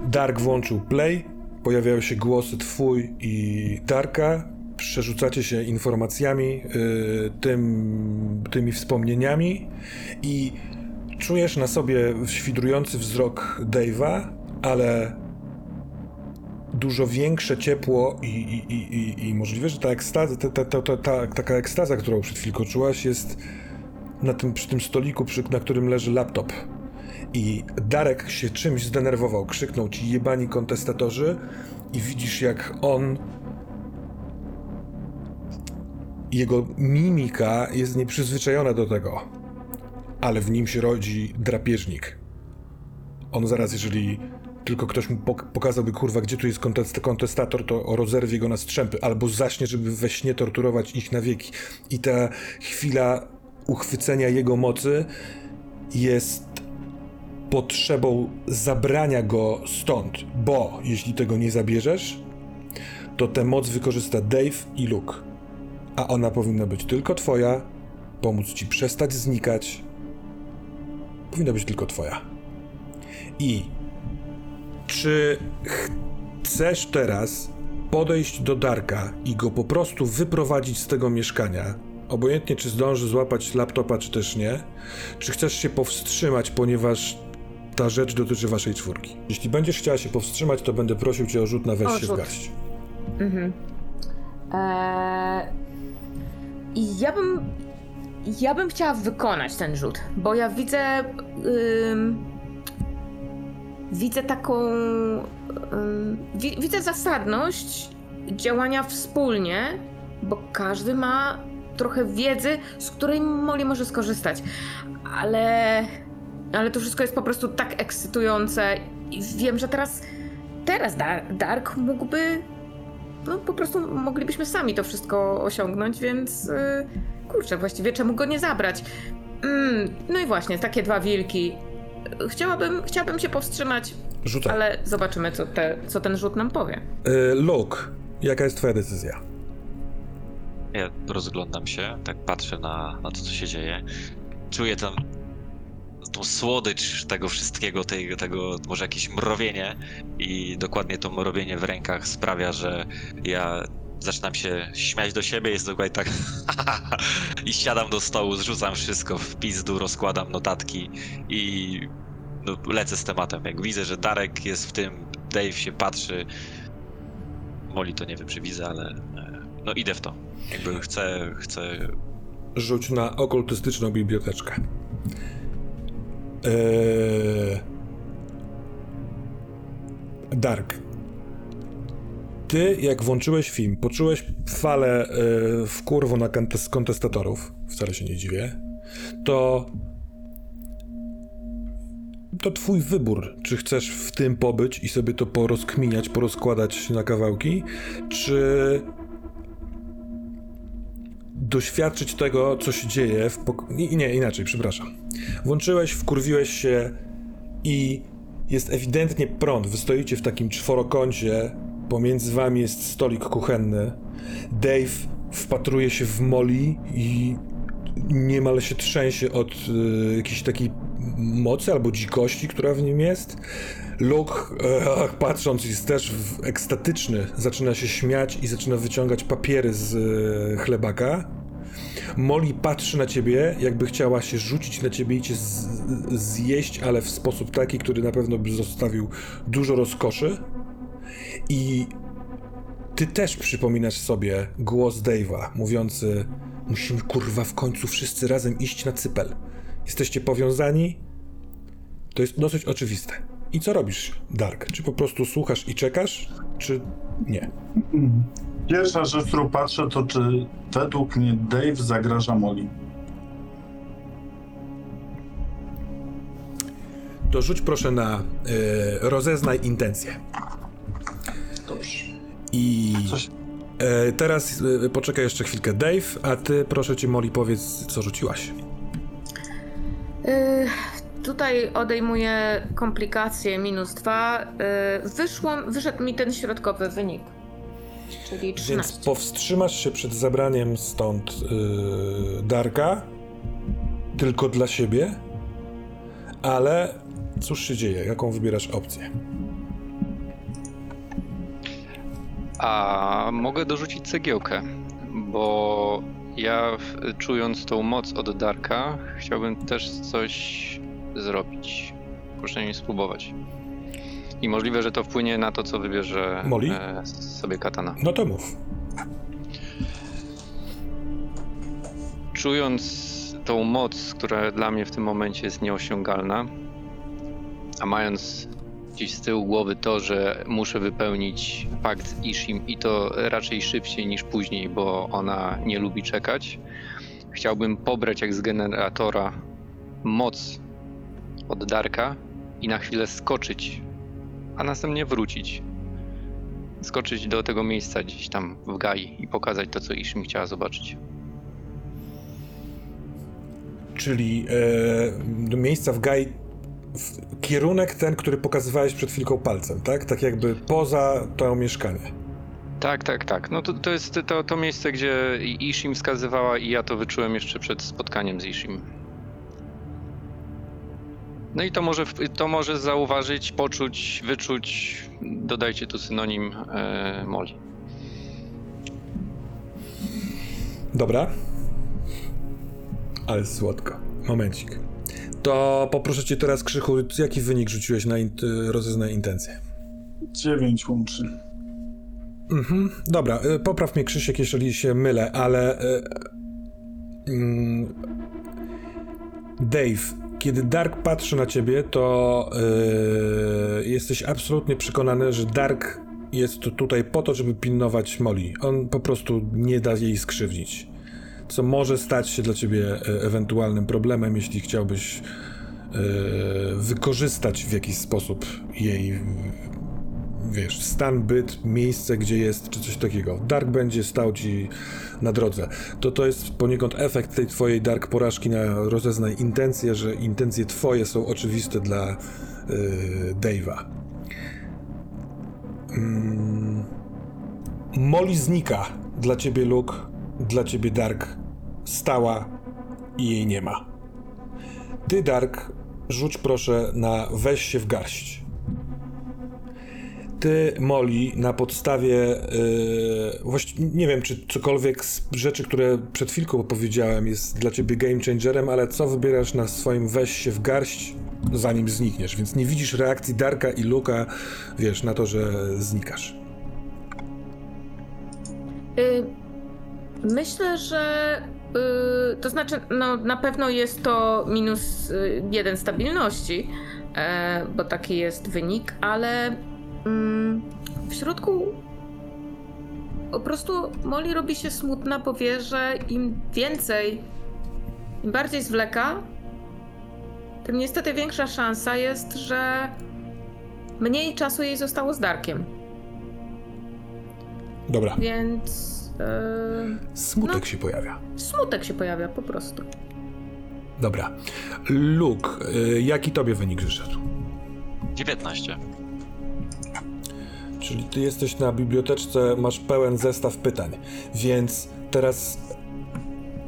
Dark włączył play, pojawiają się głosy twój i Darka, przerzucacie się informacjami, yy, tym, tymi wspomnieniami i czujesz na sobie świdrujący wzrok Dave'a, ale dużo większe ciepło i, i, i, i, i możliwe, że ta ekstaza, ta, ta, ta, ta, ta, taka ekstaza, którą przed chwilką czułaś, jest na tym, przy tym stoliku, przy, na którym leży laptop. I Darek się czymś zdenerwował, krzyknął ci jebani kontestatorzy i widzisz, jak on... Jego mimika jest nieprzyzwyczajona do tego, ale w nim się rodzi drapieżnik. On zaraz, jeżeli tylko ktoś mu pokazałby, kurwa, gdzie tu jest kontest- kontestator, to rozerwie go na strzępy, albo zaśnie, żeby we śnie torturować ich na wieki. I ta chwila uchwycenia jego mocy jest potrzebą zabrania go stąd, bo jeśli tego nie zabierzesz, to tę moc wykorzysta Dave i Luke, a ona powinna być tylko twoja, pomóc ci przestać znikać, powinna być tylko twoja. I czy chcesz teraz podejść do Darka i go po prostu wyprowadzić z tego mieszkania, obojętnie czy zdąży złapać laptopa, czy też nie, czy chcesz się powstrzymać, ponieważ ta rzecz dotyczy waszej czwórki. Jeśli będziesz chciała się powstrzymać, to będę prosił cię o rzut na weź się w garść. Mhm. Eee, ja bym... Ja bym chciała wykonać ten rzut, bo ja widzę... Yy, widzę taką... Yy, widzę zasadność działania wspólnie, bo każdy ma trochę wiedzy, z której Molly może skorzystać, ale... Ale to wszystko jest po prostu tak ekscytujące i wiem, że teraz, teraz Dark mógłby, no po prostu moglibyśmy sami to wszystko osiągnąć, więc yy, kurczę, właściwie czemu go nie zabrać? Mm, no i właśnie, takie dwa wilki. Chciałabym, chciałabym się powstrzymać, rzucam. Ale zobaczymy, co, te, co ten rzut nam powie. Yy, Luke, jaka jest twoja decyzja? Ja rozglądam się, tak patrzę na, na to, co się dzieje. Czuję tam... tą słodycz tego wszystkiego, tego, tego może jakieś mrowienie i dokładnie to mrowienie w rękach sprawia, że ja zaczynam się śmiać do siebie, jest dokładnie tak i siadam do stołu, zrzucam wszystko w pizdu, rozkładam notatki i no, lecę z tematem. Jak widzę, że Darek jest w tym, Dave się patrzy, Molly to nie wiem, czy widzę, ale no idę w to. Jakby chcę, chcę... Rzuć na okultystyczną biblioteczkę. Eee... Dark, ty jak włączyłeś film, poczułeś falę yy, w kurwo na kont- kontestatorów, wcale się nie dziwię, to to twój wybór, czy chcesz w tym pobyć i sobie to porozkminiać, porozkładać na kawałki, czy doświadczyć tego, co się dzieje w pok- nie, inaczej, przepraszam. Włączyłeś, wkurwiłeś się i jest ewidentnie prąd. Wy stoicie w takim czworokącie, pomiędzy wami jest stolik kuchenny. Dave wpatruje się w Molly i niemal się trzęsie od y, jakiejś takiej mocy albo dzikości, która w nim jest. Luke, e, patrząc, jest też ekstatyczny, zaczyna się śmiać i zaczyna wyciągać papiery z y, chlebaka. Molly patrzy na ciebie, jakby chciała się rzucić na ciebie i cię z, zjeść, ale w sposób taki, który na pewno by zostawił dużo rozkoszy. I ty też przypominasz sobie głos Dave'a, mówiący: musimy, kurwa, w końcu wszyscy razem iść na cypel. Jesteście powiązani? To jest dosyć oczywiste. I co robisz, Dark? Czy po prostu słuchasz i czekasz, czy nie? Pierwsza rzecz, którą patrzę, to czy według mnie Dave zagraża Molly. To rzuć proszę na yy, rozeznaj intencje. Dobrze. I Coś... e, teraz e, poczekaj jeszcze chwilkę, Dave, a ty, proszę cię, Molly, powiedz, co rzuciłaś. Yy, tutaj odejmuję komplikacje minus dwa. Yy, wyszło, wyszedł mi ten środkowy wynik, czyli trzynaście. Więc powstrzymasz się przed zabraniem stąd yy, Darka, tylko dla siebie, ale cóż się dzieje, jaką wybierasz opcję? A mogę dorzucić cegiełkę, bo ja, czując tą moc od Darka, chciałbym też coś zrobić, przynajmniej spróbować. I możliwe, że to wpłynie na to, co wybierze Molly? E, sobie katana. No to mów. Czując tą moc, która dla mnie w tym momencie jest nieosiągalna, a mając gdzieś z tyłu głowy to, że muszę wypełnić pakt z Ishim i to raczej szybciej niż później, bo ona nie lubi czekać. Chciałbym pobrać jak z generatora moc od Darka i na chwilę skoczyć, a następnie wrócić. Skoczyć do tego miejsca gdzieś tam w Gai i pokazać to, co Ishim chciała zobaczyć. Czyli e, do miejsca w Gai. Kierunek ten, który pokazywałeś przed chwilką palcem, tak? Tak jakby poza to mieszkanie. Tak, tak, tak. No to, to jest to, to miejsce, gdzie Ishim wskazywała i ja to wyczułem jeszcze przed spotkaniem z Ishim. No i to może, to może zauważyć, poczuć, wyczuć, dodajcie tu synonim e, Molly. Dobra. Ale słodko. Momencik. To poproszę cię teraz, Krzychu, jaki wynik rzuciłeś na in- rozeznaj intencje? dziewięć łączy. Mhm, dobra, popraw mnie, Krzysiek, jeżeli się mylę, ale... Yy, Dave, kiedy Dark patrzy na ciebie, to yy, jesteś absolutnie przekonany, że Dark jest tutaj po to, żeby pilnować Molly. On po prostu nie da jej skrzywdzić. Co może stać się dla ciebie ewentualnym problemem, jeśli chciałbyś yy, wykorzystać w jakiś sposób jej, wiesz, stan, byt, miejsce, gdzie jest, czy coś takiego. Dark będzie stał ci na drodze. To to jest poniekąd efekt tej twojej Dark porażki na rozeznaj intencje, że intencje twoje są oczywiste dla yy, Dave'a. Mm. Molly znika dla ciebie, Luke, dla ciebie, Dark. Stała i jej nie ma. Ty, Dark, rzuć proszę na weź się w garść. Ty, Molly, na podstawie yy, właściwie nie wiem, czy cokolwiek z rzeczy, które przed chwilką powiedziałem, jest dla ciebie game changerem, ale co wybierasz na swoim weź się w garść, zanim znikniesz, więc nie widzisz reakcji Darka i Luka, wiesz, na to, że znikasz. Y- Myślę, że... Yy, to znaczy, no na pewno jest to minus yy, jeden stabilności, yy, bo taki jest wynik, ale yy, w środku po prostu Molly robi się smutna, bo wie, że im więcej, im bardziej zwleka, tym niestety większa szansa jest, że mniej czasu jej zostało z Darkiem. Dobra. Więc... Smutek no, się pojawia. Smutek się pojawia, po prostu. Dobra. Luke, jaki tobie wynik wyszedł? dziewiętnaście. Czyli ty jesteś na biblioteczce, masz pełen zestaw pytań, więc teraz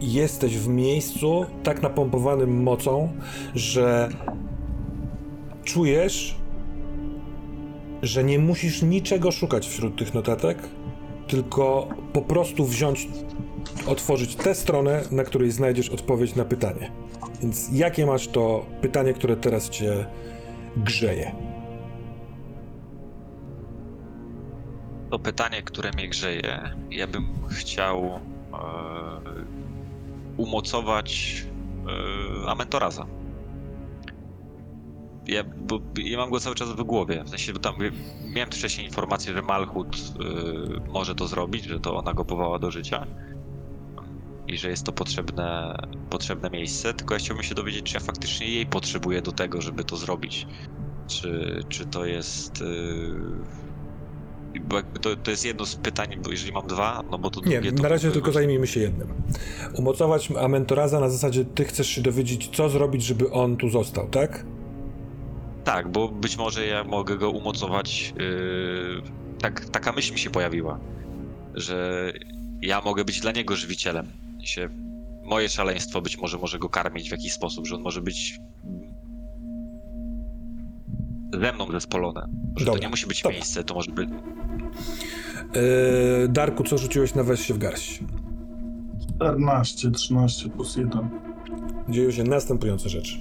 jesteś w miejscu tak napompowanym mocą, że czujesz, że nie musisz niczego szukać wśród tych notatek, tylko po prostu wziąć, otworzyć tę stronę, na której znajdziesz odpowiedź na pytanie. Więc jakie masz to pytanie, które teraz cię grzeje? To pytanie, które mnie grzeje, ja bym chciał e, umocować e, Amentorasa. Ja, bo, ja mam go cały czas w głowie, w sensie, bo tam miałem wcześniej informację, że Malkut y, może to zrobić, że to ona go powoła do życia i że jest to potrzebne, potrzebne miejsce, tylko ja chciałbym się dowiedzieć, czy ja faktycznie jej potrzebuję do tego, żeby to zrobić. Czy, czy to jest... Y, bo jakby to, to jest jedno z pytań, bo jeżeli mam dwa, no bo to drugie... Nie, to na razie tylko być... zajmijmy się jednym. Umocować Amentorasa na zasadzie, ty chcesz się dowiedzieć, co zrobić, żeby on tu został, tak? Tak, bo być może ja mogę go umocować, yy, tak, taka myśl mi się pojawiła, że ja mogę być dla niego żywicielem. Się, moje szaleństwo być może może go karmić w jakiś sposób, że on może być ze mną zespolone. Że dobra, to nie musi być dobra. Miejsce, to może być... Yy, Darku, co rzuciłeś na weź się w garść? czternaście, trzynaście plus jeden. Dzieją się następujące rzeczy.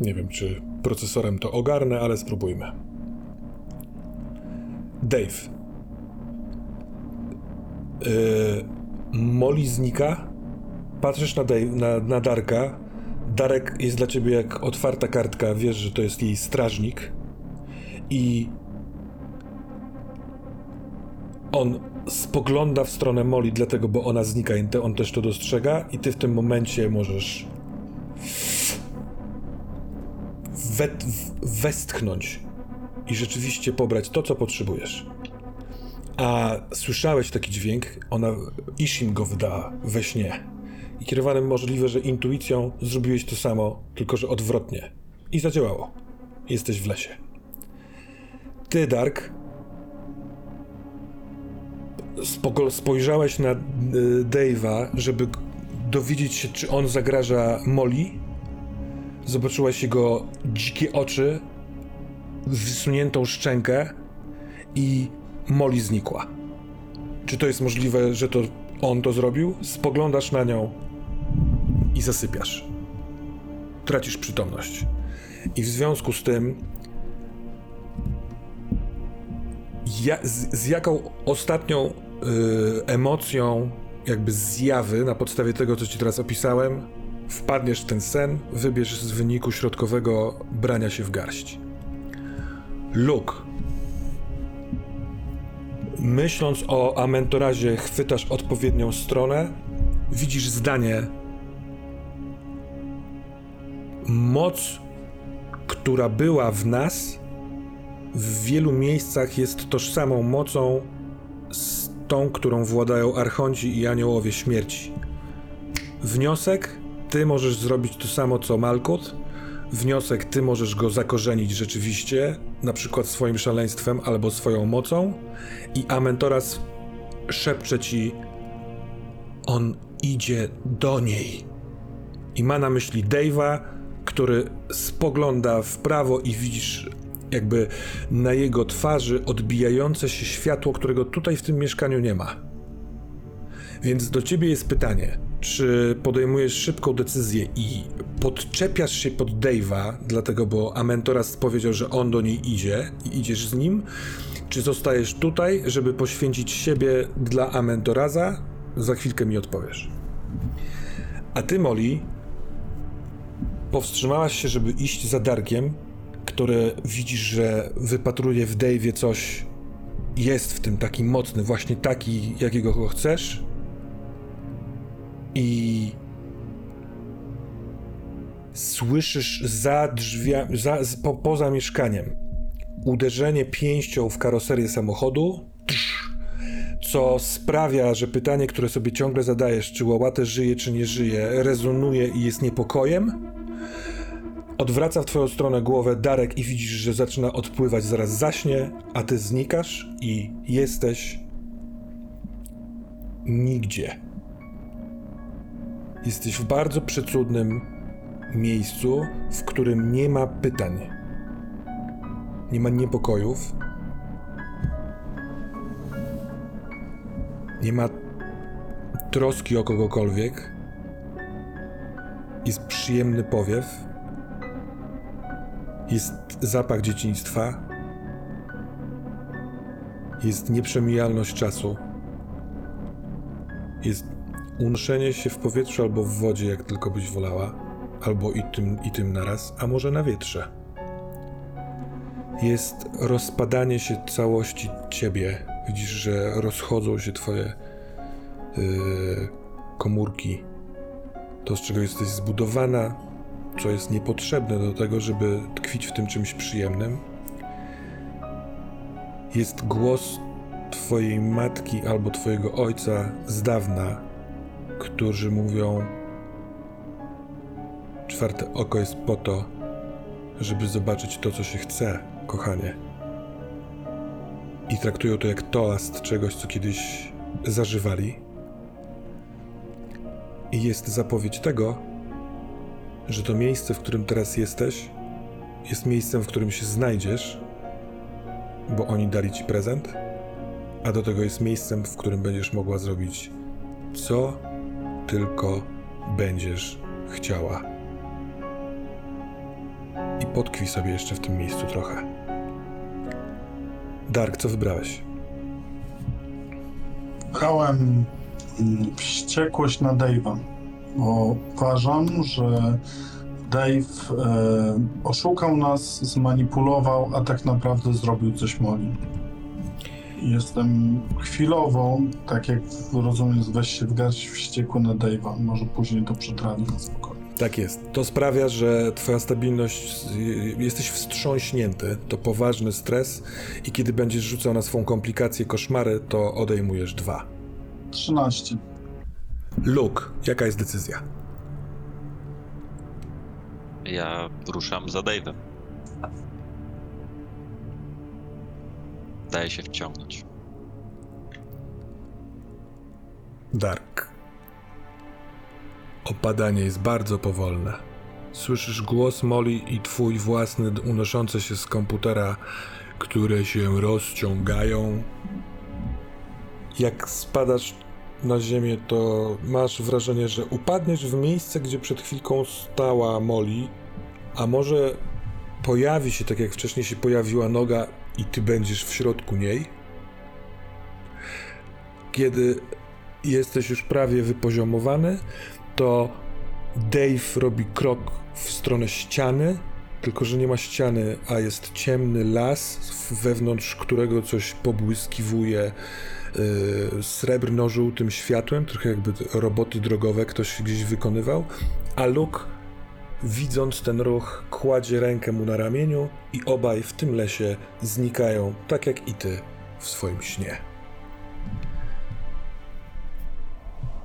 Nie wiem, czy procesorem to ogarnę, ale spróbujmy. Dave. Yy, Molly znika. Patrzysz na, Dave, na, na Darka. Darek jest dla ciebie jak otwarta kartka. Wiesz, że to jest jej strażnik. I on spogląda w stronę Molly, dlatego, bo ona znika i on też to dostrzega. I ty w tym momencie możesz... westchnąć i rzeczywiście pobrać to, co potrzebujesz. A słyszałeś taki dźwięk, ona, Ishim go wydała we śnie. I kierowanym możliwe, że intuicją zrobiłeś to samo, tylko że odwrotnie. I zadziałało. Jesteś w lesie. Ty, Dark, spo- spojrzałeś na y, Dave'a, żeby dowiedzieć się, czy on zagraża Molly. Zobaczyłaś jego dzikie oczy, wysuniętą szczękę i Molly znikła. Czy to jest możliwe, że to on to zrobił? Spoglądasz na nią i zasypiasz. Tracisz przytomność. I w związku z tym ja, z, z jaką ostatnią y, emocją jakby zjawy na podstawie tego, co ci teraz opisałem, wpadniesz w ten sen, wybierz z wyniku środkowego brania się w garść. Luke. Myśląc o Amentorasie, chwytasz odpowiednią stronę, widzisz zdanie. Moc, która była w nas, w wielu miejscach jest tożsamą mocą z tą, którą władają archonci i aniołowie śmierci. Wniosek? Ty możesz zrobić to samo, co Malkut. Wniosek, ty możesz go zakorzenić rzeczywiście, na przykład swoim szaleństwem albo swoją mocą. I Amentoras szepcze ci, on idzie do niej. I ma na myśli Dave'a, który spogląda w prawo i widzisz jakby na jego twarzy odbijające się światło, którego tutaj w tym mieszkaniu nie ma. Więc do ciebie jest pytanie. Czy podejmujesz szybką decyzję i podczepiasz się pod Dave'a, dlatego bo Amentoras powiedział, że on do niej idzie i idziesz z nim? Czy zostajesz tutaj, żeby poświęcić siebie dla Amentorasa? Za chwilkę mi odpowiesz. A ty, Molly, powstrzymałaś się, żeby iść za Darkiem, który widzisz, że wypatruje w Dave'ie coś, jest w tym taki mocny, właśnie taki, jakiego go chcesz. I słyszysz za drzwiami, za, po, poza mieszkaniem uderzenie pięścią w karoserię samochodu, co sprawia, że pytanie, które sobie ciągle zadajesz, czy Wołate żyje, czy nie żyje, rezonuje i jest niepokojem. Odwraca w twoją stronę głowę Darek i widzisz, że zaczyna odpływać, zaraz zaśnie, a ty znikasz i jesteś nigdzie. Jesteś w bardzo przecudnym miejscu, w którym nie ma pytań, nie ma niepokojów, nie ma troski o kogokolwiek, jest przyjemny powiew, jest zapach dzieciństwa, jest nieprzemijalność czasu, jest unoszenie się w powietrzu albo w wodzie, jak tylko byś wolała, albo i tym, i tym naraz, a może na wietrze. Jest rozpadanie się całości ciebie. Widzisz, że rozchodzą się twoje yy, komórki. To, z czego jesteś zbudowana, co jest niepotrzebne do tego, żeby tkwić w tym czymś przyjemnym. Jest głos twojej matki albo twojego ojca z dawna, którzy mówią: czwarte oko jest po to, żeby zobaczyć to, co się chce, kochanie. I traktują to jak toast czegoś, co kiedyś zażywali. I jest zapowiedź tego, że to miejsce, w którym teraz jesteś, jest miejscem, w którym się znajdziesz, bo oni dali ci prezent, a do tego jest miejscem, w którym będziesz mogła zrobić co tylko będziesz chciała. I potkwij sobie jeszcze w tym miejscu trochę. Dark, co wybrałeś? Pchałem wściekłość na Dave'a, bo uważam, że Dave e, oszukał nas, zmanipulował, a tak naprawdę zrobił coś Molly. Jestem chwilowo, tak jak rozumiem, weź się w garść wściekły na Dave'a, może później to przetrawi na spokojnie. Tak jest. To sprawia, że twoja stabilność, jesteś wstrząśnięty, to poważny stres i kiedy będziesz rzucał na swą komplikację koszmary, to odejmujesz dwa. trzynaście. Luke, jaka jest decyzja? Ja ruszam za Dave'em. Daje się wciągnąć. Dark. Opadanie jest bardzo powolne. Słyszysz głos Molly i twój własny unoszący się z komputera, które się rozciągają. Jak spadasz na ziemię, to masz wrażenie, że upadniesz w miejsce, gdzie przed chwilką stała Molly, a może pojawi się, tak jak wcześniej się pojawiła noga, i ty będziesz w środku niej. Kiedy jesteś już prawie wypoziomowany, to Dave robi krok w stronę ściany, tylko że nie ma ściany, a jest ciemny las, wewnątrz którego coś pobłyskiwuje yy, srebrno-żółtym światłem, trochę jakby roboty drogowe ktoś gdzieś wykonywał, a Luke, widząc ten ruch, kładzie rękę mu na ramieniu i obaj w tym lesie znikają, tak jak i ty w swoim śnie.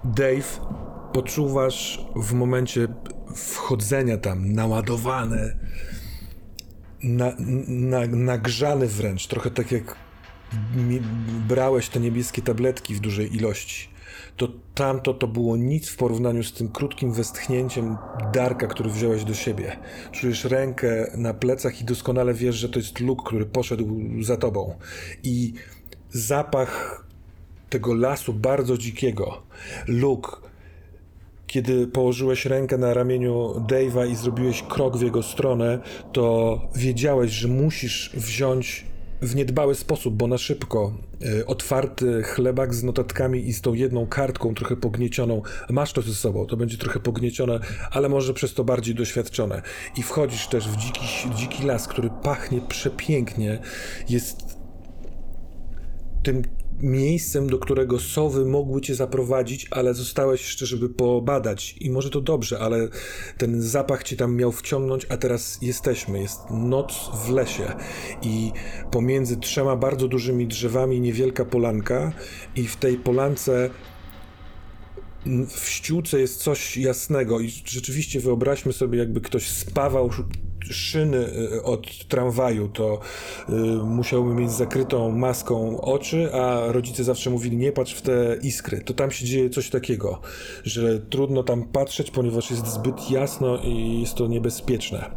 Dave, poczuwasz w momencie wchodzenia tam, naładowany, na, na, nagrzany wręcz, trochę tak jak brałeś te niebieskie tabletki w dużej ilości. To tamto to było nic w porównaniu z tym krótkim westchnięciem Darka, który wziąłeś do siebie. Czujesz rękę na plecach i doskonale wiesz, że to jest Luke, który poszedł za tobą. I zapach tego lasu bardzo dzikiego. Luke, kiedy położyłeś rękę na ramieniu Dave'a i zrobiłeś krok w jego stronę, to wiedziałeś, że musisz wziąć w niedbały sposób, bo na szybko, y, otwarty chlebak z notatkami i z tą jedną kartką trochę pogniecioną. Masz to ze sobą, to będzie trochę pogniecione, ale może przez to bardziej doświadczone. I wchodzisz też w dziki, dziki las, który pachnie przepięknie, jest tym miejscem, do którego sowy mogły cię zaprowadzić, ale zostałeś jeszcze, żeby pobadać. I może to dobrze, ale ten zapach cię tam miał wciągnąć, a teraz jesteśmy. Jest noc w lesie i pomiędzy trzema bardzo dużymi drzewami niewielka polanka i w tej polance w ściółce jest coś jasnego i rzeczywiście wyobraźmy sobie, jakby ktoś spawał szyny od tramwaju, to y, musiałby mieć zakrytą maską oczy, a rodzice zawsze mówili, nie patrz w te iskry. To tam się dzieje coś takiego, że trudno tam patrzeć, ponieważ jest zbyt jasno i jest to niebezpieczne.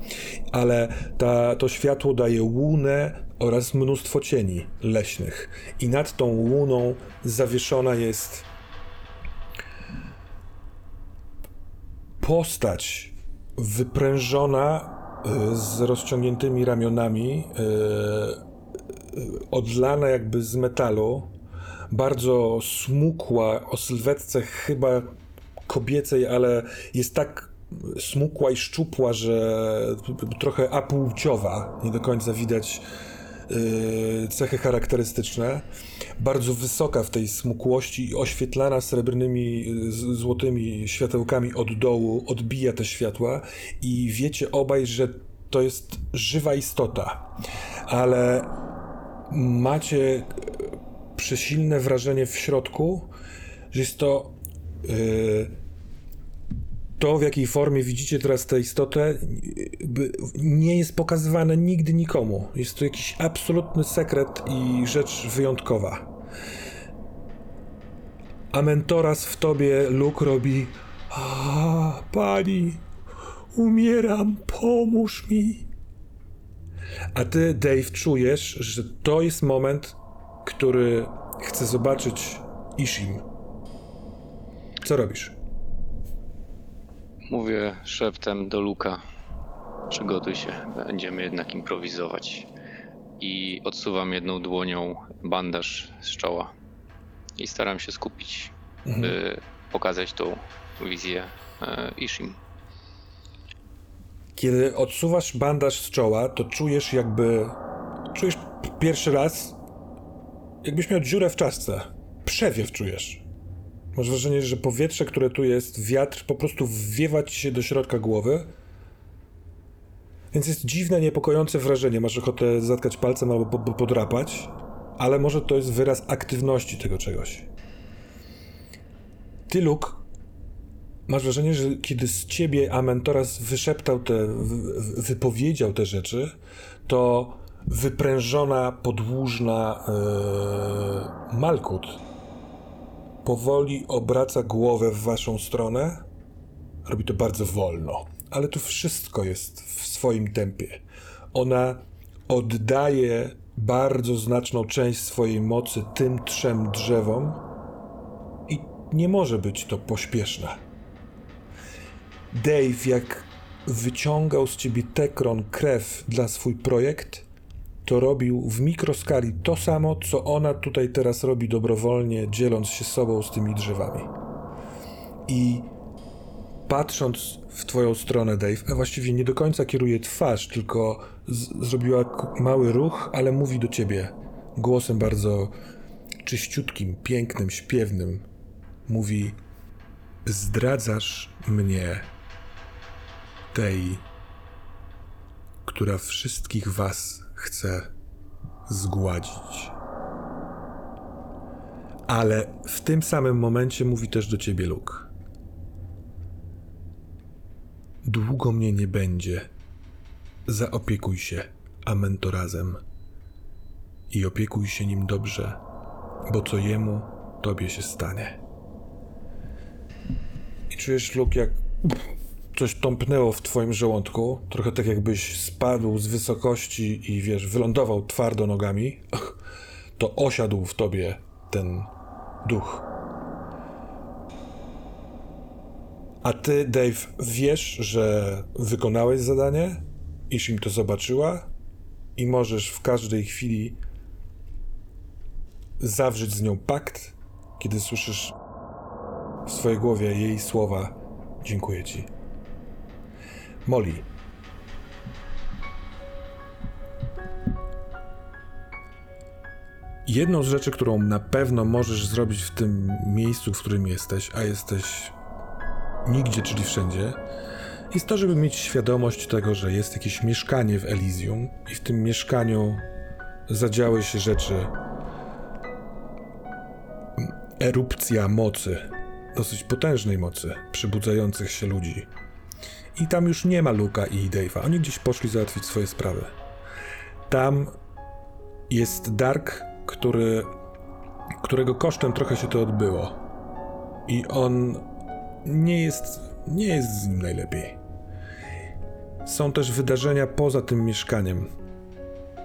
Ale ta, to światło daje łunę oraz mnóstwo cieni leśnych. I nad tą łuną zawieszona jest postać wyprężona z rozciągniętymi ramionami, odlana jakby z metalu, bardzo smukła, o sylwetce chyba kobiecej, ale jest tak smukła i szczupła, że trochę apłciowa, nie do końca widać cechy charakterystyczne, bardzo wysoka w tej smukłości i oświetlana srebrnymi, złotymi światełkami od dołu, odbija te światła i wiecie obaj, że to jest żywa istota, ale macie przesilne wrażenie w środku, że jest to yy, to, w jakiej formie widzicie teraz tę istotę, nie jest pokazywane nigdy nikomu. Jest to jakiś absolutny sekret i rzecz wyjątkowa. Amentoras w tobie, Luke, robi: a, pani, umieram, pomóż mi. A ty, Dave, czujesz, że to jest moment, który chce zobaczyć Ishim. Co robisz? Mówię szeptem do Luka: przygotuj się, będziemy jednak improwizować. I odsuwam jedną dłonią bandaż z czoła. I staram się skupić, mhm. by pokazać tą wizję e, Ishim. Kiedy odsuwasz bandaż z czoła, to czujesz jakby... Czujesz pierwszy raz, jakbyś miał dziurę w czaszce. Przewiew czujesz. Masz wrażenie, że powietrze, które tu jest, wiatr, po prostu wwiewa ci się do środka głowy. Więc jest dziwne, niepokojące wrażenie. Masz ochotę zatkać palcem albo po- podrapać, ale może to jest wyraz aktywności tego czegoś. Ty, Luke, masz wrażenie, że kiedy z ciebie Amentoras wyszeptał te, wy- wypowiedział te rzeczy, to wyprężona, podłużna yy, Malkut powoli obraca głowę w waszą stronę. Robi to bardzo wolno, ale tu wszystko jest w swoim tempie. Ona oddaje bardzo znaczną część swojej mocy tym trzem drzewom i nie może być to pośpieszne. Dave, jak wyciągał z ciebie Tekron krew dla swój projekt, to robił w mikroskali to samo, co ona tutaj teraz robi dobrowolnie, dzieląc się sobą z tymi drzewami. I patrząc w twoją stronę, Dave, a właściwie nie do końca kieruje twarz, tylko z- zrobiła mały ruch, ale mówi do ciebie głosem bardzo czyściutkim, pięknym, śpiewnym. Mówi: zdradzasz mnie, tej, która wszystkich was chce zgładzić. Ale w tym samym momencie mówi też do ciebie, Luke: długo mnie nie będzie. Zaopiekuj się Amentorazem i opiekuj się nim dobrze, bo co jemu, tobie się stanie. I czujesz, Luke, jak coś tąpnęło w twoim żołądku, trochę tak jakbyś spadł z wysokości i, wiesz, wylądował twardo nogami, to osiadł w tobie ten duch. A ty, Dave, wiesz, że wykonałeś zadanie, Ishim to zobaczyła i możesz w każdej chwili zawrzeć z nią pakt, kiedy słyszysz w swojej głowie jej słowa: dziękuję ci. Molly. jedną z rzeczy, którą na pewno możesz zrobić w tym miejscu, w którym jesteś, a jesteś nigdzie, czyli wszędzie, jest to, żeby mieć świadomość tego, że jest jakieś mieszkanie w Elysium i w tym mieszkaniu zadziały się rzeczy. Erupcja mocy, dosyć potężnej mocy, przybudzających się ludzi. I tam już nie ma Luka i Dave'a, oni gdzieś poszli załatwić swoje sprawy. Tam jest Dark, który, którego kosztem trochę się to odbyło. I on nie jest, nie jest z nim najlepiej. Są też wydarzenia poza tym mieszkaniem,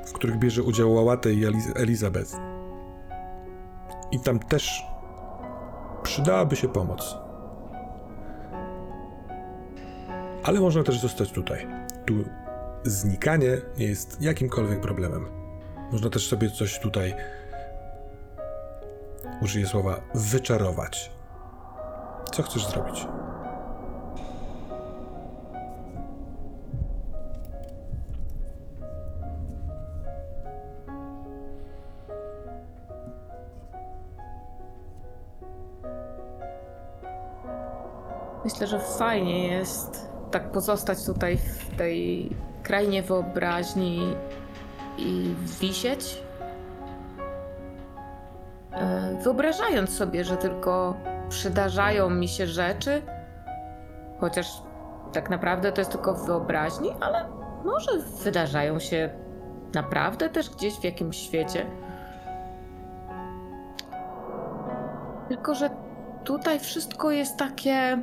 w których bierze udział Wołate i Elizabeth. I tam też przydałaby się pomoc. Ale można też zostać tutaj. Tu znikanie nie jest jakimkolwiek problemem. Można też sobie coś tutaj, użyję słowa, wyczarować. Co chcesz zrobić? Myślę, że fajnie jest tak pozostać tutaj w tej krainie wyobraźni i wisieć. Wyobrażając sobie, że tylko przydarzają mi się rzeczy, chociaż tak naprawdę to jest tylko w wyobraźni, ale może wydarzają się naprawdę też gdzieś w jakimś świecie. Tylko że tutaj wszystko jest takie...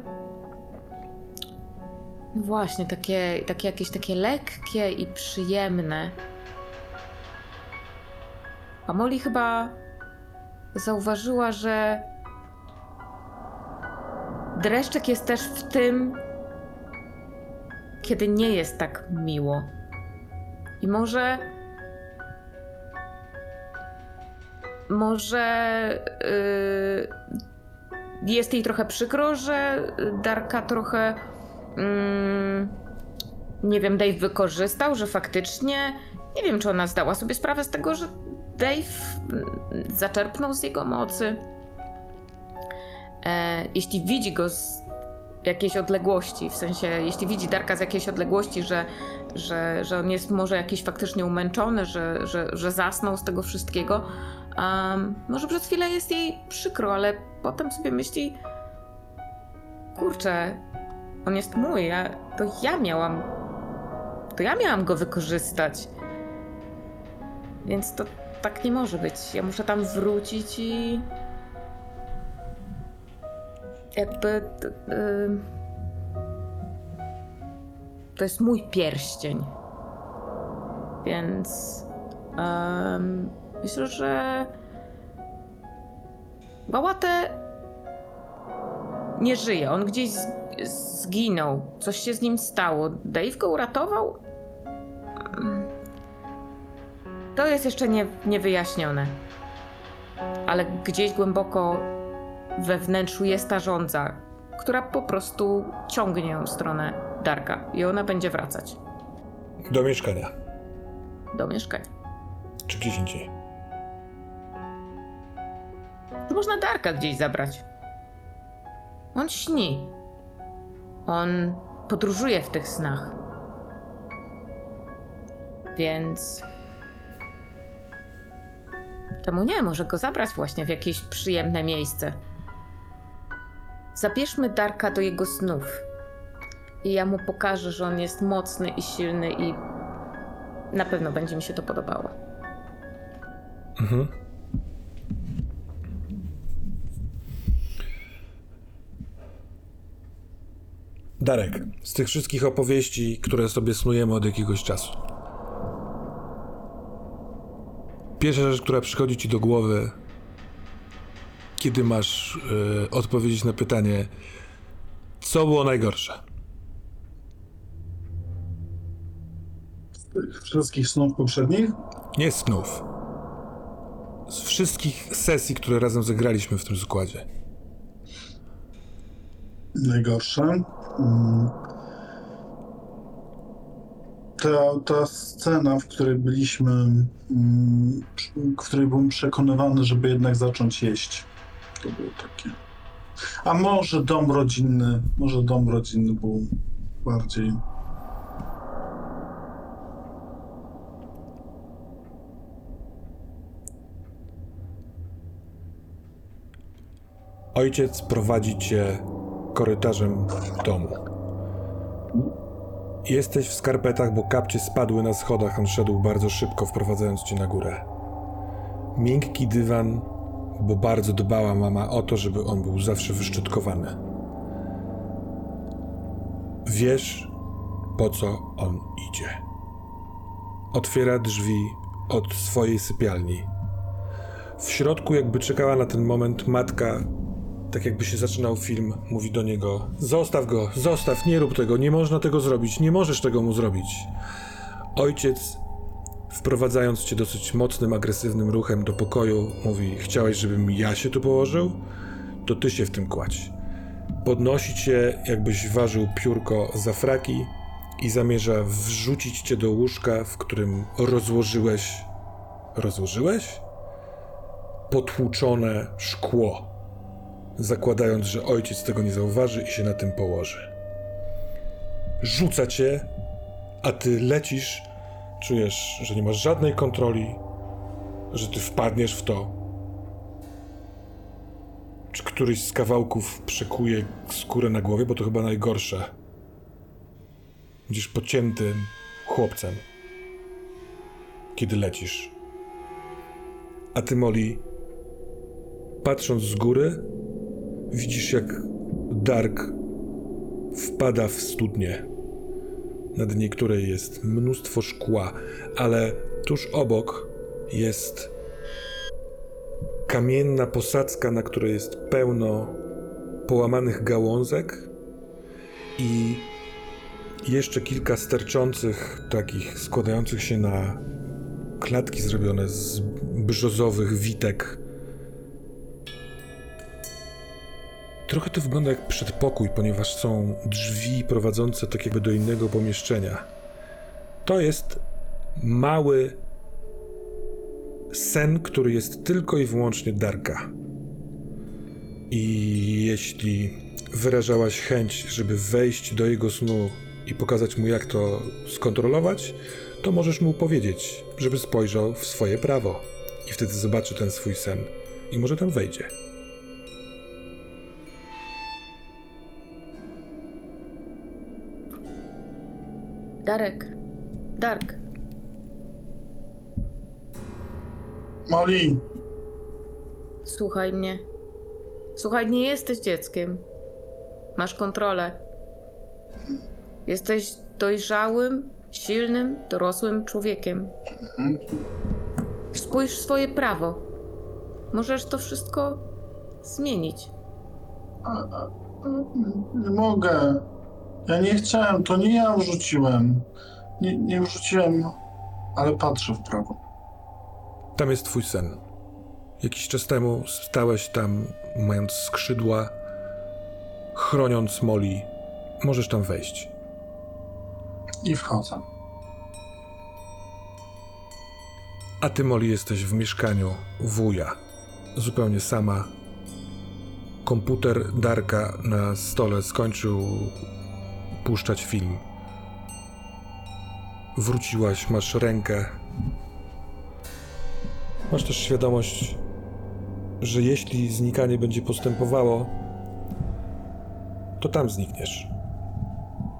No właśnie, takie, takie jakieś takie lekkie i przyjemne. A Molly chyba zauważyła, że dreszczyk jest też w tym, kiedy nie jest tak miło. I może... Może... Yy, jest jej trochę przykro, że Darka trochę... Mm, nie wiem, Dave wykorzystał, że faktycznie... Nie wiem, czy ona zdała sobie sprawę z tego, że Dave zaczerpnął z jego mocy. E, jeśli widzi go z jakiejś odległości, w sensie, jeśli widzi Darka z jakiejś odległości, że, że, że on jest może jakiś faktycznie umęczony, że, że, że zasnął z tego wszystkiego, um, może przez chwilę jest jej przykro, ale potem sobie myśli, kurczę, on jest mój, ja, to ja miałam, to ja miałam go wykorzystać. Więc to tak nie może być. Ja muszę tam wrócić i... Jakby... Yy... To jest mój pierścień. Więc... Yy... Myślę, że... Wołate... nie żyje. On gdzieś z... zginął. Coś się z nim stało. Dave go uratował? To jest jeszcze nie, niewyjaśnione. Ale gdzieś głęboko we wnętrzu jest ta żądza, która po prostu ciągnie ją w stronę Darka i ona będzie wracać. Do mieszkania. Do mieszkania. Czy gdzieś indziej? Czy można Darka gdzieś zabrać? On śni. On podróżuje w tych snach. Więc... Czemu nie? Może go zabrać właśnie w jakieś przyjemne miejsce. Zabierzmy Darka do jego snów. I ja mu pokażę, że on jest mocny i silny i na pewno będzie mi się to podobało. Mhm. Darek, z tych wszystkich opowieści, które sobie snujemy od jakiegoś czasu. Pierwsza rzecz, która przychodzi ci do głowy, kiedy masz yy, odpowiedzieć na pytanie, co było najgorsze? Z tych wszystkich snów poprzednich? Nie snów. Z wszystkich sesji, które razem zagraliśmy w tym składzie. Najgorsze? Mm. ta, ta scena, w której byliśmy, w której byłem przekonywany, żeby jednak zacząć jeść. To było takie... A może dom rodzinny, może dom rodzinny był bardziej... Ojciec prowadzi cię korytarzem domu. Jesteś w skarpetach, bo kapcie spadły na schodach. On szedł bardzo szybko, wprowadzając cię na górę. Miękki dywan, bo bardzo dbała mama o to, żeby on był zawsze wyszczytkowany. Wiesz, po co on idzie. Otwiera drzwi od swojej sypialni. W środku, jakby czekała na ten moment, matka, tak jakby się zaczynał film, mówi do niego: zostaw go, zostaw, nie rób tego, nie można tego zrobić, nie możesz tego mu zrobić. Ojciec, wprowadzając cię dosyć mocnym, agresywnym ruchem do pokoju, mówi: chciałeś, żebym ja się tu położył? To ty się w tym kładź. Podnosi cię, jakbyś ważył piórko za fraki i zamierza wrzucić cię do łóżka, w którym rozłożyłeś... Rozłożyłeś? Potłuczone szkło, zakładając, że ojciec tego nie zauważy i się na tym położy. Rzuca cię, a ty lecisz, czujesz, że nie masz żadnej kontroli, że ty wpadniesz w to. Czy któryś z kawałków przekuje skórę na głowie, bo to chyba najgorsze. Będziesz pociętym chłopcem, kiedy lecisz. A ty, Molly, patrząc z góry, widzisz, jak Darek wpada w studnię, na dnie której jest mnóstwo szkła, ale tuż obok jest kamienna posadzka, na której jest pełno połamanych gałązek i jeszcze kilka sterczących, takich składających się na klatki zrobione z brzozowych witek. Trochę to wygląda jak przedpokój, ponieważ są drzwi prowadzące tak jakby do innego pomieszczenia. To jest mały sen, który jest tylko i wyłącznie Darka. I jeśli wyrażałaś chęć, żeby wejść do jego snu i pokazać mu, jak to skontrolować, to możesz mu powiedzieć, żeby spojrzał w swoje prawo. I wtedy zobaczy ten swój sen i może tam wejdzie. Darek. Darek. Molly. Słuchaj mnie. Słuchaj, nie jesteś dzieckiem. Masz kontrolę. Jesteś dojrzałym, silnym, dorosłym człowiekiem. Mhm. Spójrz w swoje prawo. Możesz to wszystko zmienić. A, a, nie mogę. Ja nie chciałem, to nie ja wrzuciłem. Nie, nie wrzuciłem, ale patrzę w prawo. Tam jest twój sen. Jakiś czas temu stałeś tam, mając skrzydła, chroniąc Molly. Możesz tam wejść. I wchodzę. A ty, Molly, jesteś w mieszkaniu wuja, zupełnie sama. Komputer Darka na stole skończył puszczać film. Wróciłaś, masz rękę. Masz też świadomość, że jeśli znikanie będzie postępowało, to tam znikniesz.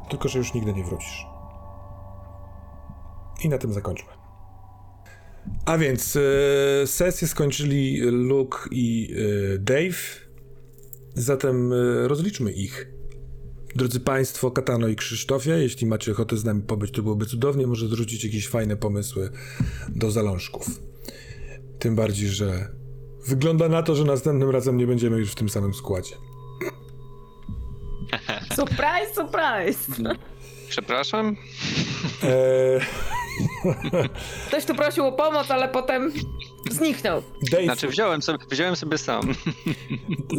Tylko że już nigdy nie wrócisz. I na tym zakończmy. A więc y, sesję skończyli Luke i y, Dave, zatem y, rozliczmy ich. Drodzy Państwo, Katano i Krzysztofie, jeśli macie ochotę z nami pobyć, to byłoby cudownie, może dorzucić jakieś fajne pomysły do zalążków. Tym bardziej, że wygląda na to, że następnym razem nie będziemy już w tym samym składzie. Surprise, surprise! Przepraszam? E... Ktoś tu prosił o pomoc, ale potem zniknął. Dave... Znaczy wziąłem sobie, wziąłem sobie sam.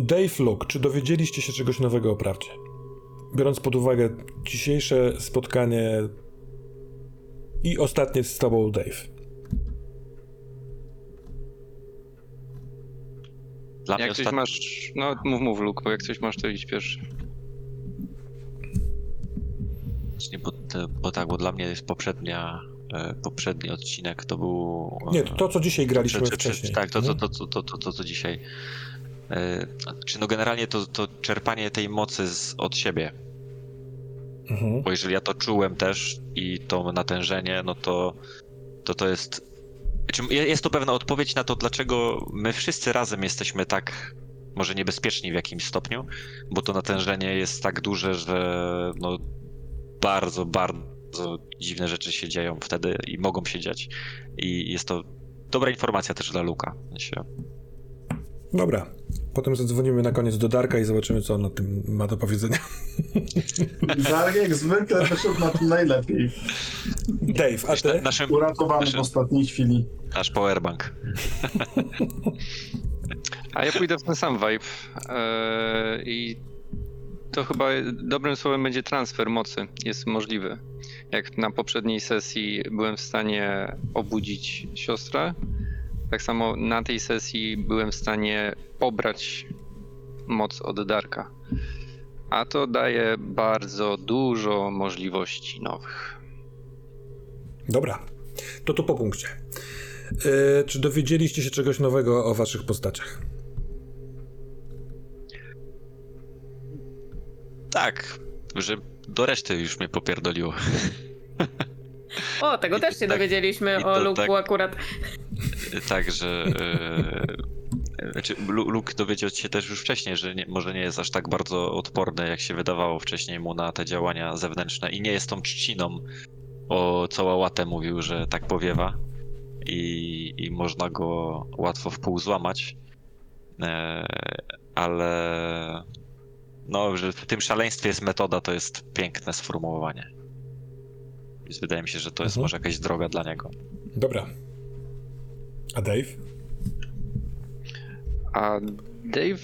Dave, Luke, czy dowiedzieliście się czegoś nowego o prawdzie? Biorąc pod uwagę dzisiejsze spotkanie I ostatnie z tobą, Dave. Dla jak coś masz... No mów, mów, Luke, bo jak coś masz, to idź pierwszy. Bo, bo tak, bo dla mnie jest poprzednia... poprzedni odcinek to był... Nie, to, to co dzisiaj graliśmy prze, prze, prze, wcześniej. Tak, to, to, to, to, to, to, to co dzisiaj. Czy no generalnie to, to czerpanie tej mocy z, od siebie. Mhm. Bo jeżeli ja to czułem też i to natężenie, no to to, to jest... Jest to pewna odpowiedź na to, dlaczego my wszyscy razem jesteśmy tak może niebezpieczni w jakimś stopniu, bo to natężenie jest tak duże, że no bardzo, bardzo Bardzo dziwne rzeczy się dzieją wtedy i mogą się dziać. I jest to dobra informacja też dla Luka. Dobra. Potem zadzwonimy na koniec do Darka i zobaczymy, co on o tym ma do powiedzenia. Darek jak zwykle wyszedł na tym najlepiej. Dave, a ty? Naszym, uratowany naszym, w ostatniej chwili. Nasz powerbank. A ja pójdę w ten sam vibe. Yy, I to chyba dobrym słowem będzie transfer mocy. Jest możliwy. Jak na poprzedniej sesji byłem w stanie obudzić siostrę, tak samo na tej sesji byłem w stanie pobrać moc od Darka. A to daje bardzo dużo możliwości nowych. Dobra, to tu po punkcie. Yy, czy dowiedzieliście się czegoś nowego o waszych postaciach? Tak, że... Do reszty już mnie popierdoliło. O, tego I też się tak, dowiedzieliśmy o Luke'u tak, akurat. Tak, że... E, znaczy, Luke dowiedział się też już wcześniej, że nie, może nie jest aż tak bardzo odporny, jak się wydawało wcześniej mu na te działania zewnętrzne i nie jest tą trzciną, o co Wołate mówił, że tak powiewa i, i można go łatwo w pół złamać, e, ale... No, że w tym szaleństwie jest metoda, to jest piękne sformułowanie. Więc wydaje mi się, że to jest mhm. może jakaś droga dla niego. Dobra. A Dave? A Dave...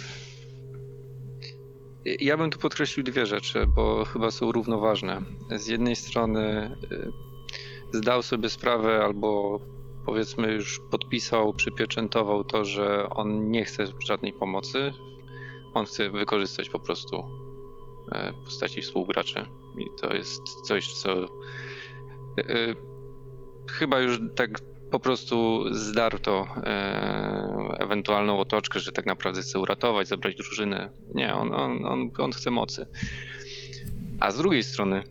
Ja bym tu podkreślił dwie rzeczy, bo chyba są równoważne. Z jednej strony zdał sobie sprawę, albo powiedzmy już podpisał, przypieczętował to, że on nie chce żadnej pomocy. On chce wykorzystać po prostu postaci współgraczy i to jest coś, co yy, chyba już tak po prostu zdarto yy, ewentualną otoczkę, że tak naprawdę chce uratować, zabrać drużynę. Nie, on, on, on, on chce mocy. A z drugiej strony,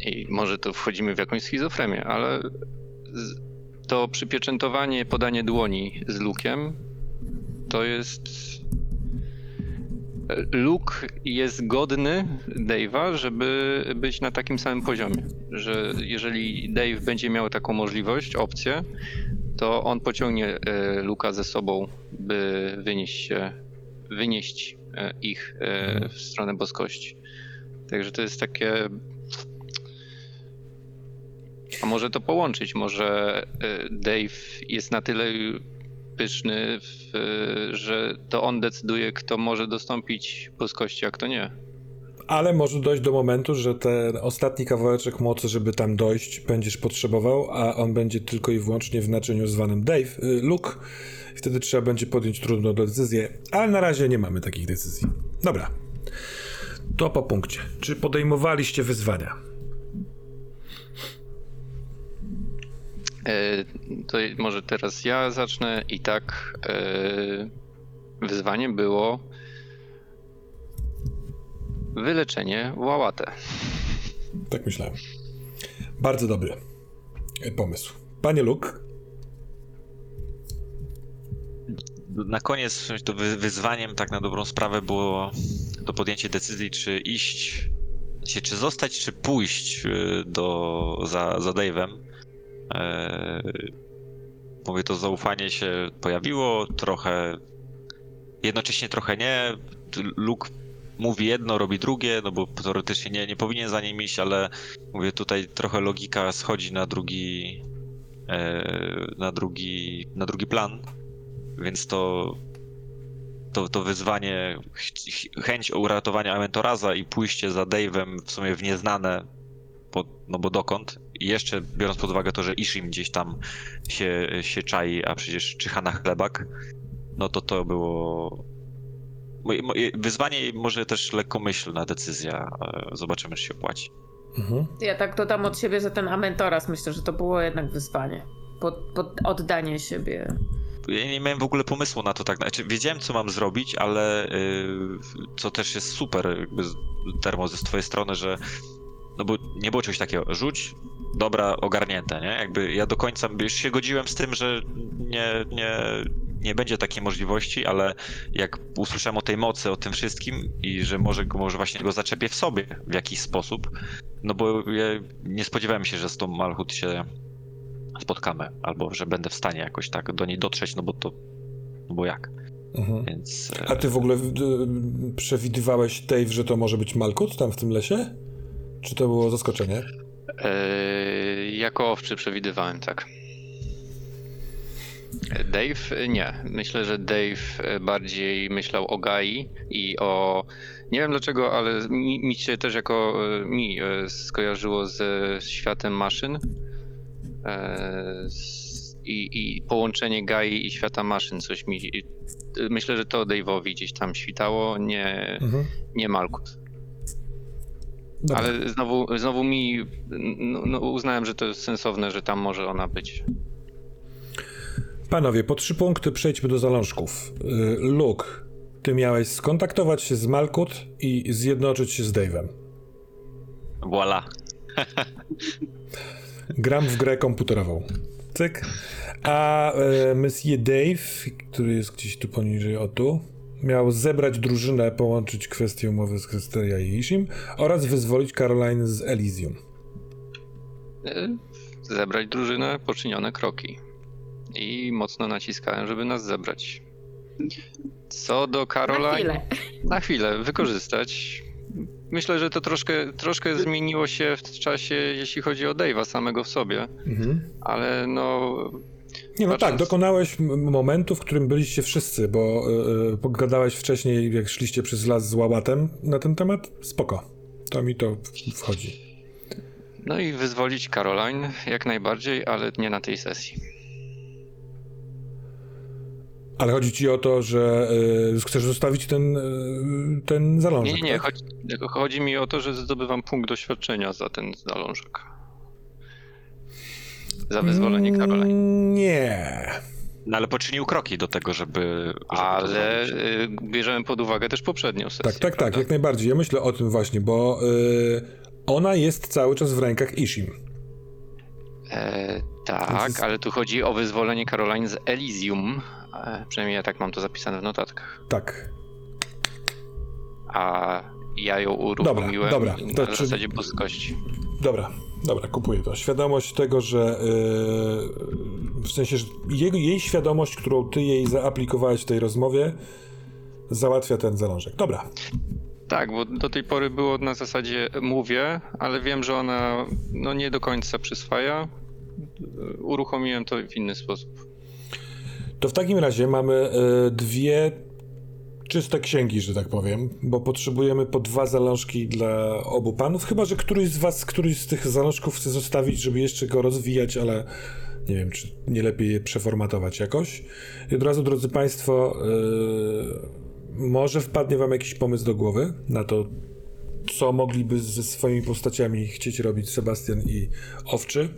i może to wchodzimy w jakąś schizofrenię, ale to przypieczętowanie, podanie dłoni z Luke'em to jest... Luke jest godny Dave'a, żeby być na takim samym poziomie, że jeżeli Dave będzie miał taką możliwość, opcję, to on pociągnie Luke'a ze sobą, by wynieść, się, wynieść ich w stronę boskości. Także to jest takie... A może to połączyć, może Dave jest na tyle... pyszny, w, że to on decyduje, kto może dostąpić boskości, a kto nie. Ale może dojść do momentu, że ten ostatni kawałeczek mocy, żeby tam dojść, będziesz potrzebował, a on będzie tylko i wyłącznie w naczyniu zwanym Dave, Luke. Wtedy trzeba będzie podjąć trudną decyzję, ale na razie nie mamy takich decyzji. Dobra. To po punkcie. Czy podejmowaliście wyzwania? To może teraz ja zacznę i tak wyzwanie było wyleczenie Wołate. Tak myślałem. Bardzo dobry pomysł. Panie Luke? Na koniec to wyzwaniem tak na dobrą sprawę było to podjęcie decyzji, czy iść, czy zostać, czy pójść do, za, za Dave'em. Eee, mówię, to zaufanie się pojawiło, trochę, jednocześnie trochę nie. Luke mówi jedno, robi drugie, no bo teoretycznie nie, nie powinien za nim iść, ale mówię, tutaj trochę logika schodzi na drugi, eee, na drugi, na drugi plan, więc to, to, to wyzwanie, ch- chęć uratowania Amentoraza i pójście za Dave'em w sumie w nieznane bo, no bo dokąd? I jeszcze biorąc pod uwagę to, że Ishim gdzieś tam się, się czai, a przecież czyha na chlebak, no to to było... Moje, moje wyzwanie i może też lekkomyślna decyzja. Zobaczymy, czy się opłaci. Mhm. Ja tak dodam od siebie za ten Amentoras. Myślę, że to było jednak wyzwanie. Pod, pod oddanie siebie. Ja nie miałem w ogóle pomysłu na to, tak. Znaczy, wiedziałem, co mam zrobić, ale yy, co też jest super, jakby termo ze twojej strony, że no bo nie było czegoś takiego. Rzuć, dobra, ogarnięte, nie? Jakby ja do końca już się godziłem z tym, że nie, nie, nie będzie takiej możliwości, ale jak usłyszałem o tej mocy, o tym wszystkim i że może, może właśnie go zaczepię w sobie w jakiś sposób, no bo ja nie spodziewałem się, że z tą Malkut się spotkamy, albo że będę w stanie jakoś tak do niej dotrzeć, no bo to, no bo jak? Mhm. Więc... A ty w ogóle przewidywałeś, Dave, że to może być Malkut tam w tym lesie? Czy to było zaskoczenie? Yy, jako Owczy przewidywałem, tak. Dave? Nie. Myślę, że Dave bardziej myślał o Gai i o... Nie wiem dlaczego, ale mi, mi się też jako... mi skojarzyło z światem maszyn. I, i połączenie Gai i świata maszyn coś mi... Myślę, że to Dave'owi gdzieś tam świtało, nie, mhm. nie Malkut. Dobra. Ale znowu, znowu mi... No, no uznałem, że to jest sensowne, że tam może ona być. Panowie, po trzy punkty przejdźmy do zalążków. Luke, ty miałeś skontaktować się z Malkut i zjednoczyć się z Dave'em. Voila. Gram w grę komputerową. Cyk. A e, Monsieur Dave, który jest gdzieś tu poniżej, o tu, miał zebrać drużynę, połączyć kwestię umowy z Krysteria i Ishim oraz wyzwolić Caroline z Elysium. Zebrać drużynę, poczynione kroki. I mocno naciskałem, żeby nas zebrać. Co do Caroline... Na chwilę. Na chwilę, wykorzystać. Myślę, że to troszkę, troszkę zmieniło się w czasie, jeśli chodzi o Dave'a samego w sobie, mhm. ale no... Nie, no patrząc... tak, dokonałeś momentu, w którym byliście wszyscy, bo yy, pogadałeś wcześniej, jak szliście przez las z Wołatem na ten temat, spoko, to mi to wchodzi. No i wyzwolić Caroline jak najbardziej, ale nie na tej sesji. Ale chodzi ci o to, że y, chcesz zostawić ten, y, ten zalążek. Nie, nie, nie. Tak? Chodzi, chodzi mi o to, że zdobywam punkt doświadczenia za ten zalążek. Za wyzwolenie mm, Karolaj. Nie. No ale poczynił kroki do tego, żeby... żeby ale y, bierzemy pod uwagę też poprzednią sesję. Tak, tak, prawda? Tak, jak najbardziej. Ja myślę o tym właśnie, bo y, ona jest cały czas w rękach Ishim. E, tak, jest... ale tu chodzi o wyzwolenie Caroline z Elysium. Przynajmniej ja tak mam to zapisane w notatkach. Tak. A ja ją uruchomiłem dobra, dobra, to na czy... zasadzie boskości. Dobra, dobra, kupuję to. Świadomość tego, że yy, w sensie, że jej, jej świadomość, którą ty jej zaaplikowałeś w tej rozmowie, załatwia ten zalążek. Dobra. Tak, bo do tej pory było na zasadzie mówię, ale wiem, że ona no, nie do końca przyswaja. Uruchomiłem to w inny sposób. To w takim razie mamy y, dwie czyste księgi, że tak powiem, bo potrzebujemy po dwa zalążki dla obu panów, chyba że któryś z was, któryś z tych zalążków chce zostawić, żeby jeszcze go rozwijać, ale nie wiem, czy nie lepiej je przeformatować jakoś. I od razu, drodzy państwo, y, może wpadnie wam jakiś pomysł do głowy na to, co mogliby ze swoimi postaciami chcieć robić Sebastian i Owczy.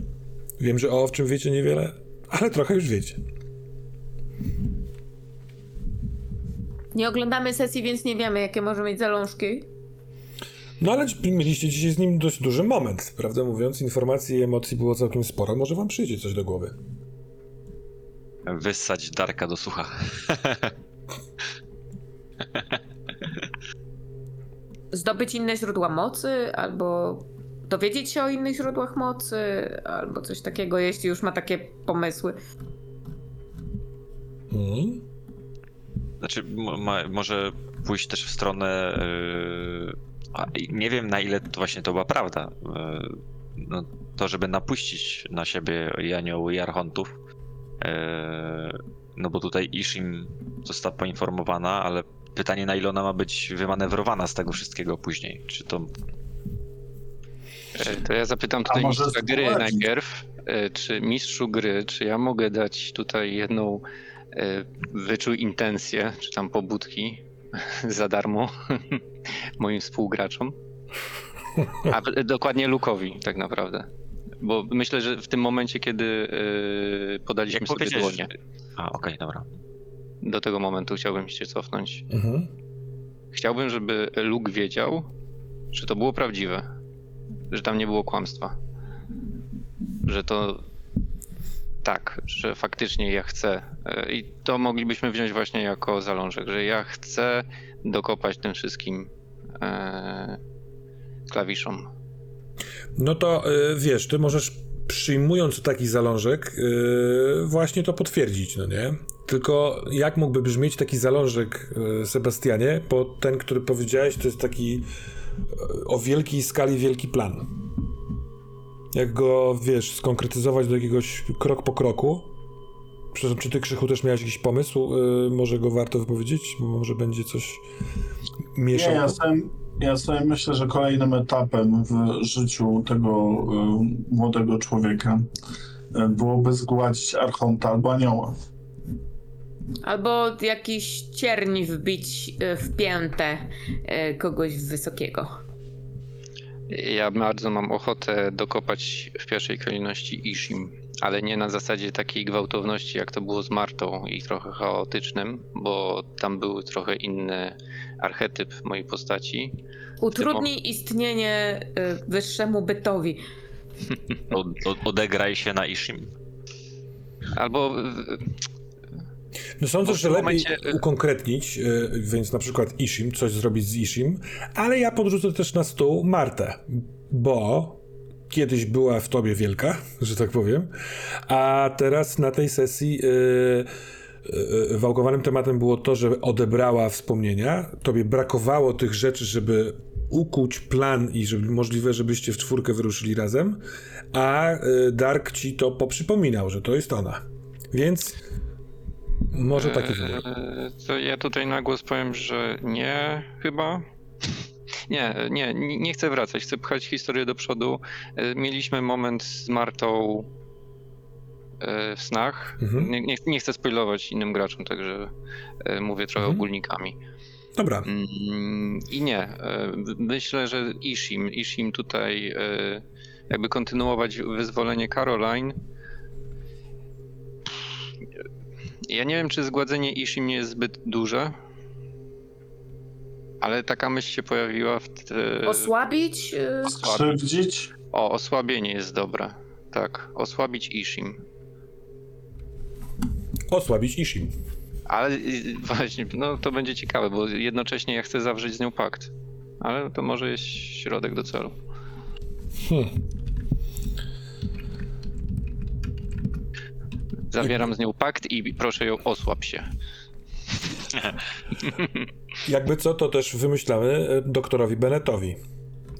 Wiem, że o Owczym wiecie niewiele, ale trochę już wiecie. Nie oglądamy sesji, więc nie wiemy, jakie może mieć zalążki. No ale mieliście dzisiaj z nim dość duży moment, prawdę mówiąc. Informacji i emocji było całkiem sporo. Może wam przyjdzie coś do głowy. Wyssać Darka do sucha. Zdobyć inne źródła mocy, albo dowiedzieć się o innych źródłach mocy, albo coś takiego, jeśli już ma takie pomysły. Hmm? Znaczy, ma, może pójść też w stronę, yy, nie wiem na ile to właśnie to była prawda, yy, no, to żeby napuścić na siebie anioły i archontów, yy, no bo tutaj Ishim została poinformowana, ale pytanie na ile ona ma być wymanewrowana z tego wszystkiego później, czy to... To ja zapytam tutaj mistrza gry najpierw. Czy mistrzu gry, czy ja mogę dać tutaj jedną wyczuj intencję, czy tam pobudki za darmo moim współgraczom? A dokładnie Luke'owi tak naprawdę. Bo myślę, że w tym momencie, kiedy podaliśmy jak sobie dłonie. A, okej, dobra. Do tego momentu chciałbym się cofnąć. Mhm. Chciałbym, żeby Luke wiedział, że to było prawdziwe, że tam nie było kłamstwa, że to tak, że faktycznie ja chcę i to moglibyśmy wziąć właśnie jako zalążek, że ja chcę dokopać tym wszystkim e, klawiszom. No to wiesz, ty możesz przyjmując taki zalążek e, właśnie to potwierdzić, no nie? Tylko jak mógłby brzmieć taki zalążek, Sebastianie, bo ten, który powiedziałeś, to jest taki o wielkiej skali wielki plan. Jak go, wiesz, skonkretyzować do jakiegoś krok po kroku. Przepraszam, czy ty, Krzychu, też miałeś jakiś pomysł? Yy, może go warto wypowiedzieć? Może będzie coś mieszało? Nie, ja sobie, ja sobie myślę, że kolejnym etapem w życiu tego yy, młodego człowieka yy, byłoby zgładzić archonta albo anioła. Albo jakiś cierń wbić w piętę kogoś wysokiego. Ja bardzo mam ochotę dokopać w pierwszej kolejności Ishim, ale nie na zasadzie takiej gwałtowności, jak to było z Martą i trochę chaotycznym, bo tam był trochę inny archetyp mojej postaci. Utrudnij istnienie wyższemu bytowi. Odegraj się na Ishim. Albo... No sądzę, że lepiej momencie... ukonkretnić, więc na przykład Ishim, coś zrobić z Ishim, ale ja podrzucę też na stół Martę, bo kiedyś była w tobie wielka, że tak powiem, a teraz na tej sesji yy, yy, wałkowanym tematem było to, że odebrała wspomnienia, tobie brakowało tych rzeczy, żeby ukuć plan i żeby możliwe, żebyście w czwórkę wyruszyli razem, a Dark ci to poprzypominał, że to jest ona, więc... Może taki wybór. To ja tutaj na głos powiem, że nie, chyba. Nie, nie, nie chcę wracać, chcę pchać historię do przodu. Mieliśmy moment z Martą w snach. Mhm. Nie, nie, nie chcę spoilować innym graczom, także mówię trochę mhm. ogólnikami. Dobra. I nie, myślę, że Ishim, Ishim tutaj jakby kontynuować wyzwolenie Caroline. Ja nie wiem, czy zgładzenie Ishim nie jest zbyt duże, ale taka myśl się pojawiła w... Te... Osłabić? Skrzywdzić? O, osłabienie jest dobre. Tak, osłabić Ishim. Osłabić Ishim. Ale właśnie, no to będzie ciekawe, bo jednocześnie ja chcę zawrzeć z nią pakt. Ale to może jest środek do celu. Hmm. Zawieram z nią pakt i proszę ją, osłab się. Jakby co, to też wymyślamy doktorowi Bennettowi,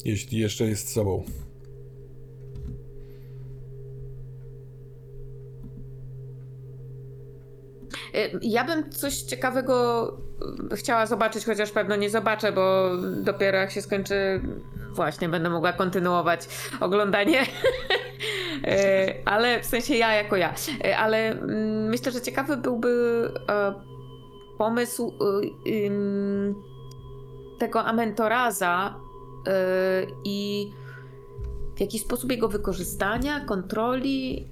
jeśli jeszcze jest z sobą. Ja bym coś ciekawego chciała zobaczyć, chociaż pewno nie zobaczę, bo dopiero jak się skończy, właśnie będę mogła kontynuować oglądanie. Ale w sensie ja jako ja, ale myślę, że ciekawy byłby pomysł tego Amentoraza i w jakiś sposób jego wykorzystania, kontroli.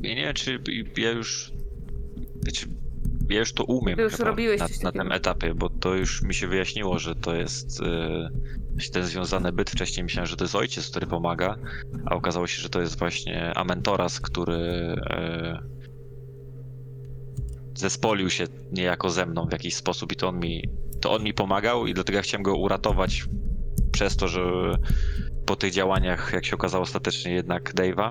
Nie, nie, czy ja już, czy ja już to umiem już robiłeś na, na tym etapie, bo to już mi się wyjaśniło, że to jest yy, ten związany byt. Wcześniej myślałem, że to jest ojciec, który pomaga, a okazało się, że to jest właśnie Amentoras, który yy, zespolił się niejako ze mną w jakiś sposób i to on mi, to on mi pomagał i dlatego ja chciałem go uratować przez to, że po tych działaniach, jak się okazało ostatecznie jednak Dave'a,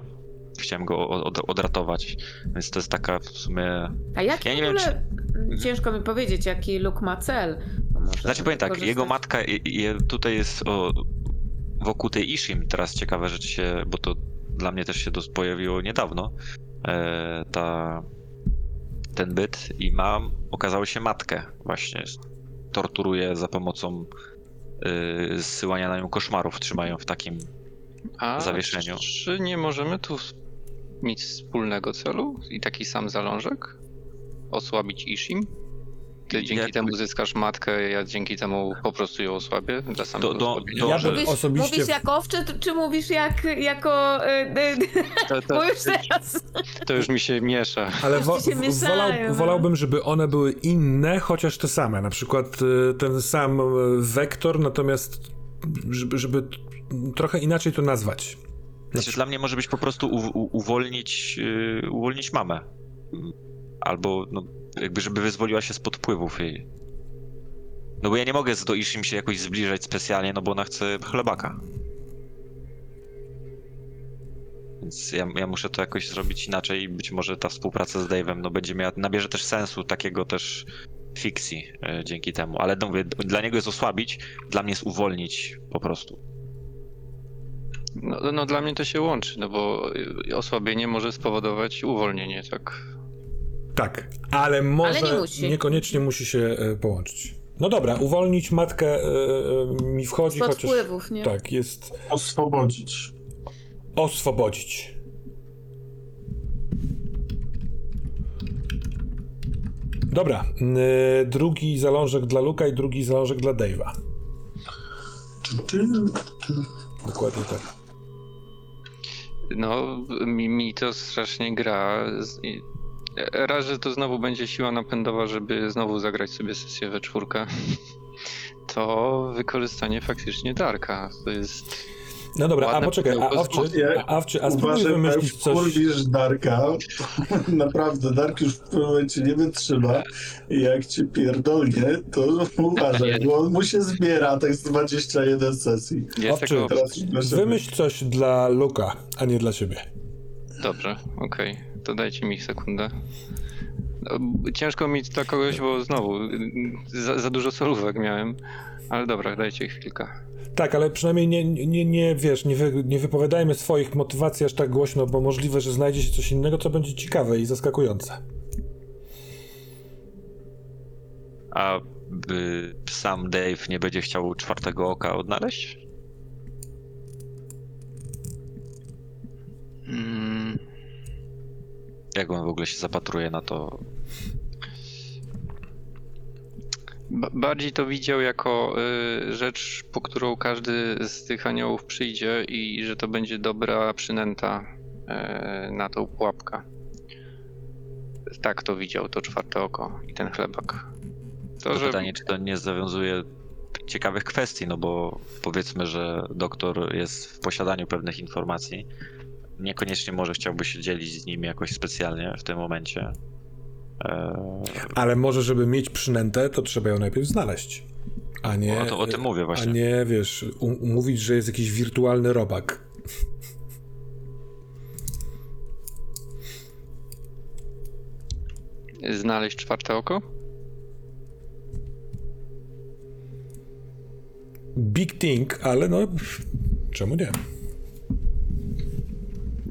chciałem go od, odratować, więc to jest taka w sumie... A jaki ja nie w ogóle... Wiem, czy... Ciężko mi powiedzieć, jaki Luke ma cel. Znaczy powiem tak, korzystać. Jego matka je, je, tutaj jest o, wokół tej Ishim teraz ciekawe rzeczy się, bo to dla mnie też się to pojawiło niedawno, e, ta, ten byt i mam, okazało się matkę właśnie, torturuje za pomocą yy, zsyłania na nią koszmarów trzymają w takim A, zawieszeniu. Czy nie możemy tu mieć wspólnego celu i taki sam zalążek? Osłabić Ishim? Ty dzięki Jak... temu zyskasz matkę, ja dzięki temu po prostu ją osłabię. Dla samego do, do, do, ja mówisz, osobiście... mówisz jako owcze, czy mówisz jak, jako... To, to, bo już teraz... to już mi się miesza. Ale wo, się wolał, wolałbym, żeby one były inne, chociaż te same. Na przykład ten sam wektor, natomiast żeby, żeby trochę inaczej to nazwać. Znaczy, dla mnie może być po prostu u, u, uwolnić, yy, uwolnić mamę. Albo... No, jakby, żeby wyzwoliła się spod wpływów jej. No bo ja nie mogę do Ishim się jakoś zbliżać specjalnie, no bo ona chce chlebaka. Więc ja, ja muszę to jakoś zrobić inaczej i być może ta współpraca z Dave'em no będzie miała, nabierze też sensu, takiego też fikcji yy, dzięki temu. Ale no, mówię, dla niego jest osłabić, dla mnie jest uwolnić po prostu. No, no dla mnie to się łączy, no bo osłabienie może spowodować uwolnienie, tak? Tak, ale może ale nie musi. Niekoniecznie musi się połączyć. No dobra, uwolnić matkę yy, mi wchodzi, spod chociaż... wpływów, nie? Tak, jest... Oswobodzić. Oswobodzić. Dobra, yy, drugi zalążek dla Luka i drugi zalążek dla Dave'a. Dokładnie tak. No, mi, mi to strasznie gra... Z... Raz, że to znowu będzie siła napędowa, żeby znowu zagrać sobie sesję we czwórkę, to wykorzystanie faktycznie Darka. To jest. No dobra, a poczekaj, a Owczy, a, a spróbuj wymyślić coś... Kurwisz Darka, naprawdę, Dark już w pewnym momencie nie wytrzyma i jak cię pierdolnie, to uważaj, bo on mu się zbiera tak z dwudziestu jeden sesji. Owczy, wymyśl coś dla Luka, a nie dla siebie. Dobrze, okej. Okay. To dajcie mi sekundę. Ciężko mi dla kogoś, bo znowu za, za dużo solówek miałem, ale dobra, dajcie chwilkę. Tak, ale przynajmniej nie, nie, nie wiesz, nie, wy, nie wypowiadajmy swoich motywacji aż tak głośno, bo możliwe, że znajdzie się coś innego, co będzie ciekawe i zaskakujące. A by sam Dave nie będzie chciał czwartego oka odnaleźć? Hmm. Jak on w ogóle się zapatruje na to? Ba- bardziej to widział jako y, rzecz, po którą każdy z tych aniołów przyjdzie i że to będzie dobra przynęta y, na tą pułapkę. Tak to widział to czwarte oko i ten chlebak. To, to że... pytanie, czy to nie zawiązuje ciekawych kwestii, no bo powiedzmy, że doktor jest w posiadaniu pewnych informacji. Niekoniecznie może chciałby się dzielić z nimi jakoś specjalnie w tym momencie. Eee... Ale może, żeby mieć przynętę, to trzeba ją najpierw znaleźć. A nie, o, to, o tym mówię właśnie. A nie, wiesz, um- mówić, że jest jakiś wirtualny robak. Znaleźć czwarte oko? Big thing, ale no, czemu nie?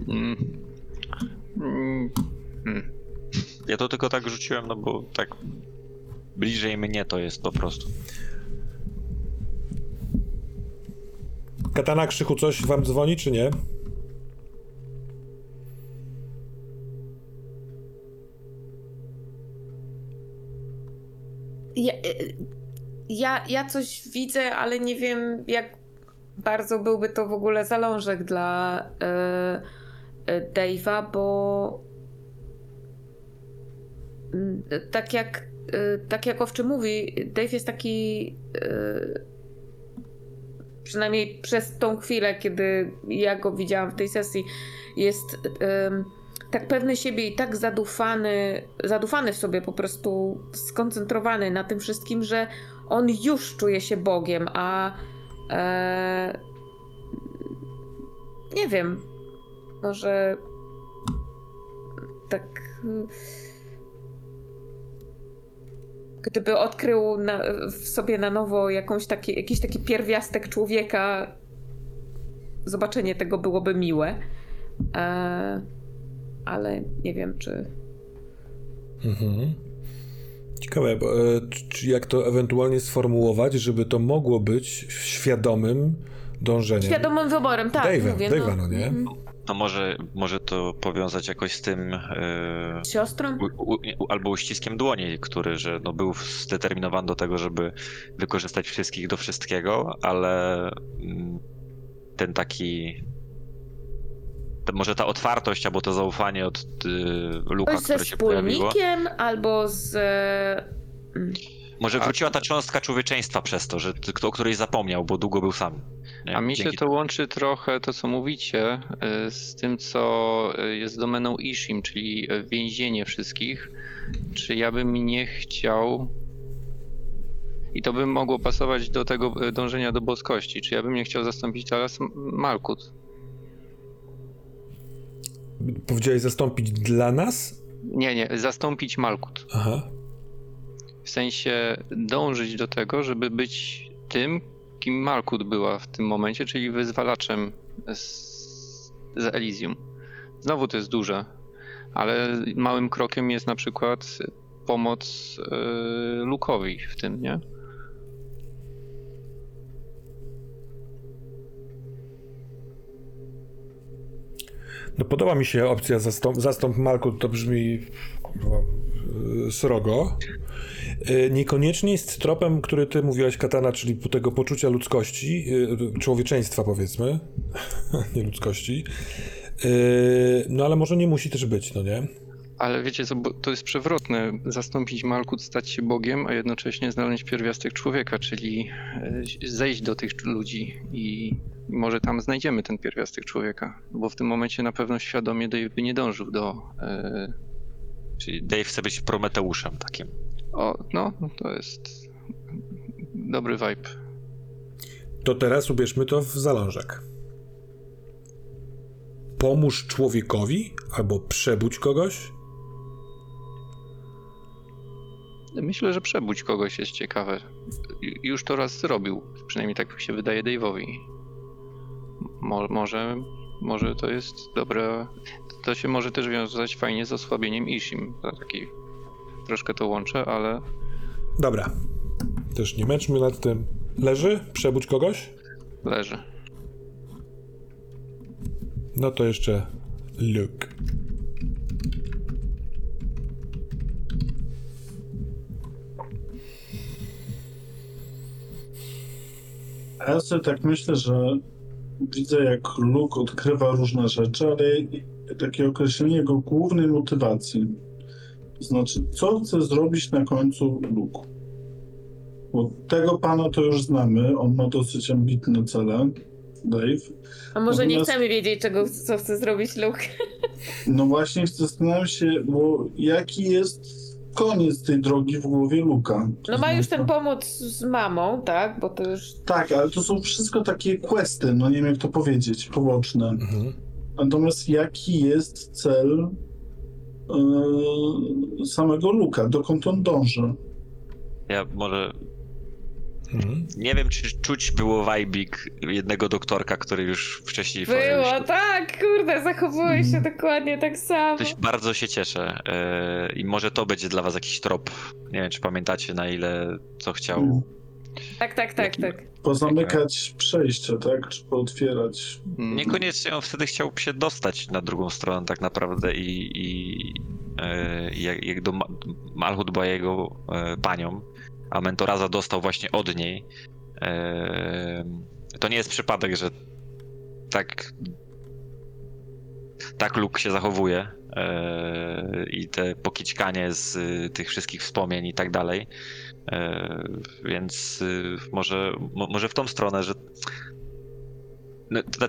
Mm. Mm. Ja to tylko tak rzuciłem, no bo tak bliżej mnie to jest po prostu. Katana Krzychu coś wam dzwoni, czy nie? Ja, ja, ja coś widzę, ale nie wiem jak bardzo byłby to w ogóle zalążek dla... Yy... Dave'a, bo tak jak tak jak Owczy mówi, Dave jest taki, przynajmniej przez tą chwilę, kiedy ja go widziałam w tej sesji, jest tak pewny siebie i tak zadufany, zadufany w sobie, po prostu skoncentrowany na tym wszystkim, że on już czuje się Bogiem, a nie wiem. Może tak, gdyby odkrył na, w sobie na nowo jakąś taki, jakiś taki pierwiastek człowieka, zobaczenie tego byłoby miłe, e, ale nie wiem, czy... Mhm. Ciekawe, bo, e, czy jak to ewentualnie sformułować, żeby to mogło być świadomym dążeniem. Świadomym wyborem, tak. Dave'em, mówię, Dave'a, no, no nie? Mm. No może, może to powiązać jakoś z tym... Yy, siostrą? U, u, albo uściskiem dłoni, który że no, był zdeterminowany do tego, żeby wykorzystać wszystkich do wszystkiego, ale ten taki... To może ta otwartość, albo to zaufanie od yy, Luka, które się pojawiło. Ze wspólnikiem, albo z... Może wróciła ta cząstka człowieczeństwa przez to, że o której zapomniał, bo długo był sam. Nie? A mi się Dzięki to łączy trochę to, co mówicie, z tym, co jest domeną Ishim, czyli więzienie wszystkich. Czy ja bym nie chciał... I to by mogło pasować do tego dążenia do boskości. Czy ja bym nie chciał zastąpić teraz Malkut? Powiedziałeś zastąpić dla nas? Nie, nie, zastąpić Malkut. Aha. W sensie dążyć do tego, żeby być tym, kim Malkut była w tym momencie, czyli wyzwalaczem z, z Elysium. Znowu to jest duże, ale małym krokiem jest na przykład pomoc yy, Luke'owi w tym, nie? No podoba mi się opcja zastąp, zastąp Malkut, to brzmi srogo. Niekoniecznie jest tropem, który ty mówiłaś, Katana, czyli tego poczucia ludzkości, człowieczeństwa powiedzmy, nie ludzkości. No ale może nie musi też być, no nie? Ale wiecie co, to jest przewrotne, zastąpić Malkut, stać się Bogiem, a jednocześnie znaleźć pierwiastek człowieka, czyli zejść do tych ludzi i może tam znajdziemy ten pierwiastek człowieka, bo w tym momencie na pewno świadomie Dave by nie dążył do... Yy... Czyli Dave chce być Prometeuszem takim. O, no, to jest dobry vibe. To teraz ubierzmy to w zalążek. Pomóż człowiekowi albo przebudź kogoś? Myślę, że przebudź kogoś jest ciekawe. Już to raz zrobił, przynajmniej tak się wydaje Dave'owi. Mo- może, może to jest dobre... To się może też wiązać fajnie z osłabieniem Ishim. Taki... Troszkę to łączę, ale... Dobra. Też nie męczmy nad tym. Leży? Przebudź kogoś? Leży. No to jeszcze Luke. Ja sobie tak myślę, że widzę, jak Luke odkrywa różne rzeczy, ale takie określenie jego głównej motywacji. To znaczy, co chce zrobić na końcu Luke? Bo tego pana to już znamy, on ma dosyć ambitne cele. Dave. A może Natomiast... nie chcemy wiedzieć, czego, co chce zrobić Luke? No właśnie, zastanawiam się, bo jaki jest koniec tej drogi w głowie Luke'a. No ma już ten pomoc z mamą, tak? Bo to już... Tak, ale to są wszystko takie questy, no nie wiem jak to powiedzieć, poboczne. Mhm. Natomiast jaki jest cel yy, samego Luke'a? Dokąd on dąży? Ja może... Hmm. Nie wiem, czy czuć było wajbik jednego doktorka, który już wcześniej... Było, już... tak, kurde, zachowuje się hmm. dokładnie tak samo. Coś bardzo się cieszę yy, i może to będzie dla was jakiś trop. Nie wiem, czy pamiętacie na ile, co chciał... Hmm. Tak, tak, tak, Jaki... tak. Pozamykać przejście, tak? Czy pootwierać? Hmm. Niekoniecznie on wtedy chciał się dostać na drugą stronę tak naprawdę i... i yy, jak, jak do Malkut była jego yy, panią. A Amentoraza dostał właśnie od niej. To nie jest przypadek, że tak, tak Luke się zachowuje i te pokićkanie z tych wszystkich wspomnień i tak dalej. Więc może, może w tą stronę, że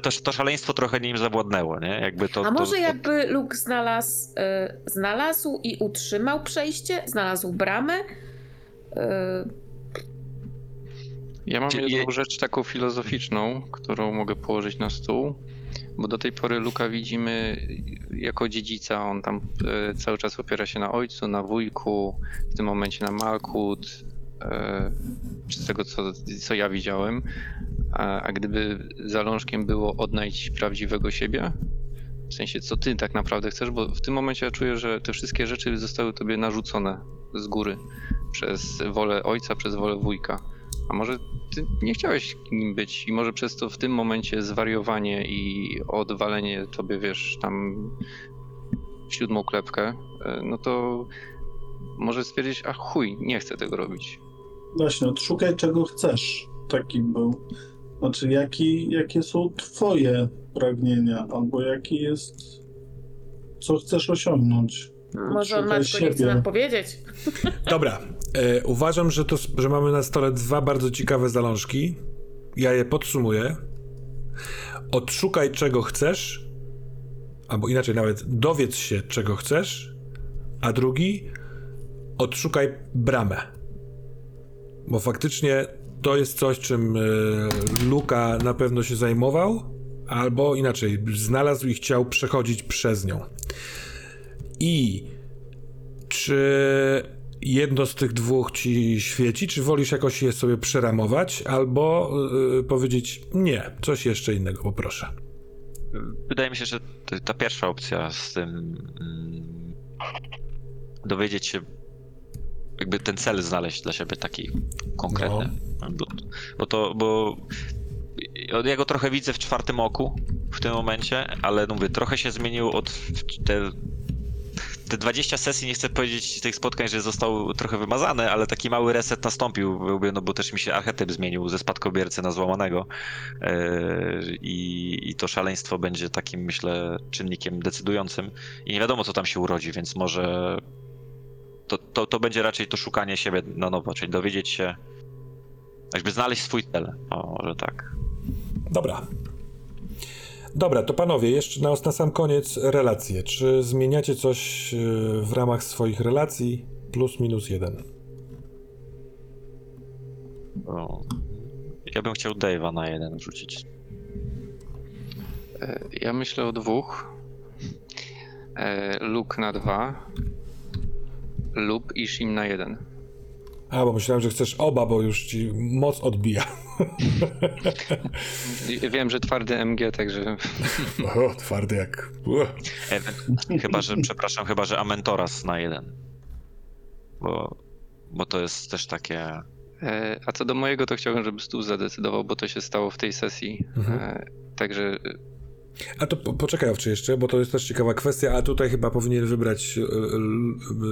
to, to szaleństwo trochę nim zawładnęło, nie? Jakby to, A może to, jakby Luke znalazł, znalazł i utrzymał przejście, znalazł bramę? Ja mam jedną rzecz taką filozoficzną, którą mogę położyć na stół, bo do tej pory Luka widzimy jako dziedzica, on tam cały czas opiera się na ojcu, na wujku, w tym momencie na Malkut, z tego co, co ja widziałem, a, a gdyby zalążkiem było odnaleźć prawdziwego siebie, w sensie co ty tak naprawdę chcesz, bo w tym momencie ja czuję, że te wszystkie rzeczy zostały tobie narzucone z góry. przez wolę ojca, przez wolę wujka. A może ty nie chciałeś nim być i może przez to w tym momencie zwariowanie i odwalenie tobie, wiesz, tam siódmą klepkę, no to może stwierdzić, a chuj, nie chcę tego robić. Właśnie, odszukaj czego chcesz, taki był. Znaczy, jaki, jakie są twoje pragnienia, albo jaki jest, co chcesz osiągnąć. Może on ma coś nam powiedzieć. Dobra, e, uważam, że, to, że mamy na stole dwa bardzo ciekawe zalążki. Ja je podsumuję. Odszukaj czego chcesz, albo inaczej nawet dowiedz się czego chcesz, a drugi odszukaj bramę. Bo faktycznie to jest coś, czym e, Luka na pewno się zajmował, albo inaczej znalazł i chciał przechodzić przez nią. I czy jedno z tych dwóch ci świeci, czy wolisz jakoś je sobie przeramować, albo yy, powiedzieć nie, coś jeszcze innego, poproszę. Wydaje mi się, że ta pierwsza opcja z tym mm, dowiedzieć się, jakby ten cel znaleźć dla siebie taki konkretny, no. bo, bo to, bo ja go trochę widzę w czwartym oku w tym momencie, ale mówię, trochę się zmienił od te... Te dwadzieścia sesji, nie chcę powiedzieć tych spotkań, że został trochę wymazany, ale taki mały reset nastąpił, no bo też mi się archetyp zmienił ze spadkobiercy na złamanego yy, i to szaleństwo będzie takim, myślę, czynnikiem decydującym i nie wiadomo, co tam się urodzi, więc może to, to, to będzie raczej to szukanie siebie na nowo, czyli dowiedzieć się, jakby znaleźć swój cel, o, może tak. Dobra. Dobra, to panowie, jeszcze na, na sam koniec relacje. Czy zmieniacie coś w ramach swoich relacji? Plus, minus jeden. O, ja bym chciał Dave'a na jeden rzucić. Ja myślę o dwóch. Luke na dwa. Lub Ishim na jeden. A, bo myślałem, że chcesz oba, bo już ci moc odbija. Wiem, że twardy M G, także... O, twardy jak... E, chyba, że, przepraszam, chyba, że Amentoras na jeden. Bo, bo to jest też takie... E, a co do mojego, to chciałbym, żeby stół zadecydował, bo to się stało w tej sesji. Mhm. E, także... A to po, poczekaj Owczy jeszcze, bo to jest też ciekawa kwestia, a tutaj chyba powinien wybrać l,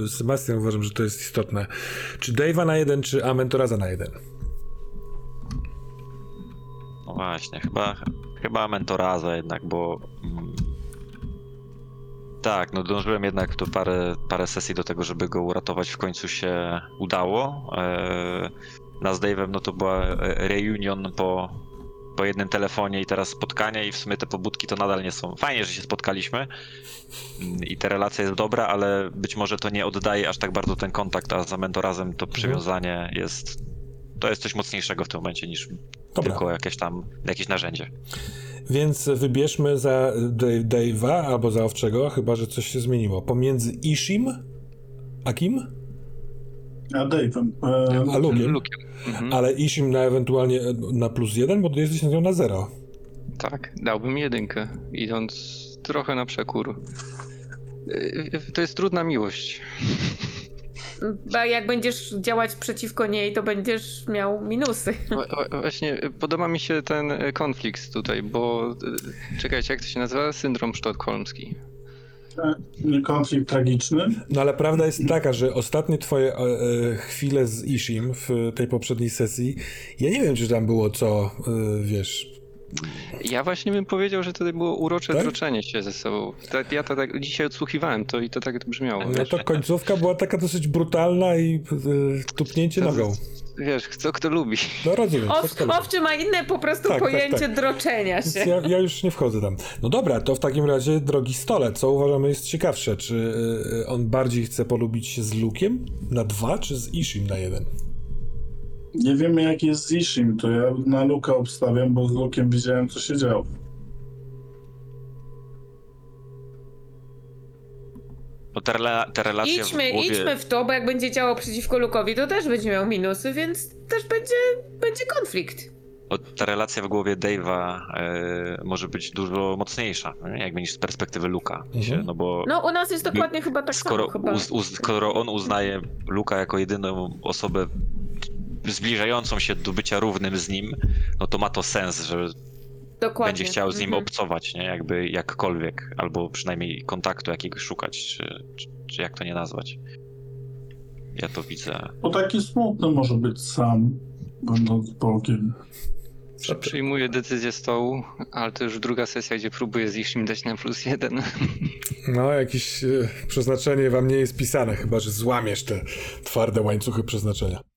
l, Sebastian, uważam, że to jest istotne. Czy Dave'a na jeden, czy Amentoraza na jeden? No właśnie, chyba, chyba Amentoraza jednak, bo... Mm, tak, no dążyłem jednak do parę, parę sesji do tego, żeby go uratować, w końcu się udało. Eee, nas z Dave'em, no to była reunion po... po jednym telefonie i teraz spotkanie i w sumie te pobudki to nadal nie są. Fajnie, że się spotkaliśmy i ta relacja jest dobra, ale być może to nie oddaje aż tak bardzo ten kontakt, a za Mentorazem to przywiązanie jest, to jest coś mocniejszego w tym momencie niż dobra. Tylko jakieś tam, jakieś narzędzie. Więc wybierzmy za Dave'a albo za Owczego, chyba że coś się zmieniło. Pomiędzy Ishim a kim? A Dave'em. E, a Luke'iem. Mhm. Ale Ishim na ewentualnie na plus jeden, bo ty jesteś na nią na zero. Tak, dałbym jedynkę, idąc trochę na przekór. To jest trudna miłość. A jak będziesz działać przeciwko niej, to będziesz miał minusy. Właśnie, podoba mi się ten konflikt tutaj, bo czekajcie, jak to się nazywa? Syndrom sztokholmski. Konflikt tragiczny. No ale prawda jest taka, że ostatnie twoje e, chwile z Ishim w tej poprzedniej sesji, ja nie wiem, czy tam było co, e, wiesz... Ja właśnie bym powiedział, że tutaj było urocze tak? droczenie się ze sobą. Ta, ja to tak dzisiaj odsłuchiwałem to i to tak brzmiało. No wiesz? To końcówka była taka dosyć brutalna i e, tupnięcie to, nogą. Wiesz, co kto lubi. No rozumiem. Owczy ma inne po prostu tak, pojęcie tak, tak. droczenia się. Ja, ja już nie wchodzę tam. No dobra, to w takim razie, drogi stole, co uważamy jest ciekawsze? Czy on bardziej chce polubić się z Luke'iem na dwa, czy z Ishim na jeden? Nie wiemy jak jest z Ishim, to ja na Luka obstawiam, bo z Luke'iem widziałem co się działo. Bo te rela- te relacje idźmy, w głowie... idźmy w to, bo jak będzie działo przeciwko Luke'owi, to też będzie miał minusy, więc też będzie, będzie konflikt. Bo ta relacja w głowie Dave'a y, może być dużo mocniejsza, nie? Jakby niż z perspektywy Luka. Mhm. No, bo no u nas jest dokładnie by, chyba tak skoro samo. Chyba. Uz, uz, skoro on uznaje Luka jako jedyną osobę zbliżającą się do bycia równym z nim, no to ma to sens, że dokładnie. Będzie chciał z nim mhm. obcować, nie? Jakby jakkolwiek, albo przynajmniej kontaktu jakiegoś szukać, czy, czy, czy jak to nie nazwać. Ja to widzę. Bo taki smutny może być sam, będąc Bogiem. Przyjmuję decyzję stołu, ale to już druga sesja, gdzie próbuję z Ishim dać na plus jeden. No, jakieś przeznaczenie wam nie jest pisane, chyba że złamiesz te twarde łańcuchy przeznaczenia.